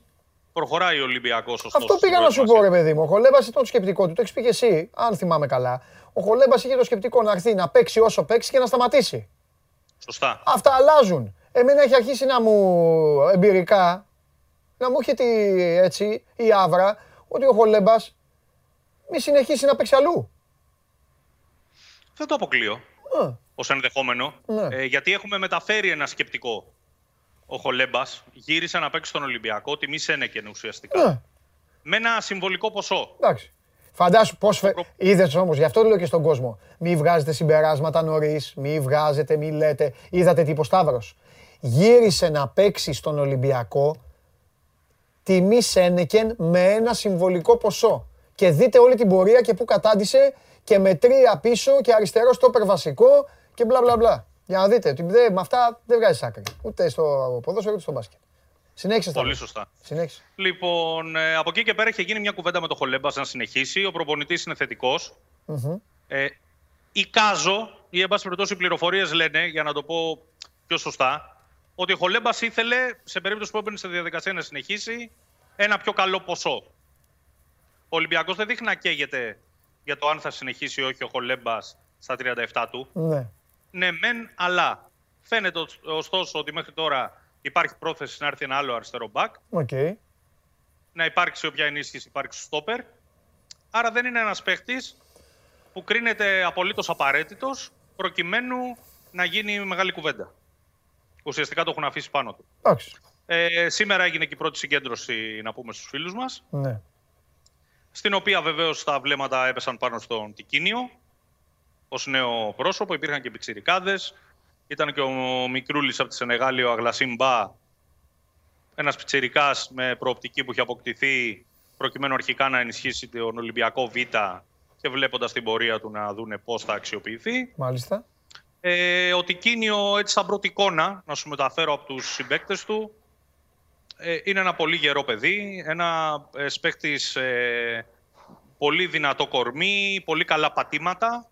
Προχωράει ο Ολυμπιακός. Αυτό πήγα να σου πω, ρε παιδί μου. Ο Χολέμπας ήταν το σκεπτικό του. Το έχεις πει και εσύ, αν θυμάμαι καλά. Ο Χολέμπας είχε το σκεπτικό να έρθει να παίξει όσο παίξει και να σταματήσει. Σωστά. Αυτά αλλάζουν. Εμένα έχει αρχίσει να μου εμπειρικά να μου έρχεται έτσι η άβρα ότι ο Χολέμπας μη συνεχίσει να παίξει αλλού. Δεν το αποκλείω ως ενδεχόμενο. Γιατί έχουμε μεταφέρει ένα σκεπτικό. Ο Χολέμπας γύρισε να παίξει στον Ολυμπιακό, τιμή Σένεκεν ουσιαστικά. Με ένα συμβολικό ποσό. Εντάξει. Φαντάσου πώς είδες όμως, γι' αυτό λέω και στον κόσμο. Μη βγάζετε συμπεράσματα νωρίς, μη βγάζετε, μη λέτε. Είδατε τι είπε ο Σταύρος. Γύρισε να παίξει στον Ολυμπιακό τιμή Σένεκεν με ένα συμβολικό ποσό. Και δείτε όλη την πορεία και πού κατάντησε και με 3 πίσω και αριστερό στόπερ βασικό και μπλα μπλα μπλα. Για να δείτε ότι με αυτά δεν βγάζει άκρη. Ούτε στο ποδόσφαιρο ούτε στο μπάσκετ. Συνέχισε. Πολύ σωστά. Συνέχισε. Λοιπόν, από εκεί και πέρα είχε γίνει μια κουβέντα με τον Χολέμπας να συνεχίσει. Ο προπονητής είναι θετικός. Mm-hmm. Εικάζω, ή εν πάση περιπτώσει οι πληροφορίες λένε, για να το πω πιο σωστά, ότι ο Χολέμπας ήθελε, σε περίπτωση που έμπαινε στη διαδικασία να συνεχίσει, ένα πιο καλό ποσό. Ο Ολυμπιακός δεν δείχνει να καίγεται για το αν θα συνεχίσει ή όχι ο Χολέμπας στα 37 του. Ναι. Ναι, μεν, αλλά φαίνεται ωστόσο ότι μέχρι τώρα υπάρχει πρόθεση να έρθει ένα άλλο αριστερό μπακ. Okay. Να υπάρξει όποια ενίσχυση υπάρξει στόπερ. Άρα δεν είναι ένας παίχτης που κρίνεται απολύτως απαραίτητος προκειμένου να γίνει μεγάλη κουβέντα. Ουσιαστικά το έχουν αφήσει πάνω του. Okay. Σήμερα έγινε και η πρώτη συγκέντρωση, να πούμε, στους φίλους μας. Ναι. Στην οποία βεβαίως τα βλέμματα έπεσαν πάνω στον Τικίνιο ως νέο πρόσωπο. Υπήρχαν και πιτσιρικάδες. Ήταν και ο Μικρούλης από τη Σενεγάλη, ο Αγλασίμπα, ένας πιτσιρικάς με προοπτική που είχε αποκτηθεί προκειμένου αρχικά να ενισχύσει τον Ολυμπιακό Β και βλέποντας την πορεία του να δούνε πώς θα αξιοποιηθεί. Μάλιστα. Ο Τικίνιο, έτσι σαν πρώτη εικόνα, να σου μεταφέρω από τους συμπαίκτες του, είναι ένα πολύ γερό παιδί, ένα παίκτης πολύ δυνατό κορμί, πολύ καλά πατήματα.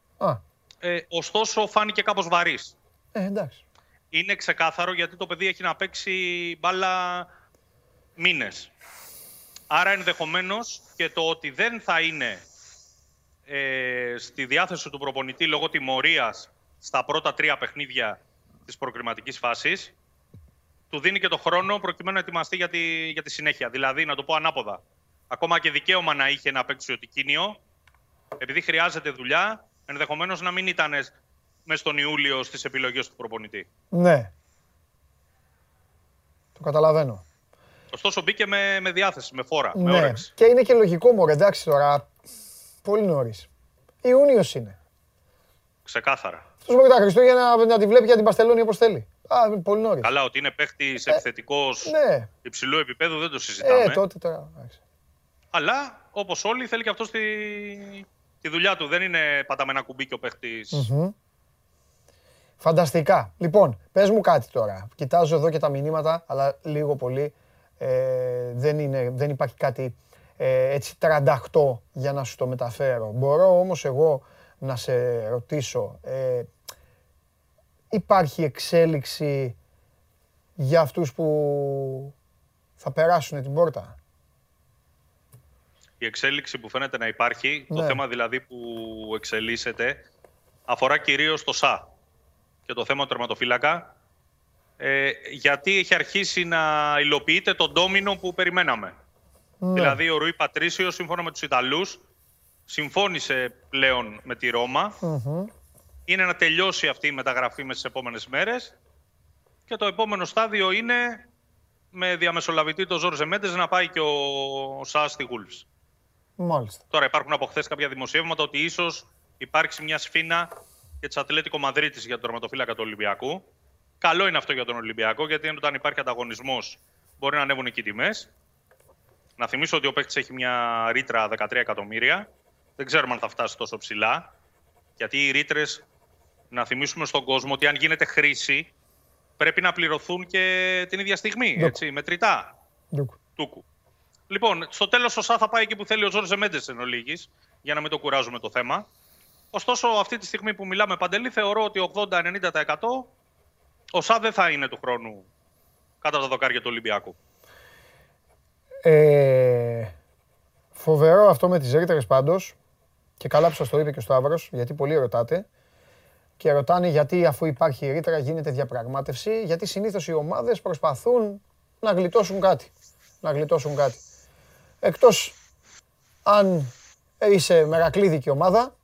Ωστόσο φάνηκε κάπως βαρύς. Εντάξει. Είναι ξεκάθαρο γιατί το παιδί έχει να παίξει μπάλα μήνες. Άρα ενδεχομένως και το ότι δεν θα είναι στη διάθεση του προπονητή λόγω τιμωρίας στα πρώτα 3 παιχνίδια της προκριματικής φάσης, του δίνει και το χρόνο προκειμένου να ετοιμαστεί για τη συνέχεια. Δηλαδή, να το πω ανάποδα. Ακόμα και δικαίωμα να είχε ένα παίξιο, επειδή χρειάζεται δουλειά, ενδεχομένως να μην ήταν μες τον Ιούλιο στις επιλογές του προπονητή. Ναι. Το καταλαβαίνω. Ωστόσο μπήκε με διάθεση, με φόρα, ναι, με όρεξη. Και είναι και λογικό, μωρέ, εντάξει τώρα. Πολύ νωρίς. Ιούνιος είναι. Ξεκάθαρα. Αυτός μπορεί τα Χριστούγεννα να τη βλέπει για την Μπαρσελόνη όπως θέλει. Πολύ νωρίς. Καλά, ότι είναι παίχτης επιθετικός, ναι, υψηλού επίπεδου, δεν το συζητάμε. Τότε τώρα. Αλλά, όπως όλοι, θέλει και αυτός τη δουλειά του. Δεν είναι παταμένα κουμπί και ο παίχτης. Mm-hmm. Φανταστικά. Λοιπόν, πες μου κάτι τώρα. Κοιτάζω εδώ και τα μηνύματα, αλλά λίγο πολύ δεν υπάρχει κάτι έτσι τρανταχτό για να σου το μεταφέρω. Μπορώ όμως εγώ να σε ρωτήσω, υπάρχει εξέλιξη για αυτούς που θα περάσουν την πόρτα? Η εξέλιξη που φαίνεται να υπάρχει, ναι, το θέμα δηλαδή που εξελίσσεται, αφορά κυρίως το ΣΑ και το θέμα του τερματοφύλακα, γιατί έχει αρχίσει να υλοποιείται το ντόμινο που περιμέναμε. Ναι. Δηλαδή ο Ρουί Πατρίσιο, σύμφωνα με τους Ιταλούς, συμφώνησε πλέον με τη Ρώμα. Mm-hmm. Είναι να τελειώσει αυτή η μεταγραφή μέσα στις επόμενες μέρες και το επόμενο στάδιο είναι με διαμεσολαβητή τον Ζόρζε Μέντες να πάει και ο ΣΑ στη Wolves. Μάλιστα. Τώρα υπάρχουν από χθες κάποια δημοσιεύματα ότι ίσως υπάρξει μια σφίνα και της Ατλέτικο Μαδρίτης για τον τερματοφύλακα του Ολυμπιακού. Καλό είναι αυτό για τον Ολυμπιακό, γιατί όταν υπάρχει ανταγωνισμός μπορεί να ανέβουν εκεί οι τιμές. Να θυμίσω ότι ο παίκτης έχει μια ρήτρα 13 εκατομμύρια. Δεν ξέρουμε αν θα φτάσει τόσο ψηλά. Γιατί οι ρήτρες, να θυμίσουμε στον κόσμο ότι αν γίνεται χρήση, πρέπει να πληρωθούν και την ίδια στιγμή. Έτσι, μετρητά. Τούκου. Λοιπόν, στο τέλος ο ΣΑ θα πάει εκεί που θέλει ο Ζόρζε Μέντες εν ολίγης, για να μην το κουράζουμε το θέμα. Ωστόσο, αυτή τη στιγμή που μιλάμε, Παντελή, θεωρώ ότι 80-90% ο ΣΑ δεν θα είναι του χρόνου κάτω από τα δοκάρια του Ολυμπιακού. Φοβερό αυτό με τις ρήτρες πάντως. Και καλά που σας το είπε και ο Σταύρος, γιατί πολλοί ρωτάτε. Και ρωτάνε γιατί, αφού υπάρχει ρήτρα, γίνεται διαπραγμάτευση. Γιατί συνήθως οι ομάδες προσπαθούν να γλιτώσουν κάτι. Εκτός αν είσαι μερακλείδικη ομάδα.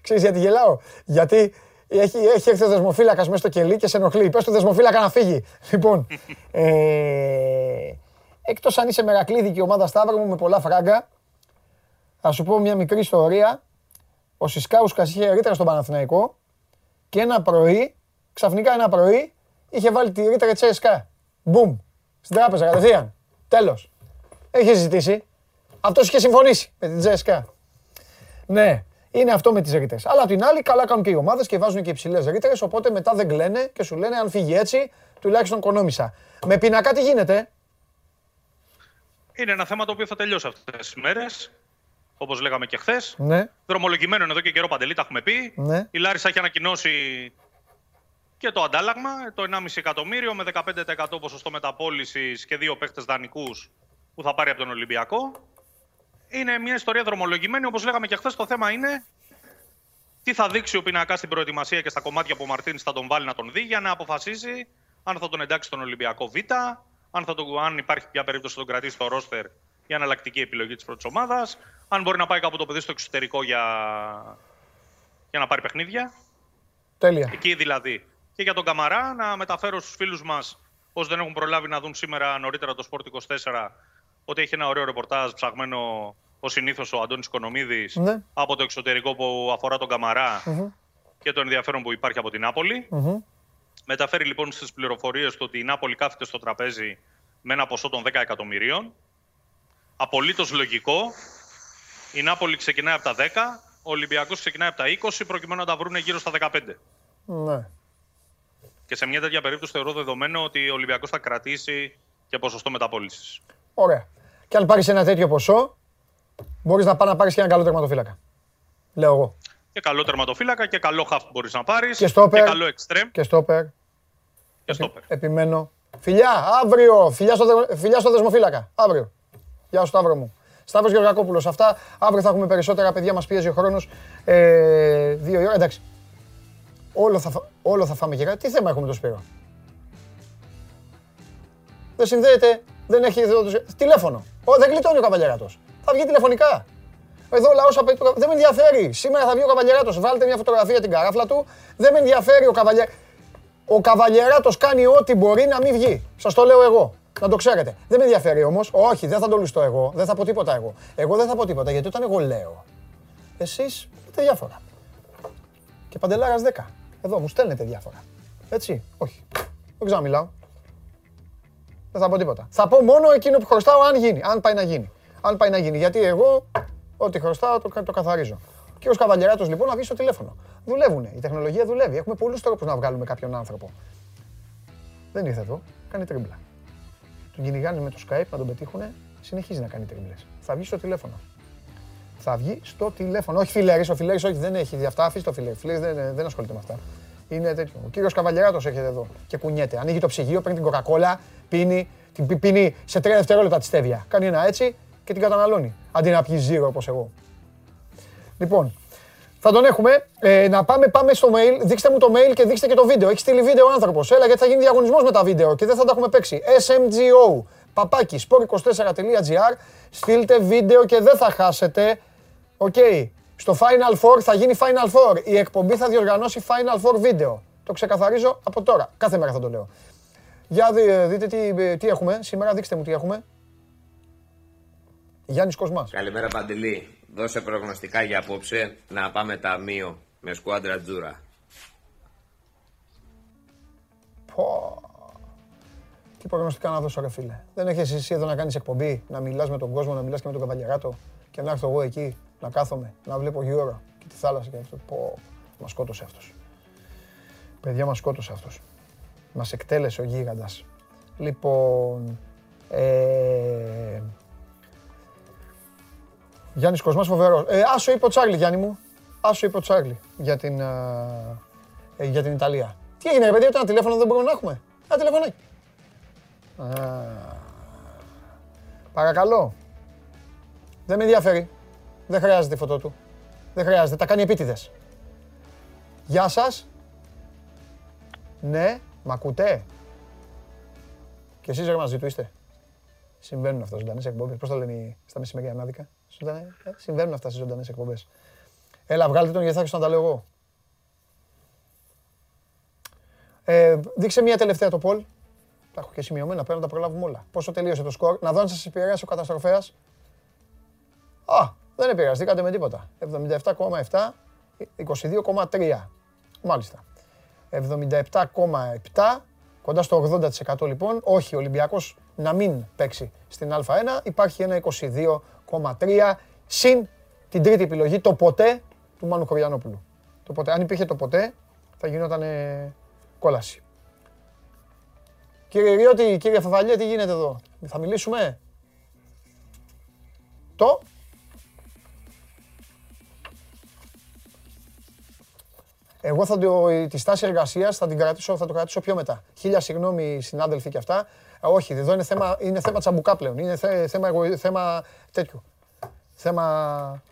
Ξέρεις γιατί γελάω? Γιατί έχει έρθει ο δεσμοφύλακας μέσα στο κελί και σε ενοχλεί. Πες το δεσμοφύλακα να φύγει. Λοιπόν, εκτός αν είσαι μερακλείδικη ομάδα, Σταύρο μου, με πολλά φράγκα, θα σου πω μια μικρή ιστορία. Ο Σισκάουσκας είχε ρήτρα στον Παναθηναϊκό και ξαφνικά ένα πρωί, είχε βάλει τη ρήτρα Τσέσκα. Μπουμ! Στην τράπεζα κατευθείαν. Τέλος. Έχει ζητήσει. Αυτός είχε συμφωνήσει με την Τσέσκα. Ναι, είναι αυτό με τις ρήτες. Αλλά απ' την άλλη, καλά κάνουν και οι ομάδες και βάζουν και υψηλές ρήτες. Οπότε μετά δεν κλαίνε και σου λένε αν φύγει έτσι, τουλάχιστον κονόμησα. Με πινακά τι γίνεται? Είναι ένα θέμα το οποίο θα τελειώσει αυτές τις μέρες. Όπως λέγαμε και χθες. Ναι. Δρομολογημένο εδώ και καιρό, Παντελή, τα έχουμε πει. Ναι. Η Λάρισα έχει ανακοινώσει και το αντάλλαγμα, το 1,5 εκατομμύριο με 15% ποσοστό μεταπώλησης και 2 παίχτες δανεικούς που θα πάρει από τον Ολυμπιακό. Είναι μια ιστορία δρομολογημένη. Όπως λέγαμε και χθες, το θέμα είναι τι θα δείξει ο πινακάς στην προετοιμασία και στα κομμάτια που ο Μαρτίνς θα τον βάλει να τον δει για να αποφασίσει αν θα τον εντάξει στον Ολυμπιακό Β, αν υπάρχει πια περίπτωση να τον κρατήσει στο ρόστερ η αναλλακτική επιλογή της πρώτης ομάδας, αν μπορεί να πάει κάπου το παιδί στο εξωτερικό για να πάρει παιχνίδια. Τέλεια. Εκεί δηλαδή. Και για τον Καμαρά, να μεταφέρω στους φίλους μας, όσοι δεν έχουν προλάβει να δουν σήμερα νωρίτερα το Sport 24, ότι έχει ένα ωραίο ρεπορτάζ ψαγμένο ως συνήθως ο Αντώνης Οικονομίδης, ναι, από το εξωτερικό που αφορά τον Καμαρά, mm-hmm, και το ενδιαφέρον που υπάρχει από την Νάπολη. Mm-hmm. Μεταφέρει λοιπόν στις πληροφορίες του ότι η Νάπολη κάθεται στο τραπέζι με ένα ποσό των 10 εκατομμυρίων. Απολύτως λογικό. Η Νάπολη ξεκινάει από τα 10, ο Ολυμπιακός ξεκινάει από τα 20, προκειμένου να τα βρούνε γύρω στα 15. Ναι. Και σε μια τέτοια περίπτωση θεωρώ δεδομένο ότι ο Ολυμπιακός θα κρατήσει και ποσοστό μεταπώλησης. Ωραία. Και αν πάρεις ένα τέτοιο ποσό, μπορείς να πάρεις και ένα καλό τερματοφύλακα. Λέω εγώ. Και καλό τερματοφύλακα και καλό χαφ μπορείς να πάρεις. Και στόπερ. Και καλό εξτρέμ. Και στόπερ. Επιμένω. Φιλιά, αύριο. Φιλιά στο δεσμοφύλακα. Αύριο. Γεια σου, Σταύρο μου. Σταύρος Γεωργακόπουλος. Αυτά. Αύριο θα έχουμε περισσότερα. Παιδιά, μας πιέζει ο χρόνος. 2 η ώρα. Εντάξει. Όλο θα φάμε και κάτι. Τι θέμα έχουμε το Σπύρο? Δεν συνδέεται. Δεν έχει τηλέφωνο. Δεν γλιτώνει ο Καβαλιαράτος. Θα βγει τηλεφωνικά. Εδώ ο λαός απαιτεί. Δεν με ενδιαφέρει. Σήμερα θα βγει ο Καβαλιαράτος. Βάλτε μια φωτογραφία την καράφλα του. Δεν με ενδιαφέρει ο Καβαλιαράτος. Ο Καβαλιαράτος κάνει ό,τι μπορεί να μην βγει. Σας το λέω εγώ. Να το ξέρετε. Δεν με ενδιαφέρει όμως. Όχι, δεν θα το λουστώ εγώ. Δεν θα πω τίποτα εγώ. Εγώ δεν θα πω τίποτα, γιατί όταν εγώ λέω, εσείς λέτε διάφορα. Και Παντελάρας 10. Εδώ μου στέλνετε διάφορα. Έτσι. Όχι. Δεν ξαναμιλάω. Δεν θα πω τίποτα. Θα πω μόνο εκείνο που χρωστάω αν γίνει. Αν πάει να γίνει. Αν πάει να γίνει. Γιατί εγώ ό,τι χρωστάω το καθαρίζω. Ο κύριος Καβαλιαράτος λοιπόν να βγει στο τηλέφωνο. Δουλεύουνε. Η τεχνολογία δουλεύει. Έχουμε πολλούς τρόπους να βγάλουμε κάποιον άνθρωπο. Δεν ήρθε εδώ. Κάνει τρίμπλα. Τον κυνηγάνε με το Skype να τον πετύχουνε. Συνεχίζει να κάνει τρίμπλες. Θα βγει στο τηλέφωνο. Θα βγει στο τηλέφωνο. Όχι φιλέρης. Ο φιλέρης όχι, δεν έχει αυτά. Αφήστε το φιλέρης. Δεν ασχολείται με αυτά. Είναι τέτοιο. Ο κύριος Καβαλιαράτος έρχεται εδώ και κουνιέται. Ανοίγει το ψυγείο, παίρνει την Coca-Cola, πίνει σε 3 δευτερόλεπτα τη στέβια. Κάνει ένα έτσι και την καταναλώνει. Αντί να πιει zero όπως εγώ. Λοιπόν, θα τον έχουμε. Να πάμε στο mail. Δείξτε μου το mail και δείξτε και το βίντεο. Έχει στείλει βίντεο ο άνθρωπος. Έλα, γιατί θα γίνει διαγωνισμός με τα βίντεο και δεν θα τα έχουμε παίξει. smgo@sport24.gr. Στείλτε βίντεο και δεν θα χάσετε. Οκ. Στο Final Four θα γίνει Final Four. Η εκπομπή θα διοργανώσει Final Four βίντεο. Το ξεκαθαρίζω από τώρα. Κάθε μέρα θα το λέω. Για δείτε τι έχουμε. Σήμερα δείξτε μου τι έχουμε. Γιάννης Κοσμάς. Καλημέρα Παντελή. Δώσε προγνωστικά για απόψε να πάμε ταμείο με σκουάντρα τζούρα. Πω. Τι προγνωστικά να δώσω ρε φίλε. Δεν έχεις εσύ εδώ να κάνεις εκπομπή, να μιλάς με τον κόσμο, να μιλάς και με τον Καβαλιαράτο και να έρθω εγώ εκεί, να κάθομαι, να βλέπω Euro και τη θάλασσα και αυτό. Πω. Μας σκότωσε αυτός. Παιδιά, μας σκότωσε αυτός. Μας εκτέλεσε ο γίγαντας. Λοιπόν... Γιάννης Κοσμάς φοβερός. Άσο είπε ο Τσάρλι, Γιάννη μου. Άσο είπε ο Τσάρλι για την Ιταλία. Τι έγινε ρε παιδί, όταν ένα τηλέφωνο δεν μπορούμε να έχουμε. Ένα τηλεφωνάκι. Παρακαλώ. Δεν με ενδιαφέρει. Δεν χρειάζεται η φωτό του. Δεν χρειάζεται. Τα κάνει επίτηδες. Γεια σας. Ναι, μ' ακούτε? Και εσείς ρε μαζί του είστε. Συμβαίνουν αυτά στις ζωντανές εκπομπές. Πώς τα λένε στα μεσημεριά ανάδικα. Συμβαίνουν αυτά στις ζωντανές εκπομπές. Έλα, βγάλτε τον γιατί θα τα λέω εγώ. Δείξε μια τελευταία το poll. Τα έχω και σημειωμένα, πρέπει να τα προλάβουμε όλα. Πόσο τελείωσε το σκορ. Να δω αν σας επηρεάσει ο καταστροφέας. Α, δεν επηρεαστήκατε με τίποτα. 77,7, 22,3. Μάλιστα. 77,7, Κοντά στο 80% λοιπόν, όχι, ο Ολυμπιακός να μην παίξει στην Α1. Υπάρχει ένα 22,3 συν την τρίτη επιλογή, το ποτέ του Μάνου Κοριανόπουλου. Το ποτέ. Αν υπήρχε το ποτέ, θα γινόταν κόλαση. Κύριε Ριώτη, κύριε Φαβαλιέ, τι γίνεται εδώ? Θα μιλήσουμε. Το. Εγώ θα τη στάση εργασίας θα την κρατήσω, θα το κρατήσω πιο μετά. Χίλια συγγνώμη συνάδελφοι και αυτά. Όχι, εδώ είναι θέμα, είναι θέμα τσαμπουκά πλέον. Είναι θέμα τέτοιου. Θέμα...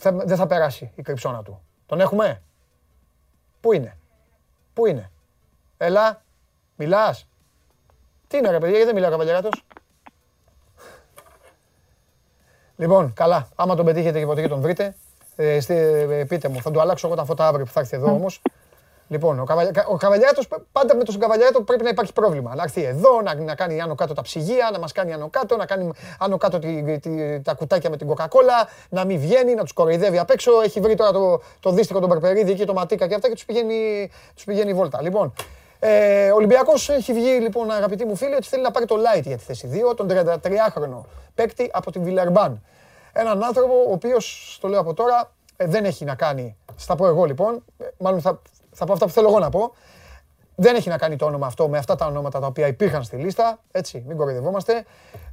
δεν θα περάσει η κρυψώνα του. Τον έχουμε? Πού είναι? Πού είναι? Έλα, μιλάς? Τι είναι ρε παιδιά, γιατί δεν μιλάει ο Καβαλιαράτος? Λοιπόν, καλά, άμα τον πετύχετε και ποτέ και τον βρείτε, πείτε μου, θα το αλλάξω εγώ τα φώτα αύριο που θα έρθει εδώ όμως. Λοιπόν, ο Καβαλιαράτος, πάντα με τον Καβαλιαράτο πρέπει να υπάρχει πρόβλημα. Να έρθει εδώ, να κάνει άνω κάτω τα ψυγεία, να μας κάνει άνω κάτω, να κάνει άνω κάτω τα κουτάκια με την Coca-Cola, να μην βγαίνει, να τους κοροϊδεύει απ' έξω. Έχει βρει τώρα το δίστικο τον Περπερίδη και το Ματίκα και αυτά και τους πηγαίνει η βόλτα. Λοιπόν, ο Ολυμπιακός έχει βγει λοιπόν, αγαπητοί μου φίλοι, ότι θέλει να πάρει το light για τη θέση 2, τον 33χρονο παίκτη από την Βιλερμπάν. Έναν άνθρωπο ο οποίος, το λέω από τώρα, δεν έχει να κάνει, στα πω εγώ λοιπόν, μάλλον θα πω αυτά που θέλω εγώ να πω, δεν έχει να κάνει το όνομα αυτό με αυτά τα ονόματα τα οποία υπήρχαν στη λίστα, έτσι, μην κοροϊδευόμαστε.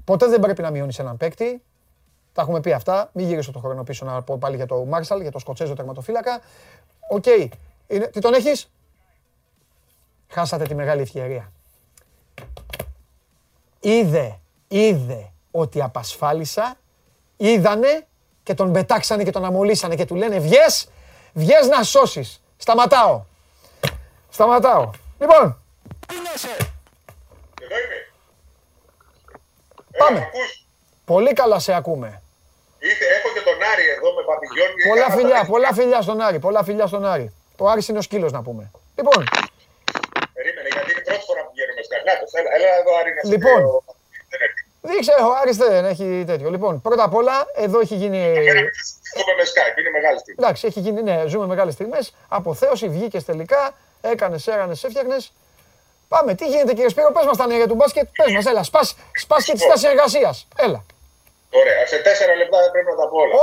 Ποτέ δεν πρέπει να μειώνεις έναν παίκτη, τα έχουμε πει αυτά, μην γυρίσω το χρόνο πίσω να πω πάλι για το Μάρσαλ, για το Σκοτσέζο τερματοφύλακα. Οκ, τι τον έχεις? Χάσατε τη μεγάλη ευκαιρία. Είδε ότι απασφάλισα, είδανε και τον πετάξανε και τον αμολύσανε και του λένε βγες να σώσεις. Σταματάω. Λοιπόν. Τι λέσαι? Εδώ είμαι. Πάμε. Πολύ καλά σε ακούμε. Έχω και τον Άρη εδώ με παπηγιόν. Πολλά φιλιά στον Άρη. Το Άρης είναι ο σκύλος να πούμε. Λοιπόν. Περίμενε, γιατί είναι πρώτη φορά που βγαίνουμε στα Γλάτος. Έλα εδώ, Άρη, να σε πω. Δεν ξέρω, ο Άρης δεν έχει τέτοιο. Λοιπόν, πρώτα απ' όλα, εδώ έχει γίνει... Ζούμε με Skype, είναι μεγάλες στιγμές. Εντάξει, έχει γίνει, ναι, ζούμε μεγάλες στιγμές. Αποθέωση, βγήκες τελικά, έκανες, έφτιαχνες. Πάμε, τι γίνεται κύριε Σπύρο, πες μας τα νέα του μπάσκετ, πες μας, έλα, σπάς και τη στάση εργασίας. Έλα. Ωραία, σε 4 λεπτά δεν πρέπει να τα πω όλα.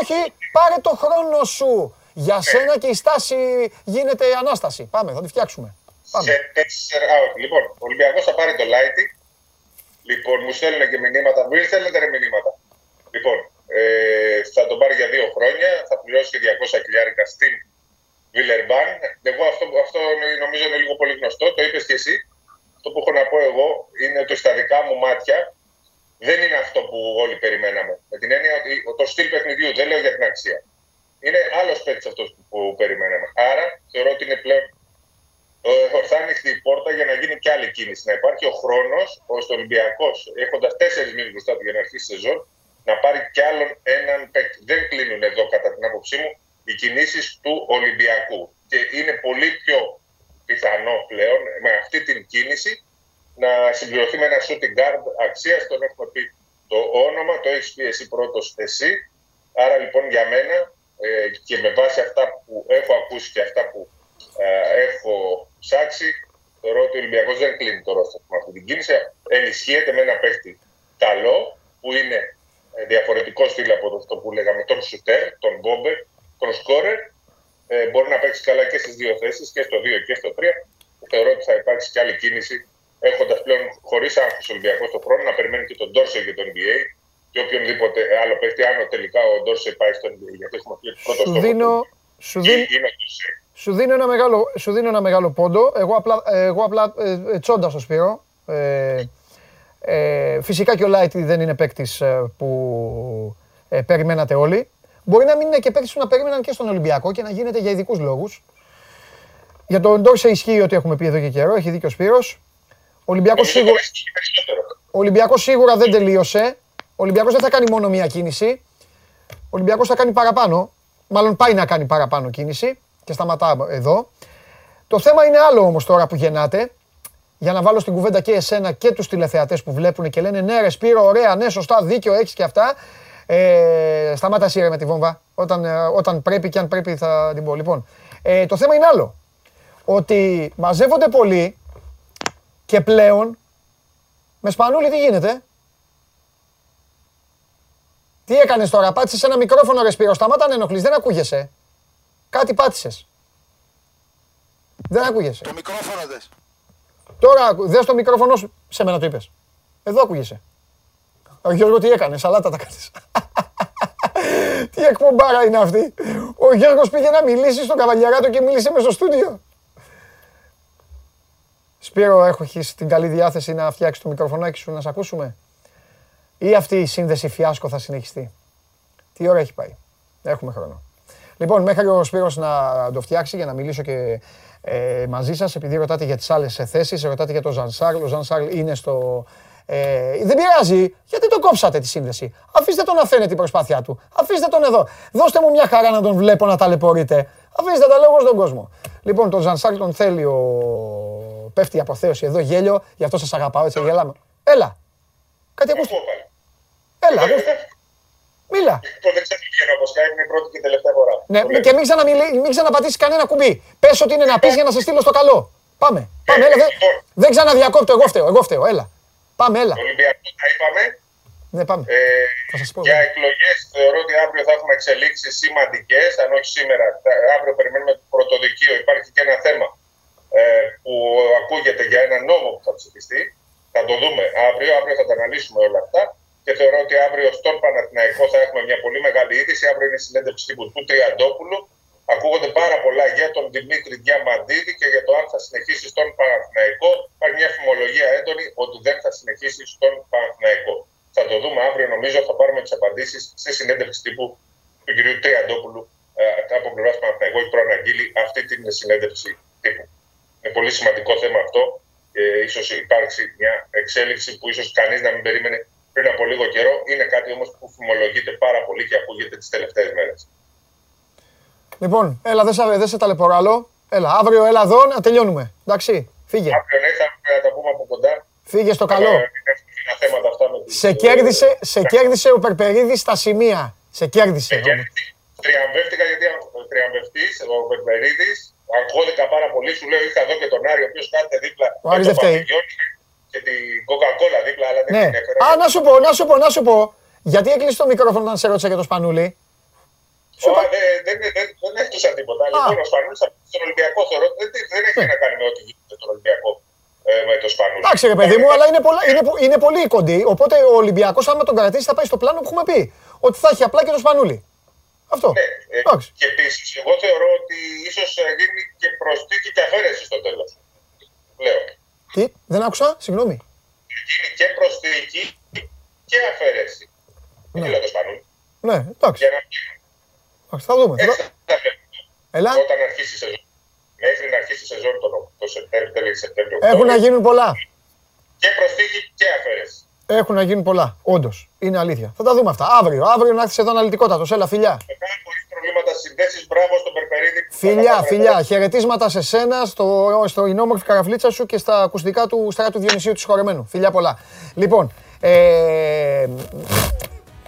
Όχι, πάρε το χρόνο σου. Για σένα και η στάση γίνεται η ανάσταση. Πάμε, θα τη φτιάξουμε. Σε 4, λοιπόν, ο Ολυμπιακός θα πάρει το Lighty. Λοιπόν, μου στέλνουν και μηνύματα. Μου ήρθαν τα μηνύματα. Λοιπόν, θα τον πάρει για 2 χρόνια. Θα πληρώσει και 200 χιλιάρικα στην Βιλερμπάν. Εγώ αυτό νομίζω είναι λίγο πολύ γνωστό. Το είπες και εσύ. Το που έχω να πω εγώ είναι ότι στα δικά μου μάτια δεν είναι αυτό που όλοι περιμέναμε. Με την έννοια ότι το στυλ παιχνιδιού, δεν λέω για την αξία. Είναι άλλος παίκτης αυτός που περιμέναμε. Άρα θεωρώ ότι είναι πλέον. Θα ανοίξει η πόρτα για να γίνει και άλλη κίνηση. Να υπάρχει ο χρόνος ώστε ο Ολυμπιακός, έχοντας 4 μήνες μπροστά του για να αρχίσει η σεζόν, να πάρει κι άλλον έναν παίκτη. Δεν κλείνουν εδώ, κατά την άποψή μου, οι κινήσεις του Ολυμπιακού. Και είναι πολύ πιο πιθανό πλέον με αυτή την κίνηση να συμπληρωθεί με ένα shooting guard αξίας. Τον έχουμε πει το όνομα, το έχεις πει εσύ πρώτος εσύ. Άρα λοιπόν για μένα και με βάση αυτά που έχω ακούσει και αυτά που έχω ψάξει, θεωρώ ότι ο Ολυμπιακός δεν κλείνει το ρόστερ με αυτή την κίνηση. Ενισχύεται με ένα παίχτη καλό που είναι διαφορετικό στυλ από αυτό που λέγαμε, τον σουτέρ, τον γκόμπερ, τον σκόρερ. Μπορεί να παίξει καλά και στις 2 θέσεις, και στο 2 και στο 3. Θεωρώ ότι θα υπάρξει και άλλη κίνηση, έχοντας πλέον χωρίς άγχος ο Ολυμπιακός τον χρόνο να περιμένει και τον Ντόρσεϊ και τον NBA και οποιονδήποτε άλλο παίχτη. Αν τελικά ο Ντόρσεϊ πάει στον NBA, γιατί έχουμε πρώτο στόχο. Σου δίνω ένα μεγάλο πόντο. Εγώ απλά τσόντα στο Σπύρο. Φυσικά και ο Λάιτι δεν είναι παίκτης που περιμένατε όλοι. Μπορεί να μην είναι και παίκτης που να περίμεναν και στον Ολυμπιακό και να γίνεται για ειδικούς λόγους. Για τον Ντόρσεϊ ισχύει ότι έχουμε πει εδώ και καιρό. Έχει δίκιο ο Σπύρος. Ο Ολυμπιακός σίγουρα δεν τελείωσε. Ο Ολυμπιακός δεν θα κάνει μόνο μία κίνηση. Ο Ολυμπιακός θα κάνει παραπάνω. Μάλλον πάει να κάνει παραπάνω κίνηση. Και σταματάω εδώ. Το θέμα είναι άλλο όμως τώρα που γεννάτε. Για να βάλω στην κουβέντα και εσένα και τους τηλεθεατές που βλέπουν και λένε ναι ρε Σπύρο, ωραία, ναι σωστά, δίκιο έχεις και αυτά. Σταμάτα σύρε με τη βόμβα όταν πρέπει και αν πρέπει θα την πω. Λοιπόν, το θέμα είναι άλλο. ότι μαζεύονται πολλοί και πλέον με σπανούλι τι γίνεται. Τι έκανες τώρα, πάτησες ένα μικρόφωνο ρε Σπύρο, σταμάτα να ενοχλείς, δεν ακούγεσαι. Κάτι πάτησες. Δεν ακούγεσαι. Το μικρόφωνο δες. Τώρα δες το μικρόφωνο σου, σε μένα το είπες. Εδώ ακούγεσαι. Ο Γιώργο τι έκανες, σαλάτα τα κάνεις. Τι εκπομπάρα είναι αυτή. Ο Γιώργος πήγε να μιλήσει στον Καβαλιαράτο και μίλησε μες στο στούντιο. Σπύρο, έχεις την καλή διάθεση να φτιάξεις το μικροφωνάκι σου, να σε ακούσουμε. Ή αυτή η σύνδεση φιάσκο θα συνεχιστεί. Τι ώρα έχει πάει. Έχουμε χρόνο. Λοιπόν, μέχρι ο Σπύρος να το φτιάξει για να μιλήσω και μαζί σας, επειδή ρωτάτε για τις άλλες θέσεις, ρωτάτε για τον Ζανσάρλ. Ο Ζανσάρλ είναι στο... δεν πειράζει, γιατί το κόψατε τη σύνδεση. Αφήστε τον να φαίνεται την προσπάθειά του. Αφήστε τον εδώ. Δώστε μου μια χαρά να τον βλέπω να ταλαιπωρείται. Αφήστε τα λόγω στον κόσμο. Λοιπόν, τον Ζανσάρλ τον θέλει ο... Πέφτει η αποθέωση εδώ, γέλιο. Γι' αυτό σας αγαπάω, έτσι γελάμε. Έλα. Κάτι ακούστε. Έλα, μίλα. Δεν ξέρω τι είναι όπως κάνει, είναι η πρώτη και τελευταία φορά. Ναι, και μην ξαναπατήσεις κανένα κουμπί. Πες ότι είναι να πεις για να σε στείλω στο καλό. Πάμε. Πάμε, έλα. Δεν ξαναδιακόπτω, εγώ φταίω. Έλα. Πάμε, έλα. Ολυμπιακός θα είπαμε. Ναι, πάμε. Θα σας πω. Για εκλογές θεωρώ ότι αύριο θα έχουμε εξελίξεις σημαντικές, αν όχι σήμερα. Αύριο περιμένουμε το πρωτοδικείο. Υπάρχει και ένα θέμα που ακούγεται για ένα νόμο που θα ψηφιστεί. Θα το δούμε αύριο. Αύριο θα τα αναλύσουμε όλα αυτά. Και θεωρώ ότι αύριο στον Παναθηναϊκό θα έχουμε μια πολύ μεγάλη είδηση. Αύριο είναι η συνέντευξη του Τριαντόπουλου. Ακούγονται πάρα πολλά για τον Δημήτρη Διαμαντίδη και για το αν θα συνεχίσει στον Παναθηναϊκό. Υπάρχει μια φημολογία έντονη ότι δεν θα συνεχίσει στον Παναθηναϊκό. Θα το δούμε αύριο, νομίζω. Θα πάρουμε τις απαντήσεις στη συνέντευξη τύπου του κυρίου Τριαντόπουλου από πλευράς Παναθηναϊκού. Έχει προαναγγείλει αυτή την συνέντευξη τύπου. Είναι πολύ σημαντικό θέμα αυτό. Ίσως υπάρξει μια εξέλιξη που ίσως κανείς να μην περίμενε πριν από λίγο καιρό. Είναι κάτι όμως που φημολογείται πάρα πολύ και ακούγεται τις τελευταίες μέρες. Λοιπόν, έλα, δεν σε ταλαιπωρώ άλλο. Έλα, αύριο, έλα εδώ να τελειώνουμε. Εντάξει, φύγε. Αύριο, ναι, θα τα πούμε από κοντά. Φύγε στο καλό. Σε κέρδισε ο Περπερίδης στα σημεία. Σε κέρδισε. Τριαμβεύτηκα γιατί τριαμβευτής ο Περπερίδης. Αγχώθηκα πάρα πολύ. Σου λέω, είχα εδώ και τον Άρη, ο οποίος κάθεται δίπλα. Ο Άρης δεν φταίει. Και την Coca-Cola δίπλα, αλλά δεν την έφερα. Α, να σου πω. Γιατί έκλεισε το μικρόφωνο όταν σε ρώτησα για το σπανούλι. Δεν έκλεισα τίποτα. Λοιπόν, ο Σπανούλι στον Ολυμπιακό θεωρώ ότι δεν έχει να κάνει με ό,τι γίνεται στον Ολυμπιακό με το Σπανούλι. Εντάξει, ρε παιδί μου, αλλά είναι πολύ κοντή. Οπότε ο Ολυμπιακός, άμα τον κρατήσει, θα πάει στο πλάνο που έχουμε πει. Ότι θα έχει απλά και το Σπανούλι. Αυτό. Και επίσης, εγώ θεωρώ ότι ίσως γίνει και προσθήκη και αφαίρεση στο τέλος. Λέω. Τι, δεν άκουσα, συγγνώμη. Γίνει και προσθήκη και αφαίρεση. Ναι. Δεν λέω το Σπανούλι. Ναι, εντάξει. Θα δούμε. Έλα. Όταν αρχίσει η σεζόν. Μέχρι να αρχίσει η σεζόν το Σεπτέμβριο. Έχουν να γίνουν πολλά. Και προσθήκη και αφαίρεση. Έχουν να γίνουν πολλά. Όντως. Είναι αλήθεια. Θα τα δούμε αυτά. Αύριο να έρθεις εδώ αναλυτικότατος. Έλα, φιλιά. Μεγάλα πολύ προβλήματα συνδέσεις. Μπράβο στον Περπερίδη. Φιλιά. Χαιρετίσματα σε σένα, στο όμορφη καραφλίτσα σου και στα ακουστικά του Στράτου Διονυσίου του Συγχωρεμένου. Φιλιά πολλά. Λοιπόν.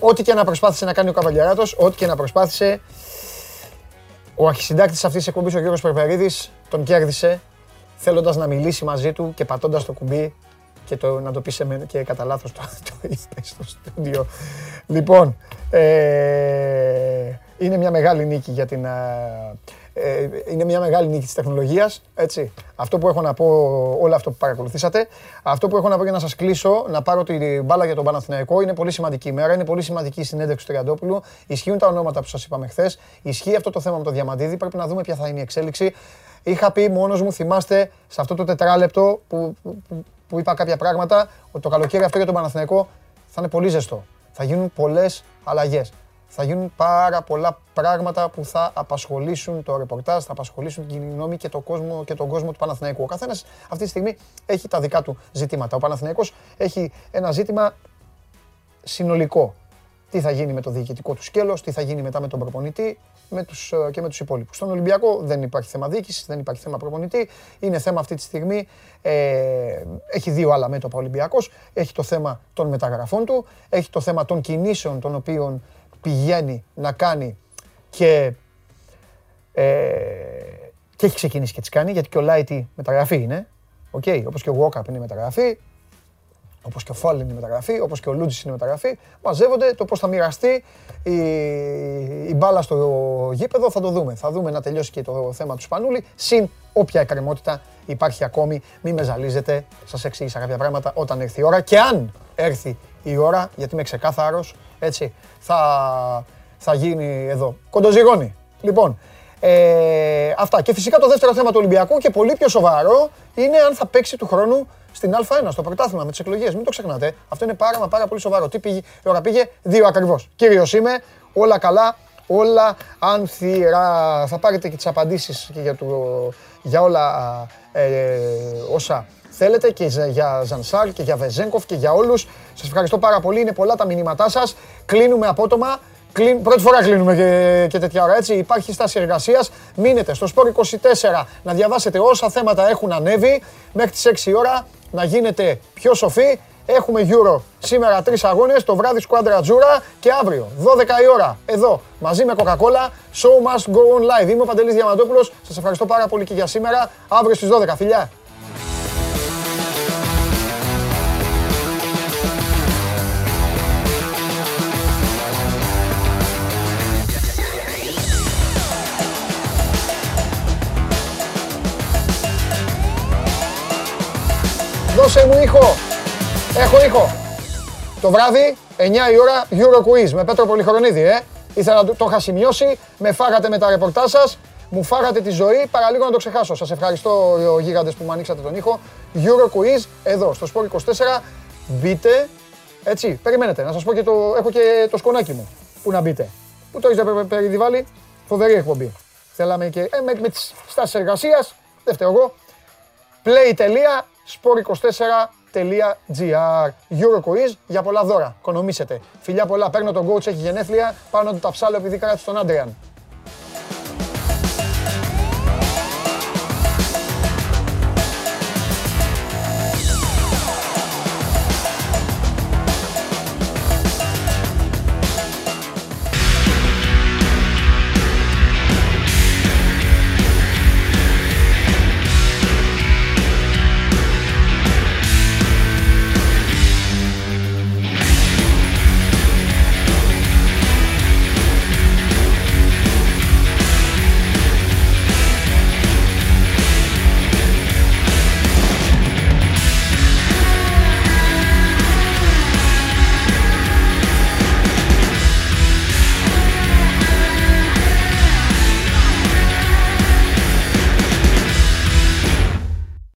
Ό,τι και να προσπάθησε να κάνει ο Καβαλιαράτος, ό,τι και να προσπάθησε, ο αρχισυντάκτης αυτής της εκπομπής, ο Γιώργος Περπερίδης, τον κέρδισε θέλοντας να μιλήσει μαζί του και πατώντας το κουμπί και να το πει σε μένα και κατά λάθος το είπε στο στούντιο. Λοιπόν, είναι μια μεγάλη νίκη για την... είναι μια μεγάλη νίκη της τεχνολογίας, έτσι. Αυτό που έχω να πω, όλο αυτό που παρακολουθήσατε, αυτό που έχω να πω για να σας κλείσω, να πάρω την μπάλα για τον Παναθηναϊκό, είναι πολύ σημαντική ημέρα, είναι πολύ σημαντική η συνέντευξη του Τριαντόπουλου, ισχύουν τα ονόματα που σας είπαμε χθες, ισχύει αυτό το θέμα με το Διαμαντίδη, πρέπει να δούμε ποια θα είναι η εξέλιξη. Είχα πει μόνος μου, θυμάστε, σε αυτό το τετράλεπτο που είπα κάποια πράγματα, ότι το καλοκαίρι αυτό για τον Παναθηναϊκό θα είναι πολύ ζεστό. Θα γίνουν πολλές αλλαγές. Θα γίνουν πάρα πολλά πράγματα που θα απασχολήσουν το ρεπορτάζ, θα απασχολήσουν την κοινή γνώμη και τον κόσμο του Παναθηναϊκού. Ο καθένας αυτή τη στιγμή έχει τα δικά του ζητήματα. Ο Παναθηναϊκός έχει ένα ζήτημα συνολικό. Τι θα γίνει με το διοικητικό του σκέλος, τι θα γίνει μετά με τον προπονητή και με τους υπόλοιπους. Στον Ολυμπιακό δεν υπάρχει θέμα διοίκησης, δεν υπάρχει θέμα προπονητή. Είναι θέμα αυτή τη στιγμή, έχει δύο άλλα μέτωπα ο Ολυμπιακός. Έχει το θέμα των μεταγραφών του, έχει το θέμα των κινήσεων των οποίων πηγαίνει να κάνει και και έχει ξεκινήσει και τις κάνει, γιατί και ο Λάιτι μεταγραφή είναι. Okay, όπως και ο Walkup είναι μεταγραφή, όπως και ο Φόλεν είναι μεταγραφή, όπως και ο Λούτζης είναι μεταγραφή. Μαζεύονται, το πώς θα μοιραστεί η μπάλα στο γήπεδο θα το δούμε. Θα δούμε να τελειώσει και το θέμα του Σπανούλη, συν όποια εκκρεμότητα υπάρχει ακόμη. Μην με ζαλίζετε, σας εξήγησα κάποια πράγματα όταν έρθει η ώρα. Και αν έρθει η ώρα, γιατί είμαι ξεκάθαρος, έτσι, θα γίνει εδώ. Κοντοζυγώνει. Λοιπόν, αυτά. Και φυσικά το δεύτερο θέμα του Ολυμπιακού και πολύ πιο σοβαρό είναι αν θα παίξει του χρόνου στην Α1, στο πρωτάθλημα με τις εκλογές. Μην το ξεχνάτε. Αυτό είναι πάρα πολύ σοβαρό. Τι πήγε, η ώρα πήγε 2 ακριβώς. Κύριος είμαι, όλα καλά, όλα ανθυρά. Θα πάρετε και τις απαντήσεις και για όλα όσα θέλετε και για Ζανσάρ και για Βεζένκοφ και για όλους. Σας ευχαριστώ πάρα πολύ. Είναι πολλά τα μηνύματά σας. Κλείνουμε απότομα. Πρώτη φορά κλείνουμε και τέτοια ώρα, έτσι. Υπάρχει στάση εργασίας. Μείνετε στο Sport 24 να διαβάσετε όσα θέματα έχουν ανέβει. Μέχρι τις 6 ώρα να γίνετε πιο σοφοί. Έχουμε Euro σήμερα 3 αγώνες, το βράδυ Squadra Azzurra και αύριο 12 η ώρα εδώ μαζί με Coca-Cola Show Must Go On Live. Είμαι ο Παντελής Διαμαντόπουλος. Σας ευχαριστώ πάρα πολύ και για σήμερα. Αύριο στις 12. Φιλιά! Δώσε μου ήχο! Έχω ήχο! Το βράδυ, 9 η ώρα, Euro Quiz με Πέτρο Πολυχρονίδη, Ήθελα να το είχα σημειώσει, με φάγατε με τα ρεπορτάζ σας, μου φάγατε τη ζωή, παραλίγο να το ξεχάσω. Σας ευχαριστώ, γίγαντες, που μου ανοίξατε τον ήχο. Euro Quiz, εδώ, στο Sport 24. Μπείτε, έτσι, περιμένετε, να σας πω και έχω και το σκονάκι μου, που να μπείτε. Που το έχεις περιδιβάλει, φοβερή εκπομπή. Θέλαμε και με τις στάσεις εργασίας, δεν φταίω εγώ. Play. Sport24.gr Euroquiz για πολλά δώρα. Οικονομήσετε. Φιλιά πολλά. Παίρνω τον coach, έχει γενέθλια. Πάω να του τα ψάλω επειδή κράτησε τον Άντριαν.